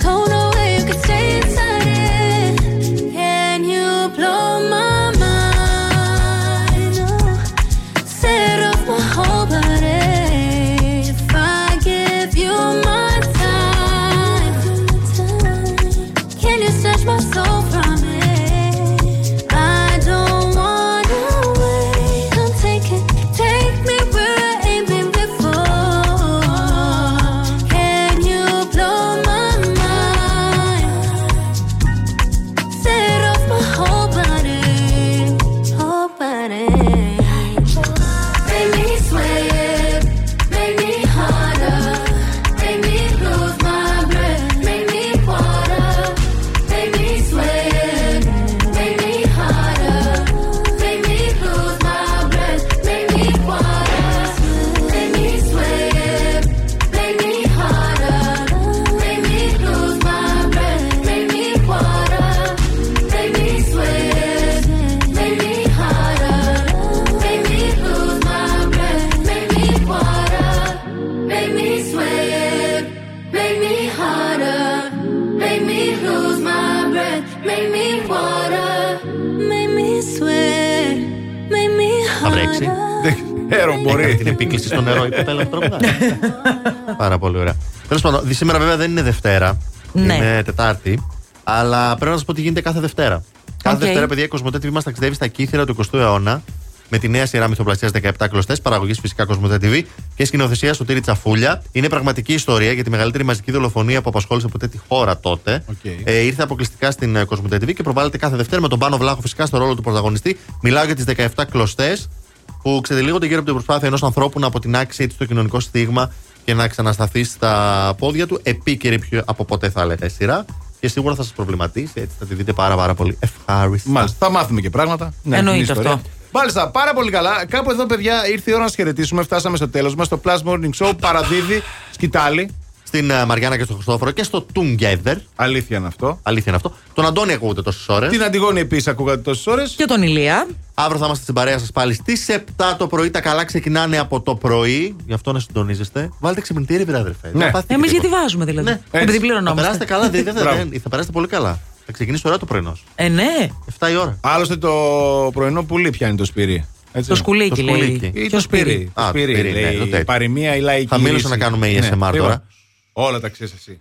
Gonna go away, you can stay inside it. Θα βρέξει. Δεν μπορεί. Την επίκληση στο νερό, η κοπέλα που τρώμε. Πάρα πολύ ωραία. Τέλος πάντων, σήμερα βέβαια δεν είναι Δευτέρα. Είναι Τετάρτη. Αλλά πρέπει να σας πω τι γίνεται κάθε Δευτέρα. Κάθε Δευτέρα, παιδιά, η Κοσμοτέ τι βι μας ταξιδεύει στα κύθυρα του εικοστού αιώνα. Με τη νέα σειρά μυθοπλασίας δεκαεπτά κλωστές, παραγωγής φυσικά Κοσμοτέ τι βι και σκηνοθεσία Σωτήρη Τσαφούλια. Είναι πραγματική ιστορία για τη μεγαλύτερη μαζική δολοφονία που απασχόλησε ποτέ τη χώρα τότε. Okay. Ε, ήρθε αποκλειστικά στην Κοσμοτέ τι βι και προβάλλεται κάθε Δευτέρα με τον Πάνο Βλάχο φυσικά στο ρόλο του πρωταγωνιστή. Μιλάω για τις δεκαεπτά κλωστές που ξετυλίγονται γύρω από την προσπάθεια ενός ανθρώπου να αποτινάξει έτσι το κοινωνικό στίγμα και να ξανασταθεί στα πόδια του. Επίκαιρη πιο από ποτέ, θα λέγαμε, σειρά. Και σίγουρα θα σας προβληματίσει, έτσι θα τη δείτε πάρα, πάρα πολύ ευχάριστα. Μάλιστα, θα μάθουμε και πράγματα. Ναι, εννοείται αυτό. Μάλιστα, πάρα πολύ καλά. Κάπου εδώ, παιδιά, ήρθε η ώρα να σας χαιρετήσουμε. Φτάσαμε στο τέλος μας. Το Plus Morning Show παραδίδει σκυτάλι στην uh, Μαριάννα και στον Χριστόφορο και στο Together. Αλήθεια είναι αυτό. Αλήθεια είναι αυτό. Τον Αντώνη ακούγατε τόσες ώρες. Την Αντιγόνη επίσης ακούγατε τόσες ώρες. Και τον Ηλία. Αύριο θα είμαστε στην παρέα σας πάλι στις επτά το πρωί. Τα καλά ξεκινάνε από το πρωί. Γι' αυτό να συντονίζεστε. Βάλτε ξυπνητήρι, βρε αδερφέ. Ναι. Εμείς γιατί βάζουμε δηλαδή. Ναι. Επειδή πληρωνόμαστε. Θα περάσετε καλά, δηλαδή, δηλαδή, θα περάσετε πολύ καλά. Θα ξεκινήσει ωραία το πρωινό. Ε, ναι. εφτά η ώρα. Άλλωστε το πρωινό πουλί πιάνει το σπυρί. Έτσι. Το σκουλίκι, το σκουλίκι. Λέει. Ή το σπυρί. Α, το σπυρί, λέει. Ναι, το η παροιμία, η λαϊκή. Θα μίλησα να κάνουμε η έι ες εμ αρ ναι, τώρα. Όλα τα ξέρεις εσύ.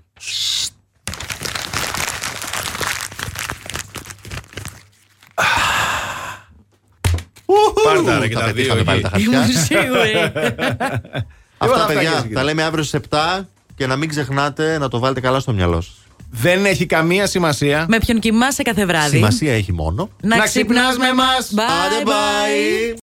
Πάρτα ρε και τα δύο. Ήμουν σίγουρη. Αυτά παιδιά τα λέμε αύριο στις επτά και να μην ξεχνάτε να το βάλετε καλά στο μυαλό σας. Δεν έχει καμία σημασία με ποιον κοιμάσαι κάθε βράδυ. Σημασία έχει μόνο να, να ξυπνάς με εμάς. Bye bye.